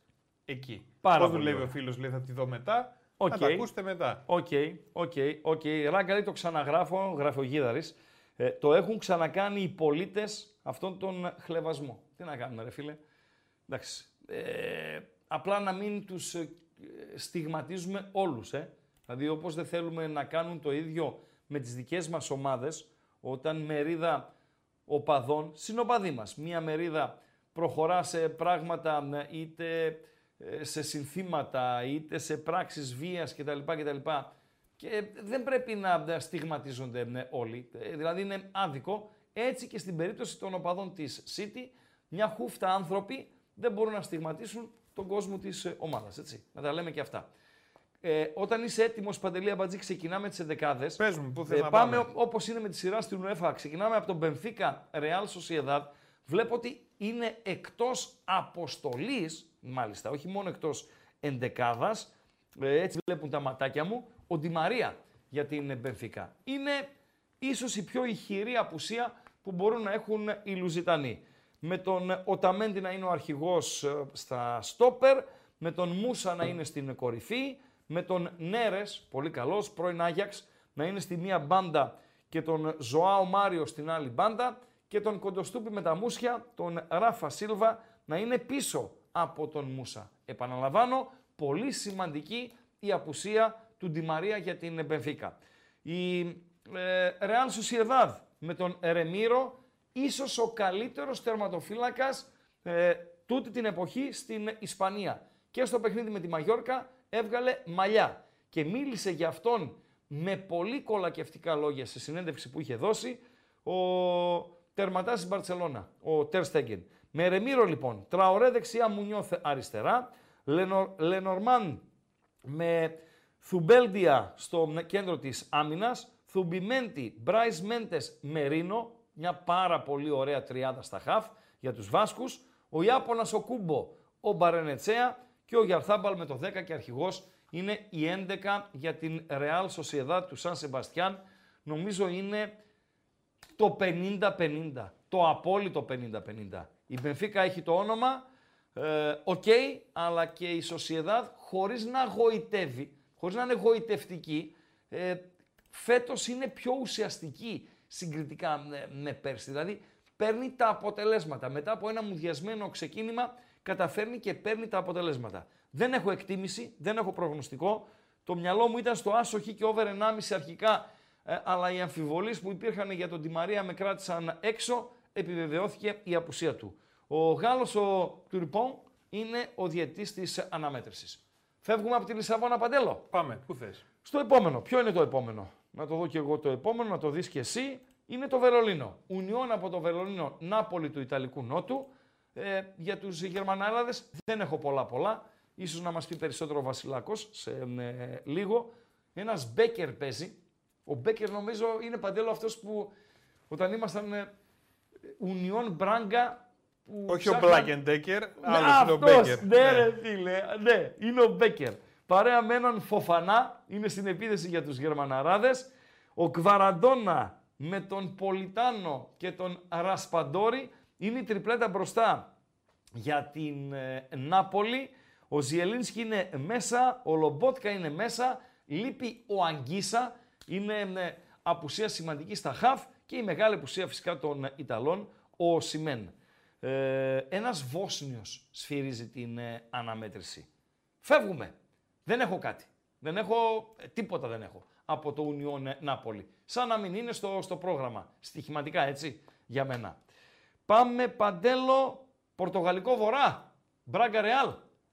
εκεί. Πώς δουλεύει ο φίλος, λέει, θα τη δω μετά. Okay. Να τα ακούσετε μετά. Οκ, οκ, οκ. Ράγκαρη, το ξαναγράφω, γραφογίδαρης. Ε, το έχουν ξανακάνει οι πολίτες αυτόν τον χλεβασμό. Τι να κάνουμε ρε φίλε. Εντάξει. Ε, απλά να μην τους στιγματίζουμε όλους. Ε. Δηλαδή όπως δεν θέλουμε να κάνουν το ίδιο με τις δικές μας ομάδες, όταν μερίδα οπαδών, συνοπαδοί μας. Μία μερίδα προχωρά σε πράγματα είτε σε συνθήματα, είτε σε πράξεις βίας κτλ. κτλ. Και δεν πρέπει να στιγματίζονται όλοι. Δηλαδή είναι άδικο. Έτσι και στην περίπτωση των οπαδών της City, μια χούφτα άνθρωποι δεν μπορούν να στιγματίσουν τον κόσμο της ομάδας. Έτσι. Να τα λέμε και αυτά. Ε, όταν είσαι έτοιμος, Παντελή Αμπατζή, ξεκινάμε τις εντεκάδες. Πες μου, πού θες ε, να πάμε. Πάμε όπως είναι με τη σειρά στην UEFA. Ξεκινάμε από τον Μπενφίκα Real Sociedad. Βλέπω ότι είναι εκτός αποστολής, μάλιστα, όχι μόνο εκτός εντεκάδας. Ε, έτσι βλέπουν τα ματάκια μου. Ο Ντι Μαρία για την Μπενφίκα. Είναι ίσως η πιο ηχηρή απουσία που μπορούν να έχουν οι Λουζιτανοί. Με τον Οταμέντι να είναι ο αρχηγός στα στόπερ, με τον Μούσα να είναι στην κορυφή, με τον Νέρες, πολύ καλός, πρώην Άγιαξ, να είναι στη μία μπάντα και τον Ζωάο Μάριο στην άλλη μπάντα και τον Κοντοστούπη με τα μουσια, τον Ράφα Σίλβα, να είναι πίσω από τον Μούσα. Επαναλαμβάνω, πολύ σημαντική η απουσία του Ντι Μαρία για την Μπενφίκα. Η ε, Real Sociedad με τον Ρεμίρο, ίσως ο καλύτερος τερματοφύλακας ε, τούτη την εποχή στην Ισπανία. Και στο παιχνίδι με τη Μαγιόρκα έβγαλε μαλλιά και μίλησε για αυτόν με πολύ κολακευτικά λόγια σε συνέντευξη που είχε δώσει ο τερματάς της Μπαρτσελώνα, ο Τερ Στέγκεν. Με Ρεμίρο λοιπόν, Τραωρέ δεξιά, Μουνιώθ αριστερά, Λενορ, Λενορμάν με Θουμπέλντια στο κέντρο της άμυνας, Θουμπιμέντι, Μπράις Μέντες, Μερίνο, μια πάρα πολύ ωραία τριάδα στα χαφ για τους Βάσκους, ο Ιάπωνας ο Κούμπο, ο Μπαρενετσέα, και ο Γιαρθάμπαλ με το δέκα και αρχηγός είναι η έντεκα για την Real Sociedad του Σαν Σεμπαστιάν. Νομίζω είναι το πενήντα πενήντα, το απόλυτο πενήντα πενήντα. Η Μπενφίκα έχει το όνομα, οκ, ε, okay, αλλά και η Sociedad χωρίς να γοητεύει, χωρίς να είναι γοητευτική, ε, φέτος είναι πιο ουσιαστική συγκριτικά με, με πέρσι. Δηλαδή παίρνει τα αποτελέσματα. Μετά από ένα μουδιασμένο ξεκίνημα, καταφέρνει και παίρνει τα αποτελέσματα. Δεν έχω εκτίμηση, δεν έχω προγνωστικό. Το μυαλό μου ήταν στο άσοχη και over ενάμιση αρχικά, ε, αλλά οι αμφιβολίες που υπήρχαν για τον Ντι Μαρία με κράτησαν έξω, επιβεβαιώθηκε η απουσία του. Ο Γάλλος ο Τουρπον είναι ο διαιτητής της αναμέτρησης. Φεύγουμε από τη Λισαβόνα, Παντέλο. Πάμε, πού θες. Στο επόμενο. Ποιο είναι το επόμενο. Να το δω και εγώ το επόμενο, να το δεις και εσύ. Είναι το Βερολίνο. Ουνιόν από το Βερολίνο, Νάπολη του Ιταλικού Νότου. Ε, για τους Γερμανάραδες δεν έχω πολλά πολλά, ίσως να μας πει περισσότερο ο Βασιλάκος σε ε, λίγο. Ένας Μπέκερ παίζει, ο Μπέκερ νομίζω είναι, Παντέλο, αυτός που όταν ήμασταν ε, Ουνιόν Μπράγκα. Όχι ψάχναν... ο Μπλάκεντέκερ, άλλος είναι ο Μπέκερ. Ναι, ναι. Ρε, φίλε, ναι, είναι ο Μπέκερ. Παρέα με έναν Φοφανά, είναι στην επίθεση για τους Γερμανάραδες, ο Κβαραντόνα με τον Πολιτάνο και τον Ρασπαντόρι. Είναι η τριπλέτα μπροστά για την ε, Νάπολη. Ο Ζιελίνσκι είναι μέσα, ο Λομπότκα είναι μέσα, λείπει ο Αγγίσα, είναι ε, απουσία σημαντική στα χαφ και η μεγάλη απουσία φυσικά των Ιταλών, ο Σιμέν. Ε, ένας Βόσνιος σφυρίζει την ε, αναμέτρηση. Φεύγουμε. Δεν έχω κάτι. Δεν έχω, τίποτα δεν έχω από το Union Napoli. Σαν να μην είναι στο, στο πρόγραμμα. Στοιχηματικά έτσι, για μένα. Πάμε Παντέλο, Πορτογαλικό Βορρά, Μπράγκα Ρεάλ.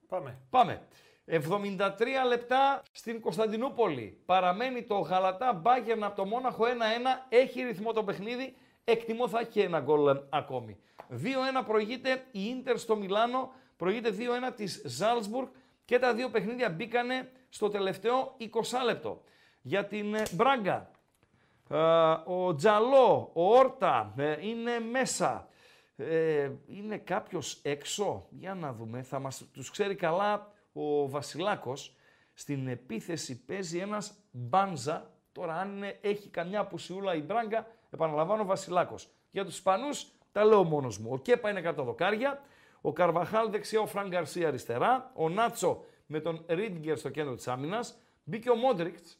Πάμε. Πάμε. εβδομήντα τρία λεπτά στην Κωνσταντινούπολη. Παραμένει το Γαλατά Μπάγερν από το Μόναχο ένα ένα. Έχει ρυθμό το παιχνίδι. Εκτιμώ θα έχει ένα γκολ ακόμη. δύο ένα προηγείται η Ίντερ στο Μιλάνο. Προηγείται δύο ένα της Ζάλτσμπουργκ. Και τα δύο παιχνίδια μπήκανε στο τελευταίο εικοσάλεπτο. Για την Μπράγκα, ο Τζαλό, ο Όρτα είναι μέσα. Είναι κάποιος έξω. Για να δούμε. Θα μας τους ξέρει καλά ο Βασιλάκος. Στην επίθεση παίζει ένας Μπάνζα. Τώρα αν είναι, έχει καμιά απουσιούλα η Μπράγκα, επαναλαμβάνω, ο Βασιλάκος. Για τους Ισπανούς τα λέω μόνος μου. Ο Κέπα είναι κάτω δοκάρια. Ο Καρβαχάλ δεξιά, ο Φραν Γκαρσία αριστερά. Ο Νάτσο με τον Ρίντγκερ στο κέντρο της άμυνας. Μπήκε ο Μόντρικτς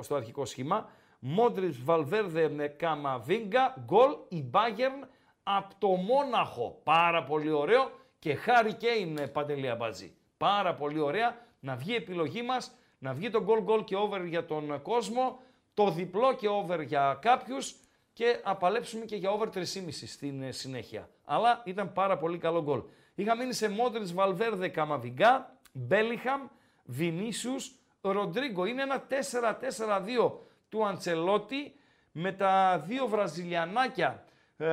στο αρχικό σχήμα. Μόντρικτς, Βαλβέρδε, Καμαβίγκα. Γκολ η Μπάγερν από το Μόναχο. Πάρα πολύ ωραίο. Και Χάρι Κέιν, Παντελία Μπατζή. Πάρα πολύ ωραία. Να βγει η επιλογή μας. Να βγει το γκολ γκολ και over για τον κόσμο. Το διπλό και over για κάποιους. Και απαλέψουμε και για over τρία κόμμα πέντε στην συνέχεια. Αλλά ήταν πάρα πολύ καλό γκολ. Είχα μείνει σε Μόντριτς, Βαλβέρδε, Καμαβιγκά, Μπέλιχαμ, Βινίσιους, Ροντρίγκο. Είναι ένα τέσσερα τέσσερα δύο του Αντσελότη με τα δύο Βραζιλιανάκια ε,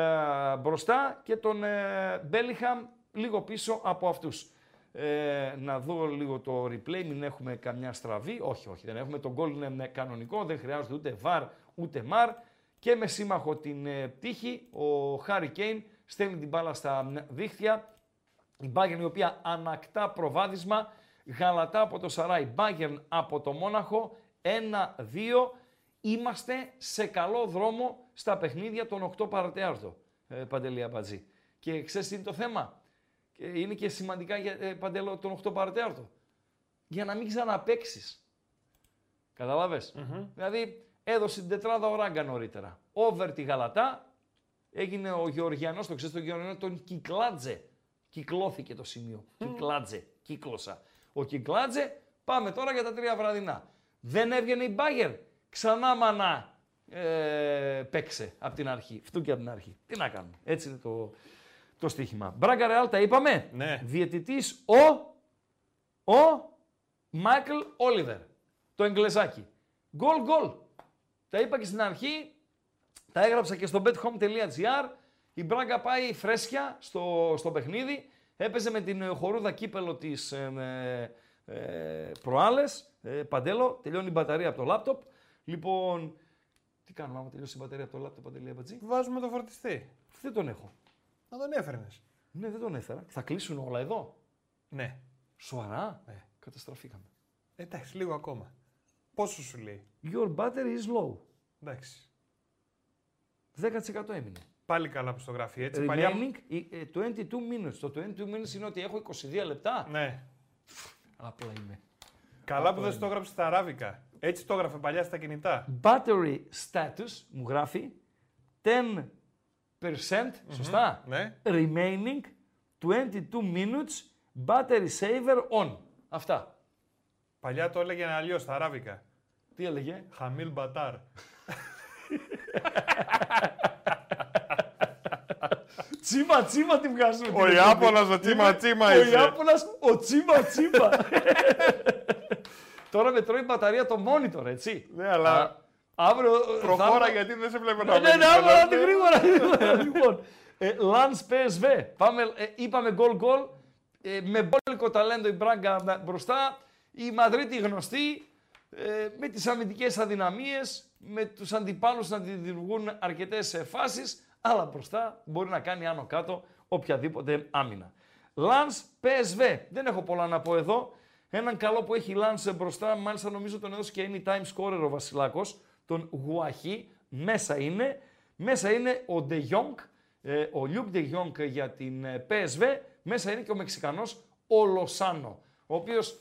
μπροστά και τον ε, Μπέλιχαμ λίγο πίσω από αυτούς. Ε, να δω λίγο το replay, μην έχουμε καμιά στραβή. Όχι, όχι, δεν έχουμε. Το γκολ είναι κανονικό, δεν χρειάζεται ούτε βαρ ούτε μαρ. Και με σύμμαχο την τύχη, ο Χάρι Κέιν στέλνει την μπάλα στα δίχτυα. Η Μπάγερν η οποία ανακτά προβάδισμα. Γαλατά από το Σαράι, Μπάγερν από το Μόναχο. ένα δύο. Είμαστε σε καλό δρόμο στα παιχνίδια των οκτώ παρατέταρτο, Παντελή Αμπατζή. Και ξέρεις τι είναι το θέμα. Είναι και σημαντικά για Παντελό τον οκτώ παρατέταρτο. Για να μην ξαναπαίξεις. Καταλάβες. Mm-hmm. Δηλαδή... Έδωσε την τετράδα ο Ράγκα νωρίτερα. Over τη Γαλατά, έγινε ο Γεωργιανός, το ξέρεις τον Γεωργιανό, τον Κυκλάτζε. Κυκλώθηκε το σημείο. Mm. Κυκλάτζε, κύκλωσα. Ο Κυκλάτζε, πάμε τώρα για τα τρία βραδινά. Δεν έβγαινε η Μπάγερ, ξανά μανά ε, παίξε από την αρχή. Φτούκια από την αρχή. Τι να κάνουμε, έτσι είναι το, το στοίχημα. Μπράγκα Ρεάλ τα είπαμε. Ναι. Διαιτητής ο, ο Μάικλ Όλιβερ, το εγγλεζάκι. Γκολ γκολ. Τα είπα και στην αρχή, τα έγραψα και στο μπετ χόουμ τελεία τζι άρ. Η Μπράγκα πάει φρέσκια στο, στο παιχνίδι. Έπαιζε με την χορούδα κύπελο της ε, ε, προάλλες. Ε, Παντέλο, τελειώνει η μπαταρία από το λάπτοπ. Λοιπόν, τι κάνουμε άμα τελειώσει η μπαταρία από το λάπτοπ, Παντελία Μπατζή? Βάζουμε το φορτιστή. Δεν τον έχω. Να τον έφερνες. Ναι, δεν τον έφερα. Θα κλείσουν όλα εδώ. Ναι. Σοβαρά. Ναι. Καταστραφήκαμε. Εντάξει, λίγο ακόμα. Πόσο σου λέει? Your battery is low. Εντάξει. δέκα τοις εκατό έμεινε. Πάλι καλά που στο γράφει έτσι. Remaining παλιά... είκοσι δύο minutes. Το είκοσι δύο minutes είναι ότι έχω είκοσι δύο λεπτά. Ναι. Απλά είμαι. Καλά Απλά που δεν το έγραψε στα αράβικα. Έτσι το έγραφε παλιά στα κινητά. Battery status μου γράφει δέκα τοις εκατό. Mm-hmm. Σωστά. Ναι. Remaining είκοσι δύο minutes. Battery saver on. Αυτά. Παλιά το έλεγε αλλιώς στα αράβικα. Τι έλεγε? Χαμίλ Μπατάρ. Τσίμα τσίμα τη βγάζουν. Ο Ιάπωνας ο τσίμα τσίμα είσαι. Ο Ιάπωνας ο τσίμα τσίμα. Τώρα με τρώει η μπαταρία το monitor, έτσι. Ναι, αλλά αύριο... Προχώρα γιατί δεν σε βλέπω να μην. Ναι, αύριο την γρήγορα. Λοιπόν, Lance πι ες βι. Είπαμε γκολ γκολ. Με μπόλικο ταλέντο η Μπράγκα μπροστά. Η Μαδρίτη γνωστή, ε, με τις αμυντικές αδυναμίες, με τους αντιπάλους να δημιουργούν αρκετές φάσεις, αλλά μπροστά μπορεί να κάνει άνω κάτω οποιαδήποτε άμυνα. Λανς πι ες βι, δεν έχω πολλά να πω εδώ. Έναν καλό που έχει Λανς μπροστά, μάλιστα νομίζω τον έδωσε και anytime scorer ο Βασιλάκος, τον Γουαχή, μέσα είναι. Μέσα είναι ο Ντε Γιόνγκ, ε, ο Λιουκ Ντε Γιόνγκ για την πι ες βι, μέσα είναι και ο Μεξικανός ο Λοσάνο, ο οποίος...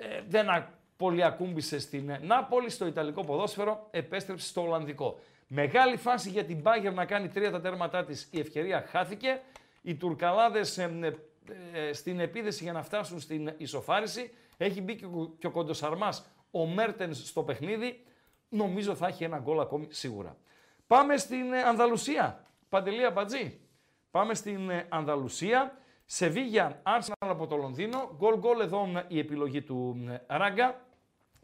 Ε, δεν πολύ ακούμπησε στην Νάπολη, στο Ιταλικό ποδόσφαιρο, επέστρεψε στο Ολλανδικό. Μεγάλη φάση για την Μπάγερ να κάνει τρία τα τέρματά της, η ευκαιρία χάθηκε. Οι Τουρκαλάδες ε, ε, στην επίδεση για να φτάσουν στην ισοφάριση. Έχει μπει και ο, και ο Κοντοσαρμάς, ο Μέρτενς στο παιχνίδι, νομίζω θα έχει ένα γκολ ακόμη σίγουρα. Πάμε στην Ανδαλουσία. Παντελή Αμπατζή. Πάμε στην Ανδαλουσία. Σεβίγια, Άρσεναλ από το Λονδίνο. Γκολ-γκολ εδώ η επιλογή του Ράγκα.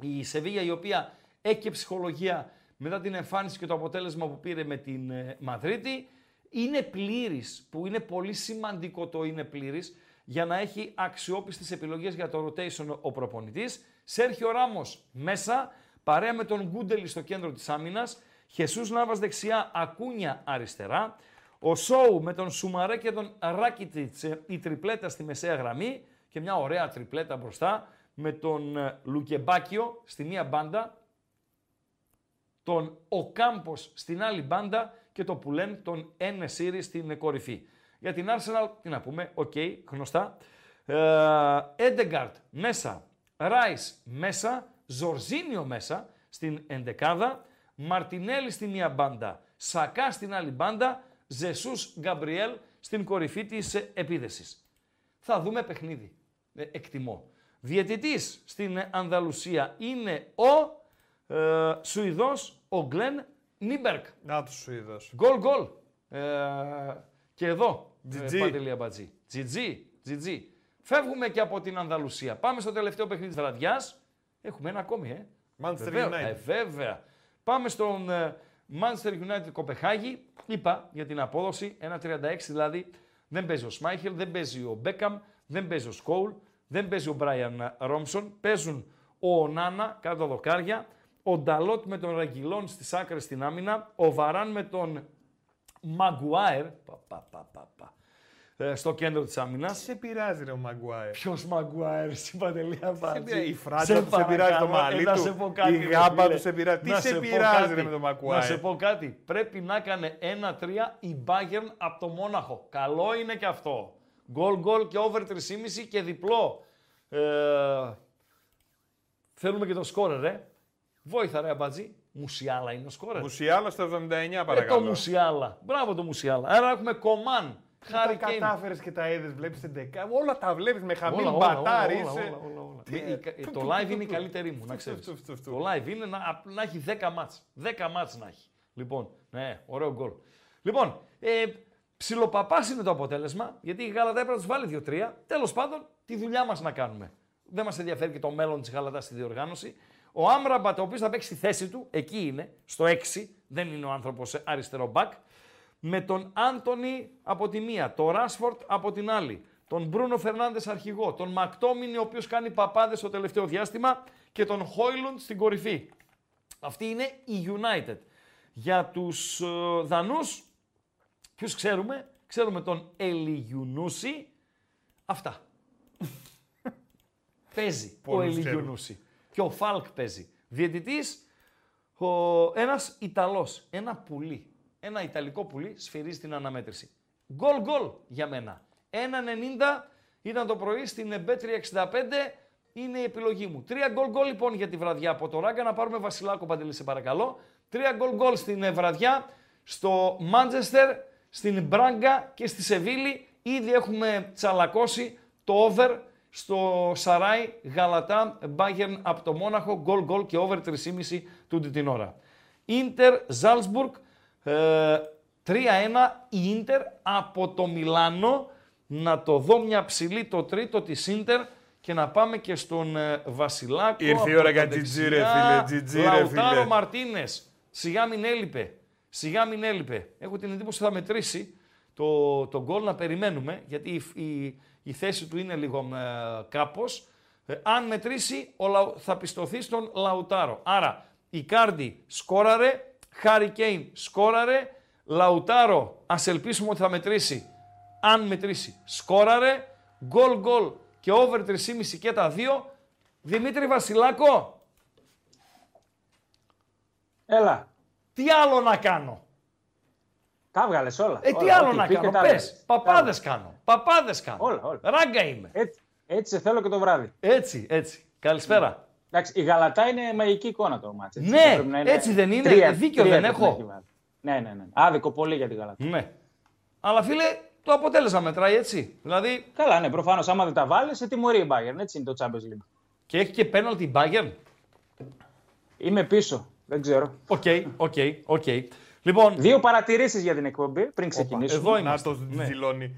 Η Σεβίγια η οποία έχει και ψυχολογία μετά την εμφάνιση και το αποτέλεσμα που πήρε με την Μαδρίτη. Είναι πλήρης, που είναι πολύ σημαντικό το είναι πλήρης, για να έχει αξιόπιστες επιλογές για το rotation ο προπονητής. Σέρχιο Ράμος μέσα, παρέα με τον Γκούντελι στο κέντρο της άμυνας. Χεσούς Νάβας δεξιά, Ακούνια αριστερά. Ο Σόου με τον Σουμαρέ και τον Ράκιτιτς, η τριπλέτα στη μεσαία γραμμή και μια ωραία τριπλέτα μπροστά με τον Λουκεμπάκιο στη μία μπάντα, τον Οκάμπος στην άλλη μπάντα και το που λένε τον Ενεσίρι στην κορυφή. Για την Arsenal, τι να πούμε, οκ, okay, γνωστά. Έντεγκαρτ μέσα, Ράις μέσα, Ζορζίνιο μέσα στην εντεκάδα, Μαρτινέλη στη μία μπάντα, Σακά στην άλλη μπάντα, Ζεσούς Γκαμπριέλ στην κορυφή της επίδεσης. Θα δούμε παιχνίδι, εκτιμώ. Διαιτητής στην Ανδαλουσία είναι ο ε, Σουηδός, ο Γκλεν Νίμπερκ. Να τους Σουηδός. Γκολ γκολ. Ε, και εδώ, Παντελή Αμπατζή. Τζιτζί, τζιτζί. Φεύγουμε και από την Ανδαλουσία. Πάμε στο τελευταίο παιχνίδι της βραδιάς. Έχουμε ένα ακόμη, ε. Manchester United. Ε, βέβαια. Πάμε στον ε, Manchester United Κοπεχάγη. Είπα για την απόδοση, ένα τριάντα έξι δηλαδή. Δεν παίζει ο Σμάιχελ, δεν παίζει ο Μπέκαμ, δεν παίζει ο Σκόουλ, δεν παίζει ο Μπράιαν Ρόμψον. Παίζουν ο Ονάνα κάτω τα δοκάρια, ο Νταλότ με τον Ραγγιλόν στις άκρες στην άμυνα, ο Βαράν με τον Μαγκουάερ πα, πα, πα, πα, πα, ε, στο κέντρο της άμυνας. Σε πειράζει ρε ο Μαγκουάερ. Ποιος Μαγκουάερ, συμπαντελεία βάζει. Η φράτσα του σε πειράζει, το μαλλί του, η γάμπα του σε πειράζει. Τι σε πειράζει ρε με τον Μαγκουάερ. Να σε πω κάτι, πρέπει να έκανε ένα τρία η Bayern από το Μόναχο. Καλό είναι και αυτό. Γκολ γκολ και over τρία κόμμα πέντε και διπλό. Ε, θέλουμε και το σκόρερ, ρε. Βόηθα ρε Αμπατζή. Μουσιάλα είναι ο σκόρερ. Μουσιάλα στο εβδομήντα εννιά παρακαλώ. Ε, το Μουσιάλα. Μπράβο το Μουσιάλα. Άρα έχουμε Κομάν. Χάρη Κέιν. Τα κατάφερες και τα είδες, βλέπεις την δεκάδα. Όλα τα βλέπεις με χαμήν μπατάρι. Το live είναι η καλύτερη μου, να ξέρεις. Το live είναι να έχει δέκα μάτς. δέκα μάτς να έχει. Λοιπόν, ναι, ωραίο γκολ. Λοιπόν, ψιλοπαπάς είναι το αποτέλεσμα, γιατί η Γαλατά έπρεπε να τους βάλει δύο τρία. Τέλος πάντων, τη δουλειά μας να κάνουμε. Δεν μας ενδιαφέρει και το μέλλον της Γαλατά στη διοργάνωση. Ο Άμραμπατ, ο οποίος θα παίξει στη θέση του, εκεί είναι, στο έξι, δεν είναι ο άνθρωπος αριστερό μπακ. Με τον Άντονι από τη μία, τον Ράσφορτ από την άλλη, τον Μπρούνο Φερνάντες αρχηγό, τον Μακτόμινι, ο οποίος κάνει παπάδες στο τελευταίο διάστημα και τον Χόιλουντ στην κορυφή. Αυτή είναι η United. Για τους Δανούς, ποιους ξέρουμε, ξέρουμε τον Ελιγιουνούση. Αυτά. Παίζει ο Ελιγιουνούση. Και ο Φάλκ παίζει. Διαιτητής, ο... ένας Ιταλός, ένα πουλί, ένα Ιταλικό πουλί σφυρίζει την αναμέτρηση. Γκολ γκολ για μένα. ένα ενενήντα ήταν το πρωί στην μπετ τριακόσια εξήντα πέντε, είναι η επιλογή μου. Τρία γκολ γκολ λοιπόν για τη βραδιά από το Ράγκα. Να πάρουμε Βασιλάκο Παντελή σε παρακαλώ. Τρία γκολ γκολ στην βραδιά, στο Μάντζεστερ, στην Μπράγκα και στη Σεβίλη. Ήδη έχουμε τσαλακώσει το over στο Σαράι, Γαλατά, Μπάγερν από το Μόναχο, γκολ γκολ και over τρία κόμμα πέντε τούτη την ώρα. Ίντερ, Ζάλτσμπουργκ, τρία ένα η Ίντερ από το Μιλάνο. Να το δω μια ψηλή το τρίτο της Ίντερ και να πάμε και στον Βασιλάκο. Ήρθε η ώρα για τζιτζί ρε φίλε. Λαουτάρο Μαρτίνες, σιγά μην έλειπε, σιγά μην έλειπε. Έχω την εντύπωση ότι θα μετρήσει το, το γκολ, να περιμένουμε, γιατί η, η, η θέση του είναι λίγο ε, κάπως. Ε, αν μετρήσει, ο, θα πιστωθεί στον Λαουτάρο. Άρα, η Κάρντι σκόραρε, Χάρι Κέιν σκόραρε, Λαουτάρο, ας ελπίσουμε ότι θα μετρήσει, αν μετρήσει, σκόραρε, γκολ γκολ και over τρία κόμμα πέντε και τα δύο. Δημήτρη Βασιλάκο. Έλα. Τι άλλο να κάνω. Τα βγάλες όλα. Ε, τι όλα, άλλο ό,τι να κάνω, πες. Παπάδες κάνω. Παπάδες κάνω. Όλα, όλα. Ράγκα είμαι. Έτσι, έτσι θέλω και το βράδυ. Έτσι, έτσι. Καλησπέρα. Ναι. Εντάξει, η Γαλατά είναι μαγική εικόνα το μάτς. Έτσι. Ναι, να είναι... έτσι δεν είναι. Τρία, δίκιο τρία δεν έχω. Να ναι, ναι, ναι. Άδικο πολύ για τη Γαλατά. Ναι. Αλλά φίλε, το αποτέλεσμα μετράει έτσι. Δηλαδή... Καλά, ναι, προφανώς άμα δεν τα βάλεις, σε τιμωρεί η Bayern. Έτσι είναι το Champions League. Και έχει και πέναλτι η Bayern. Είμαι πίσω. Δεν ξέρω. Οκ, okay, οκ, okay, οκ. Okay. Λοιπόν... Δύο παρατηρήσεις για την εκπομπή πριν ξεκινήσουμε. Οπα, εδώ είναι. Να το δηλώνει.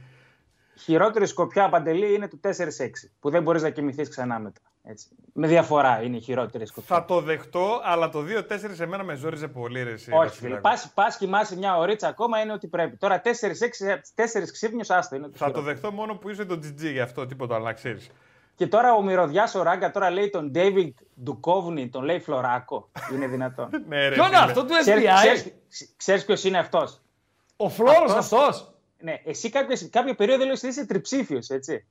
Χειρότερη σκοπιά, Παντελή, είναι το τέσσερα έξι. Που δεν μπορείς να κοιμηθείς ξανά μετά. Έτσι. Με διαφορά είναι η χειρότερη σκοπιά. Θα το δεχτώ, αλλά το δύο τέσσερα εμένα με ζόριζε πολύ. Ρε, εσύ, όχι, φίλε. Πας κοιμάσαι μια ωρίτσα ακόμα, είναι ότι πρέπει. Τώρα τέσσερα έξι, τέσσερα ξύπνιος, άστα. Είναι το θα το δεχτώ μόνο που είσαι τον τζι τζι γι' αυτό, τίποτα άλλο να ξέρεις. Και τώρα ο Μυρωδιάς ο Ράγκα τώρα λέει τον Ντέιβιντ Ντουκόβνη, τον λέει Φλωράκο. Είναι δυνατόν? Ποιον αυτό του εφ μπι άι? Ξέρεις ποιος είναι αυτός? Ο Φλώρος αυτός. Ναι, εσύ κάποια, κάποια περίοδο λέω ότι είσαι τριψήφιος, έτσι.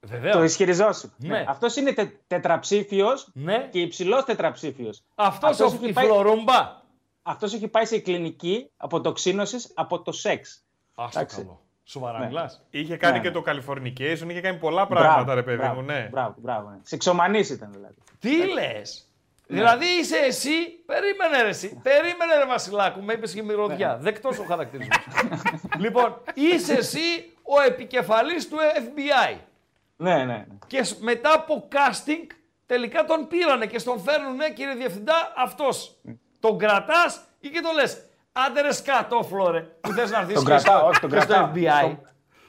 Βεβαίως. Το ισχυριζόσου. Ναι. Ναι. Αυτός είναι τε, τετραψήφιος, ναι, και υψηλός τετραψήφιος. Αυτός, αυτός ο, η πάει... Φλωρούμπα. Αυτός έχει πάει σε κλινική αποτοξίνωσης από το σεξ. Άστο καλό. Σοβαρά, ναι, μιλάς. Είχε κάνει, ναι, και το Californication, είχε κάνει πολλά πράγματα, μπράβο, ρε παιδί μου. Ναι. Μπράβο, μπράβο, ναι. Σεξομανής ήταν δηλαδή. Τι λες? Ναι. Δηλαδή είσαι εσύ, περίμενε ρε εσύ, περίμενε ρε Βασιλάκου, με είπες και μυρωδιά. Ναι. Δεκτός ο χαρακτηρισμός. Λοιπόν, είσαι εσύ ο επικεφαλής του εφ μπι άι. Ναι, ναι, ναι. Και μετά από casting τελικά τον πήρανε και στον φέρνουνε, κύριε Διευθυντά, αυτός. Ναι. Τον κρατάς ή και τον λες? Άντε ρε σκάτω, Φλόρε, που θες να έρθεις και κρατάω, όχι, τον κρατάω, στο εφ μπι άι. Τον,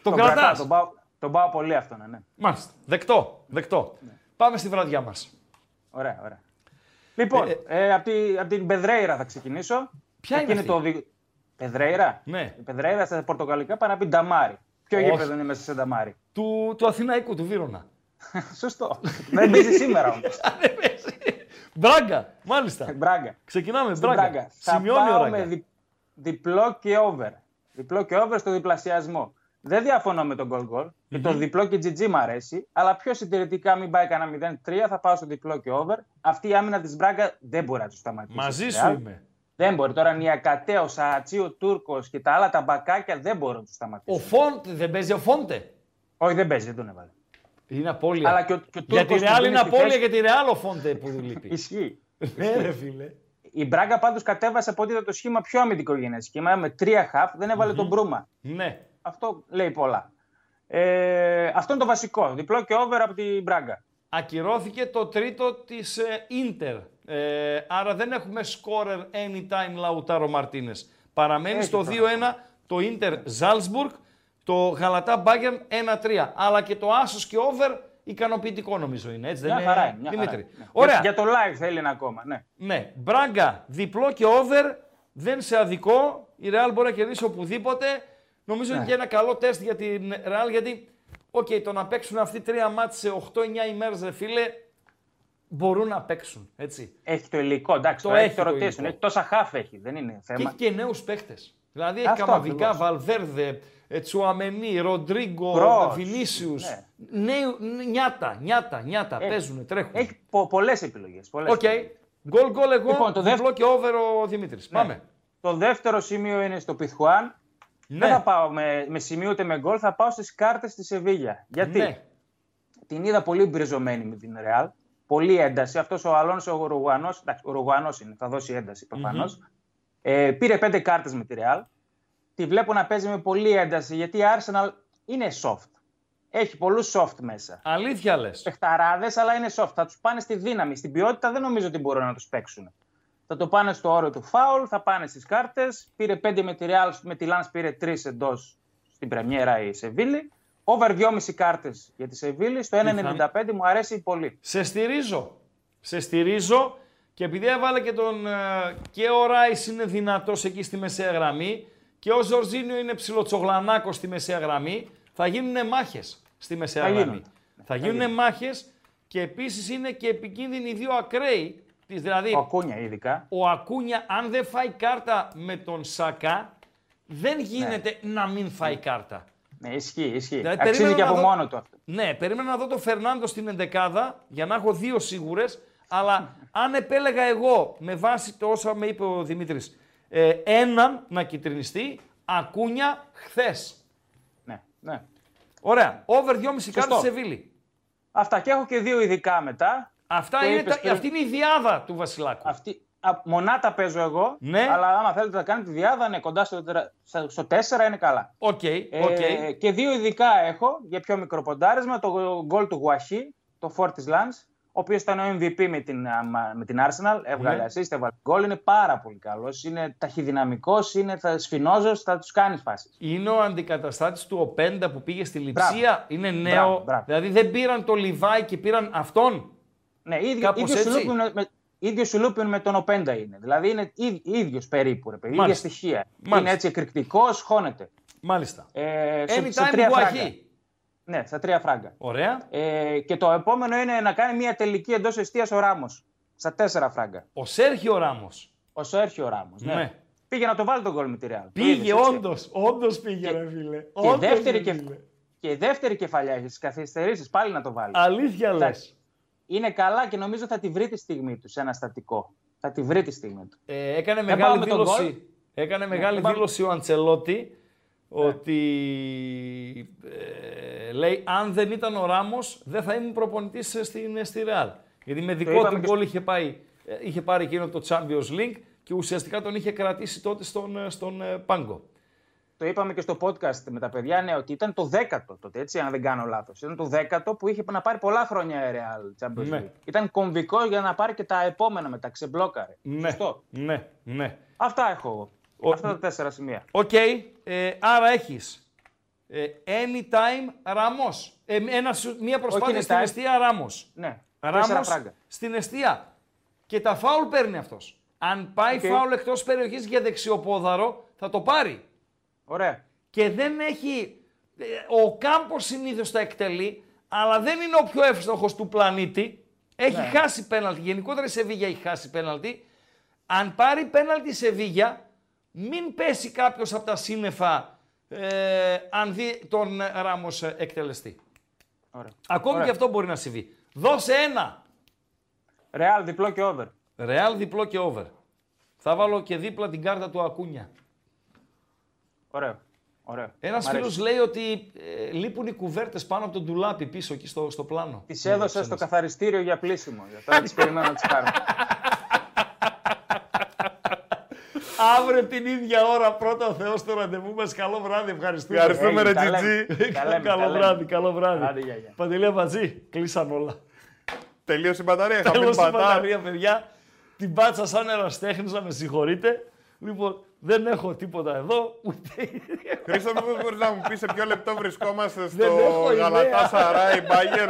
τον κρατάς. Κρατά, τον, πάω, τον πάω πολύ αυτόν, ναι. Μάλιστα. Δεκτό, δεκτό. Ναι. Πάμε στη βραδιά μας. Ωραία, ωραία. Λοιπόν, ε, ε, ε, από, τη, από την Πεδρέιρα θα ξεκινήσω. Ποια είναι αυτή? Το... Πεδρέιρα. Ναι. Η Πεδρέιρα στα πορτογαλικά πάει να πει Νταμάρι. Ποιο γήπεδο είναι μέσα σε Νταμάρι? Του, του Αθηναϊκού, του Βύρωνα. Σωστό. Δεν παίζει σήμερα όμως. Μπράγκα, μάλιστα. Μπράγκα. Ξεκινάμε, Μπράγκα. Σημειώνει ο Ράγκα. Δι, διπλό και over. Διπλό και over στο διπλασιασμό. Δεν διαφωνώ με τον goal goal. Mm-hmm. Το διπλό και τζι τζι μου αρέσει. Αλλά πιο συντηρητικά, μην πάει κανένα μηδέν τρία, θα πάω στο διπλό και over. Αυτή η άμυνα της Μπράγκα δεν μπορεί να του σταματήσει. Μαζί σου είμαι. Δεν μπορεί. Τώρα Νιακατέ, ο Σαατσί, ο Τούρκος και τα άλλα τα μπακάκια δεν μπορούν να του σταματήσουν. Ο Φόντε, δεν παίζει ο Φόντε? Όχι, δεν παίζει, δεν τον έβαλε. Είναι απώλεια. Αλλά και ο, και ο για τη Ρεάλ είναι απώλεια θέση... και τη Ρεάλ ο Φόντε που δουλείπει. Ισχύει. Ναι, ρε φίλε. Η Μπράγκα πάντως κατέβασε από ό,τι το σχήμα πιο αμυντικογενές σχήμα. Με τρία χαφ δεν έβαλε mm-hmm. τον Μπρούμα. Ναι. Αυτό λέει πολλά. Ε, αυτό είναι το βασικό. Διπλό και over από την Μπράγκα. Ακυρώθηκε το τρίτο της Ίντερ. Ε, ε, άρα δεν έχουμε scorer anytime Λαουτάρο Μαρτίνες. Παραμένει έχει στο δύο ένα το Ίντερ Ζάλτσμπουργκ. Το Γαλατά Μπάγκερν ένα τρία. Αλλά και το άσος και over ικανοποιητικό νομίζω είναι. Έτσι δεν μια χαρά, είναι, μια Δημήτρη? Χαρά, ναι. Ωραία. Για το live θέλει ένα ακόμα. Ναι. Ναι. Μπράγκα, διπλό και over. Δεν σε αδικό. Η Ρεάλ μπορεί να κερδίσει οπουδήποτε. Νομίζω ναι. είναι και ένα καλό τεστ για την Ρεάλ. Γιατί okay, το να παίξουν αυτοί τρία μάτς σε οκτώ εννιά ημέρες, ρε φίλε, μπορούν να παίξουν. Έτσι. Έχει το υλικό. Εντάξει, το έχει το ρωτήσουν. Έχει τόσα χάφ έχει. Δεν είναι θέμα. Έχει και νέους παίχτες. Δηλαδή έχει Καμαβικά, Βαλβέρδε, Τσουαμενί, Ροντρίγκο, Βινίσιους, ναι. νιάτα, νιάτα, νιάτα, έχει, παίζουν, τρέχουν. Έχει πο, πολλές επιλογές. Οκ, γκολ γκολ εγώ, λοιπόν, το διπλό και over ο Δημήτρης. Ναι. Πάμε. Το δεύτερο σημείο είναι στο Πιθουάν. Ναι. Δεν θα πάω με, με σημείο ούτε με γκολ, θα πάω στις κάρτες της Σεβίγια. Γιατί ναι. την είδα πολύ μπριζωμένη με την Ρεάλ, πολύ ένταση. Αυτός ο Αλόνσο ο Ρουγουανός, εντάξει, ο Ρουγουανός είναι, θα δώσει ένταση προφανώς. Mm-hmm. Ε, πήρε πέντε κάρτες με τη Ρεάλ. Τη βλέπω να παίζει με πολλή ένταση, γιατί η Arsenal είναι soft. Έχει πολλούς soft μέσα. Αλήθεια λες? Πεχταράδες, αλλά είναι soft. Θα τους πάνε στη δύναμη, στην ποιότητα δεν νομίζω ότι μπορούν να τους παίξουν. Θα το πάνε στο όρο του φάουλ, θα πάνε στις κάρτες. Πήρε πέντε με τη Real, με τη Lance πήρε τρεις εντός στην πρεμιέρα η Σεβίλη. Over δυόμισι κάρτες για τη Σεβίλη, στο ένα ενενήντα πέντε μου αρέσει πολύ. Σε στηρίζω, σε στηρίζω και επειδή έβαλε και τον... και ο Ράις είναι δυνατός εκεί στη μεσαία γραμμή. Και ο Ζορζίνιο είναι ψιλοτσογλανάκος στη μεσαία γραμμή. Θα γίνουνε μάχες στη μεσαία θα γραμμή. Θα γίνουνε μάχες και επίσης είναι και επικίνδυνοι οι δύο ακραίοι. Δηλαδή, ο Ακούνια ειδικά. Ο Ακούνια, αν δεν φάει κάρτα με τον Σάκα, δεν γίνεται ναι. να μην φάει ναι. κάρτα. Ναι, ισχύει, ισχύει. Δηλαδή, αξίζει και από δω... μόνο του αυτό. Ναι, περίμενα να δω τον Φερνάντο στην εντεκάδα για να έχω δύο σίγουρες. Αλλά αν επέλεγα εγώ με βάση το όσα με είπε ο Δημήτρης. Ε, έναν να κυτρινιστεί, Ακούνια χθες. Ναι, ναι. Ωραία. Over δυόμισι κάτω σε Σεβίλη. Αυτά και έχω και δύο ειδικά μετά. Αυτά είναι τα, πριν... Αυτή είναι η διάδα του Βασιλάκου. Αυτή, α, μονάτα παίζω εγώ, ναι. αλλά άμα θέλετε να κάνετε τη διάδα, ναι, κοντά στο, στο τέσσερα είναι καλά. Οκ, okay, οκ. Okay. Ε, και δύο ειδικά έχω για πιο μικροποντάρισμα, το γκολ του Γουαχή, το Fortis Lance. ο οποίος ήταν ο εμ βι πι με την, με την Arsenal, έβγαλε assist, έβγαλε γκολ, είναι πάρα πολύ καλός, είναι ταχυδυναμικός, είναι σφινόζος, θα τους κάνει φάσεις. Είναι ο αντικαταστάτης του Οπέντα που πήγε στη Λιψία, είναι νέο, μπράβο, μπράβο. Δηλαδή δεν πήραν το Λιβάι και πήραν αυτόν. Ναι, ίδιο, ίδιο σουλούπιν με τον Οπέντα είναι, δηλαδή είναι ίδιος περίπου, ρε, ίδια μάλιστα. Στοιχεία. Μάλιστα. Είναι έτσι εκρηκτικός, χώνεται. Μάλιστα. Ε, σε, σε τρία φράγκα. Ναι, στα τρία φράγκα. Ωραία. Ε, και το επόμενο είναι να κάνει μια τελική εντός εστίας ο Ράμος. Στα τέσσερα φράγκα. Ο Σέρχιο Ράμος. Ο Σέρχιο Ράμος, ναι. ναι. Πήγε να το βάλει τον γκολ με τη Ρεάλ. Πήγε, όντως. Όντως πήγε, ρε φίλε. Και, όντως, και, δεύτερη και, και η δεύτερη κεφαλιά έχει τις καθυστερήσεις πάλι να το βάλει. Αλήθεια λες. Είναι καλά και νομίζω θα τη βρει τη στιγμή του σε ένα στατικό. Θα τη βρει τη στιγμή του. Ε, έκανε μεγάλη δήλωση, έκανε μεγάλη ναι, δήλωση ο Αντσελότη. Ναι. Ότι ε, λέει, αν δεν ήταν ο Ράμος, δεν θα ήμουν προπονητής στην, στη Ρεάλ. Γιατί με δικό του γκολ είχε, είχε πάρει εκείνο το Champions League και ουσιαστικά τον είχε κρατήσει τότε στον, στον πάγκο. Το είπαμε και στο podcast με τα παιδιά, ναι, ότι ήταν το δέκατο τότε, έτσι, αν δεν κάνω λάθος. Ήταν το δέκατο που είχε να πάρει πολλά χρόνια η Real Champions League. Ναι. Ήταν κομβικό για να πάρει και τα επόμενα μετά, ξεμπλόκαρε. Ναι, Σωστό. ναι, ναι. Αυτά έχω εγώ. Ο... Αυτά τα τέσσερα σημεία. Οκ. Okay. Ε, άρα έχεις ε, anytime Ramos. Ε, μία προσπάθεια στην εστία Ramos. Ναι. Ramos στην εστία. Και τα φάουλ παίρνει αυτός. Αν πάει okay. φάουλ εκτός περιοχής για δεξιοπόδαρο, θα το πάρει. Ωραία. Και δεν έχει... Ε, ο Κάμπος συνήθως τα εκτελεί, αλλά δεν είναι ο πιο εύστοχος του πλανήτη. Έχει ναι. χάσει πέναλτι. Γενικότερα η Σεβίγια έχει χάσει πέναλτι. Αν πάρει πέναλτι η Σεβίγια, μην πέσει κάποιος από τα σύννεφα ε, αν δει τον Ράμος εκτελεστή. Ωραία. Ακόμη Ωραία. και αυτό μπορεί να συμβεί. Δώσε ένα. Ρεάλ διπλό και over. Ρεάλ διπλό και over. Θα βάλω και δίπλα την κάρτα του Ακούνια. Ωραίο. Ωραίο. Ένας φίλος λέει ότι ε, λείπουν οι κουβέρτες πάνω από τον ντουλάπι πίσω εκεί στο, στο πλάνο. Τις έδωσε ναι, στο καθαριστήριο για πλήσιμο. Για τώρα τις περιμένω να τις πάρω. Αύριο την ίδια ώρα πρώτα ο Θεός στο ραντεβού μας. Καλό βράδυ, ευχαριστούμε. Ευχαριστούμε hey, ρε Τζιτζί. Καλό βράδυ, καλό βράδυ. Παντελία Βατζή, κλείσαν όλα. Τελείωσε η μπαταρία, είχαμε την πατά. Τελείωσε η μπαταρία, παιδιά. Την πάτσα σαν εραστέχνης, να με συγχωρείτε. Λοιπόν, δεν έχω τίποτα εδώ, ούτε... Χρήστο, μήπως μπορείς να μου πεις σε ποιο λεπτό βρισκόμαστε στο Γαλατάσαράι Μπάγερ.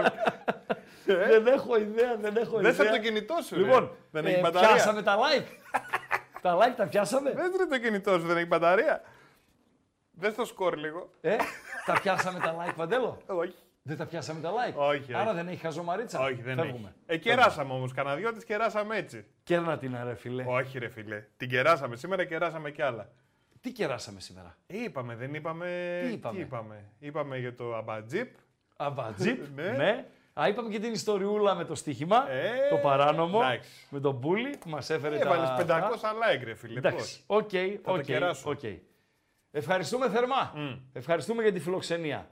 Δεν έχω ιδέα, δεν έχω ιδέα. Δες από το κινητό σου, λοιπόν, δεν έχει μπαταρία. Πιάσαμε τα like. Τα like τα πιάσαμε. Δεν τρε το κινητό σου, δεν έχει μπαταρία. Δες το σκορ λίγο. Ε, τα πιάσαμε τα like, Παντέλο. Όχι. Δεν τα πιάσαμε τα like. Όχι, όχι. Άρα δεν έχει χαζομαρίτσα. Όχι, δεν Φεύγουμε. έχει. Ε, κεράσαμε όμως. Καναδιώτης της κεράσαμε έτσι. Κέρνα την ρε φιλέ. Όχι ρε φιλέ. Την κεράσαμε σήμερα, κεράσαμε κι άλλα. Τι κεράσαμε σήμερα. Είπαμε, δεν είπαμε. Τι είπαμε. Τι είπαμε. είπαμε για το αμπατζίπ. Αμπατζίπ, ναι. ναι. Α, είπαμε και την ιστοριούλα με το στοίχημα, ε, το παράνομο, εντάξει. με τον Μπούλι που μας έφερε ε, τα... Έβαλες πεντακόσια like ρε φίλε, εντάξει, οκ, οκ, οκ. Ευχαριστούμε θερμά, mm. ευχαριστούμε για τη φιλοξενία.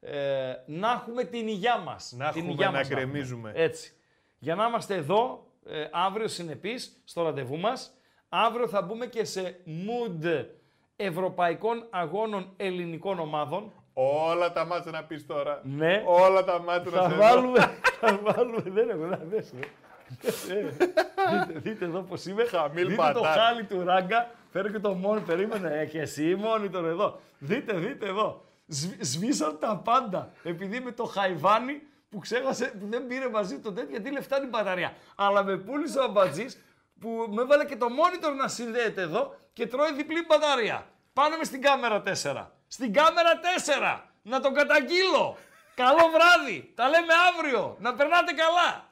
Ε, να έχουμε την υγειά μας. Να την έχουμε, να γκρεμίζουμε. Έτσι. Για να είμαστε εδώ, ε, αύριο συνεπείς, στο ραντεβού μας. Αύριο θα μπούμε και σε mood ευρωπαϊκών αγώνων ελληνικών ομάδων. Όλα τα μάτια να πεις τώρα. Ναι. Όλα τα μάτια να σε βάλουμε. Θα βάλουμε. Δεν έχω να δέσουμε. Δείτε εδώ πως είμαι. Δείτε το χάλι του Ράγκα. Φέρω και το μόνο. Περίμενε. Και εσύ μόνοι τον εδώ. Δείτε, δείτε εδώ. Σβήσαν τα πάντα. Επειδή με το Χαϊβάνι που ξέχασε, που δεν πήρε μαζί το τέτοιο, γιατί λεφτάνει η μπαταρία. Αλλά με πούλησε ο Αμπατζής που με έβαλε και το monitor να συνδέεται εδώ και τρώει διπλή μπαταρία. Πάμε στην κάμερα τέσσερα. Στην κάμερα τέσσερα! Να τον καταγγείλω! Καλό βράδυ! Τα λέμε αύριο! Να περνάτε καλά!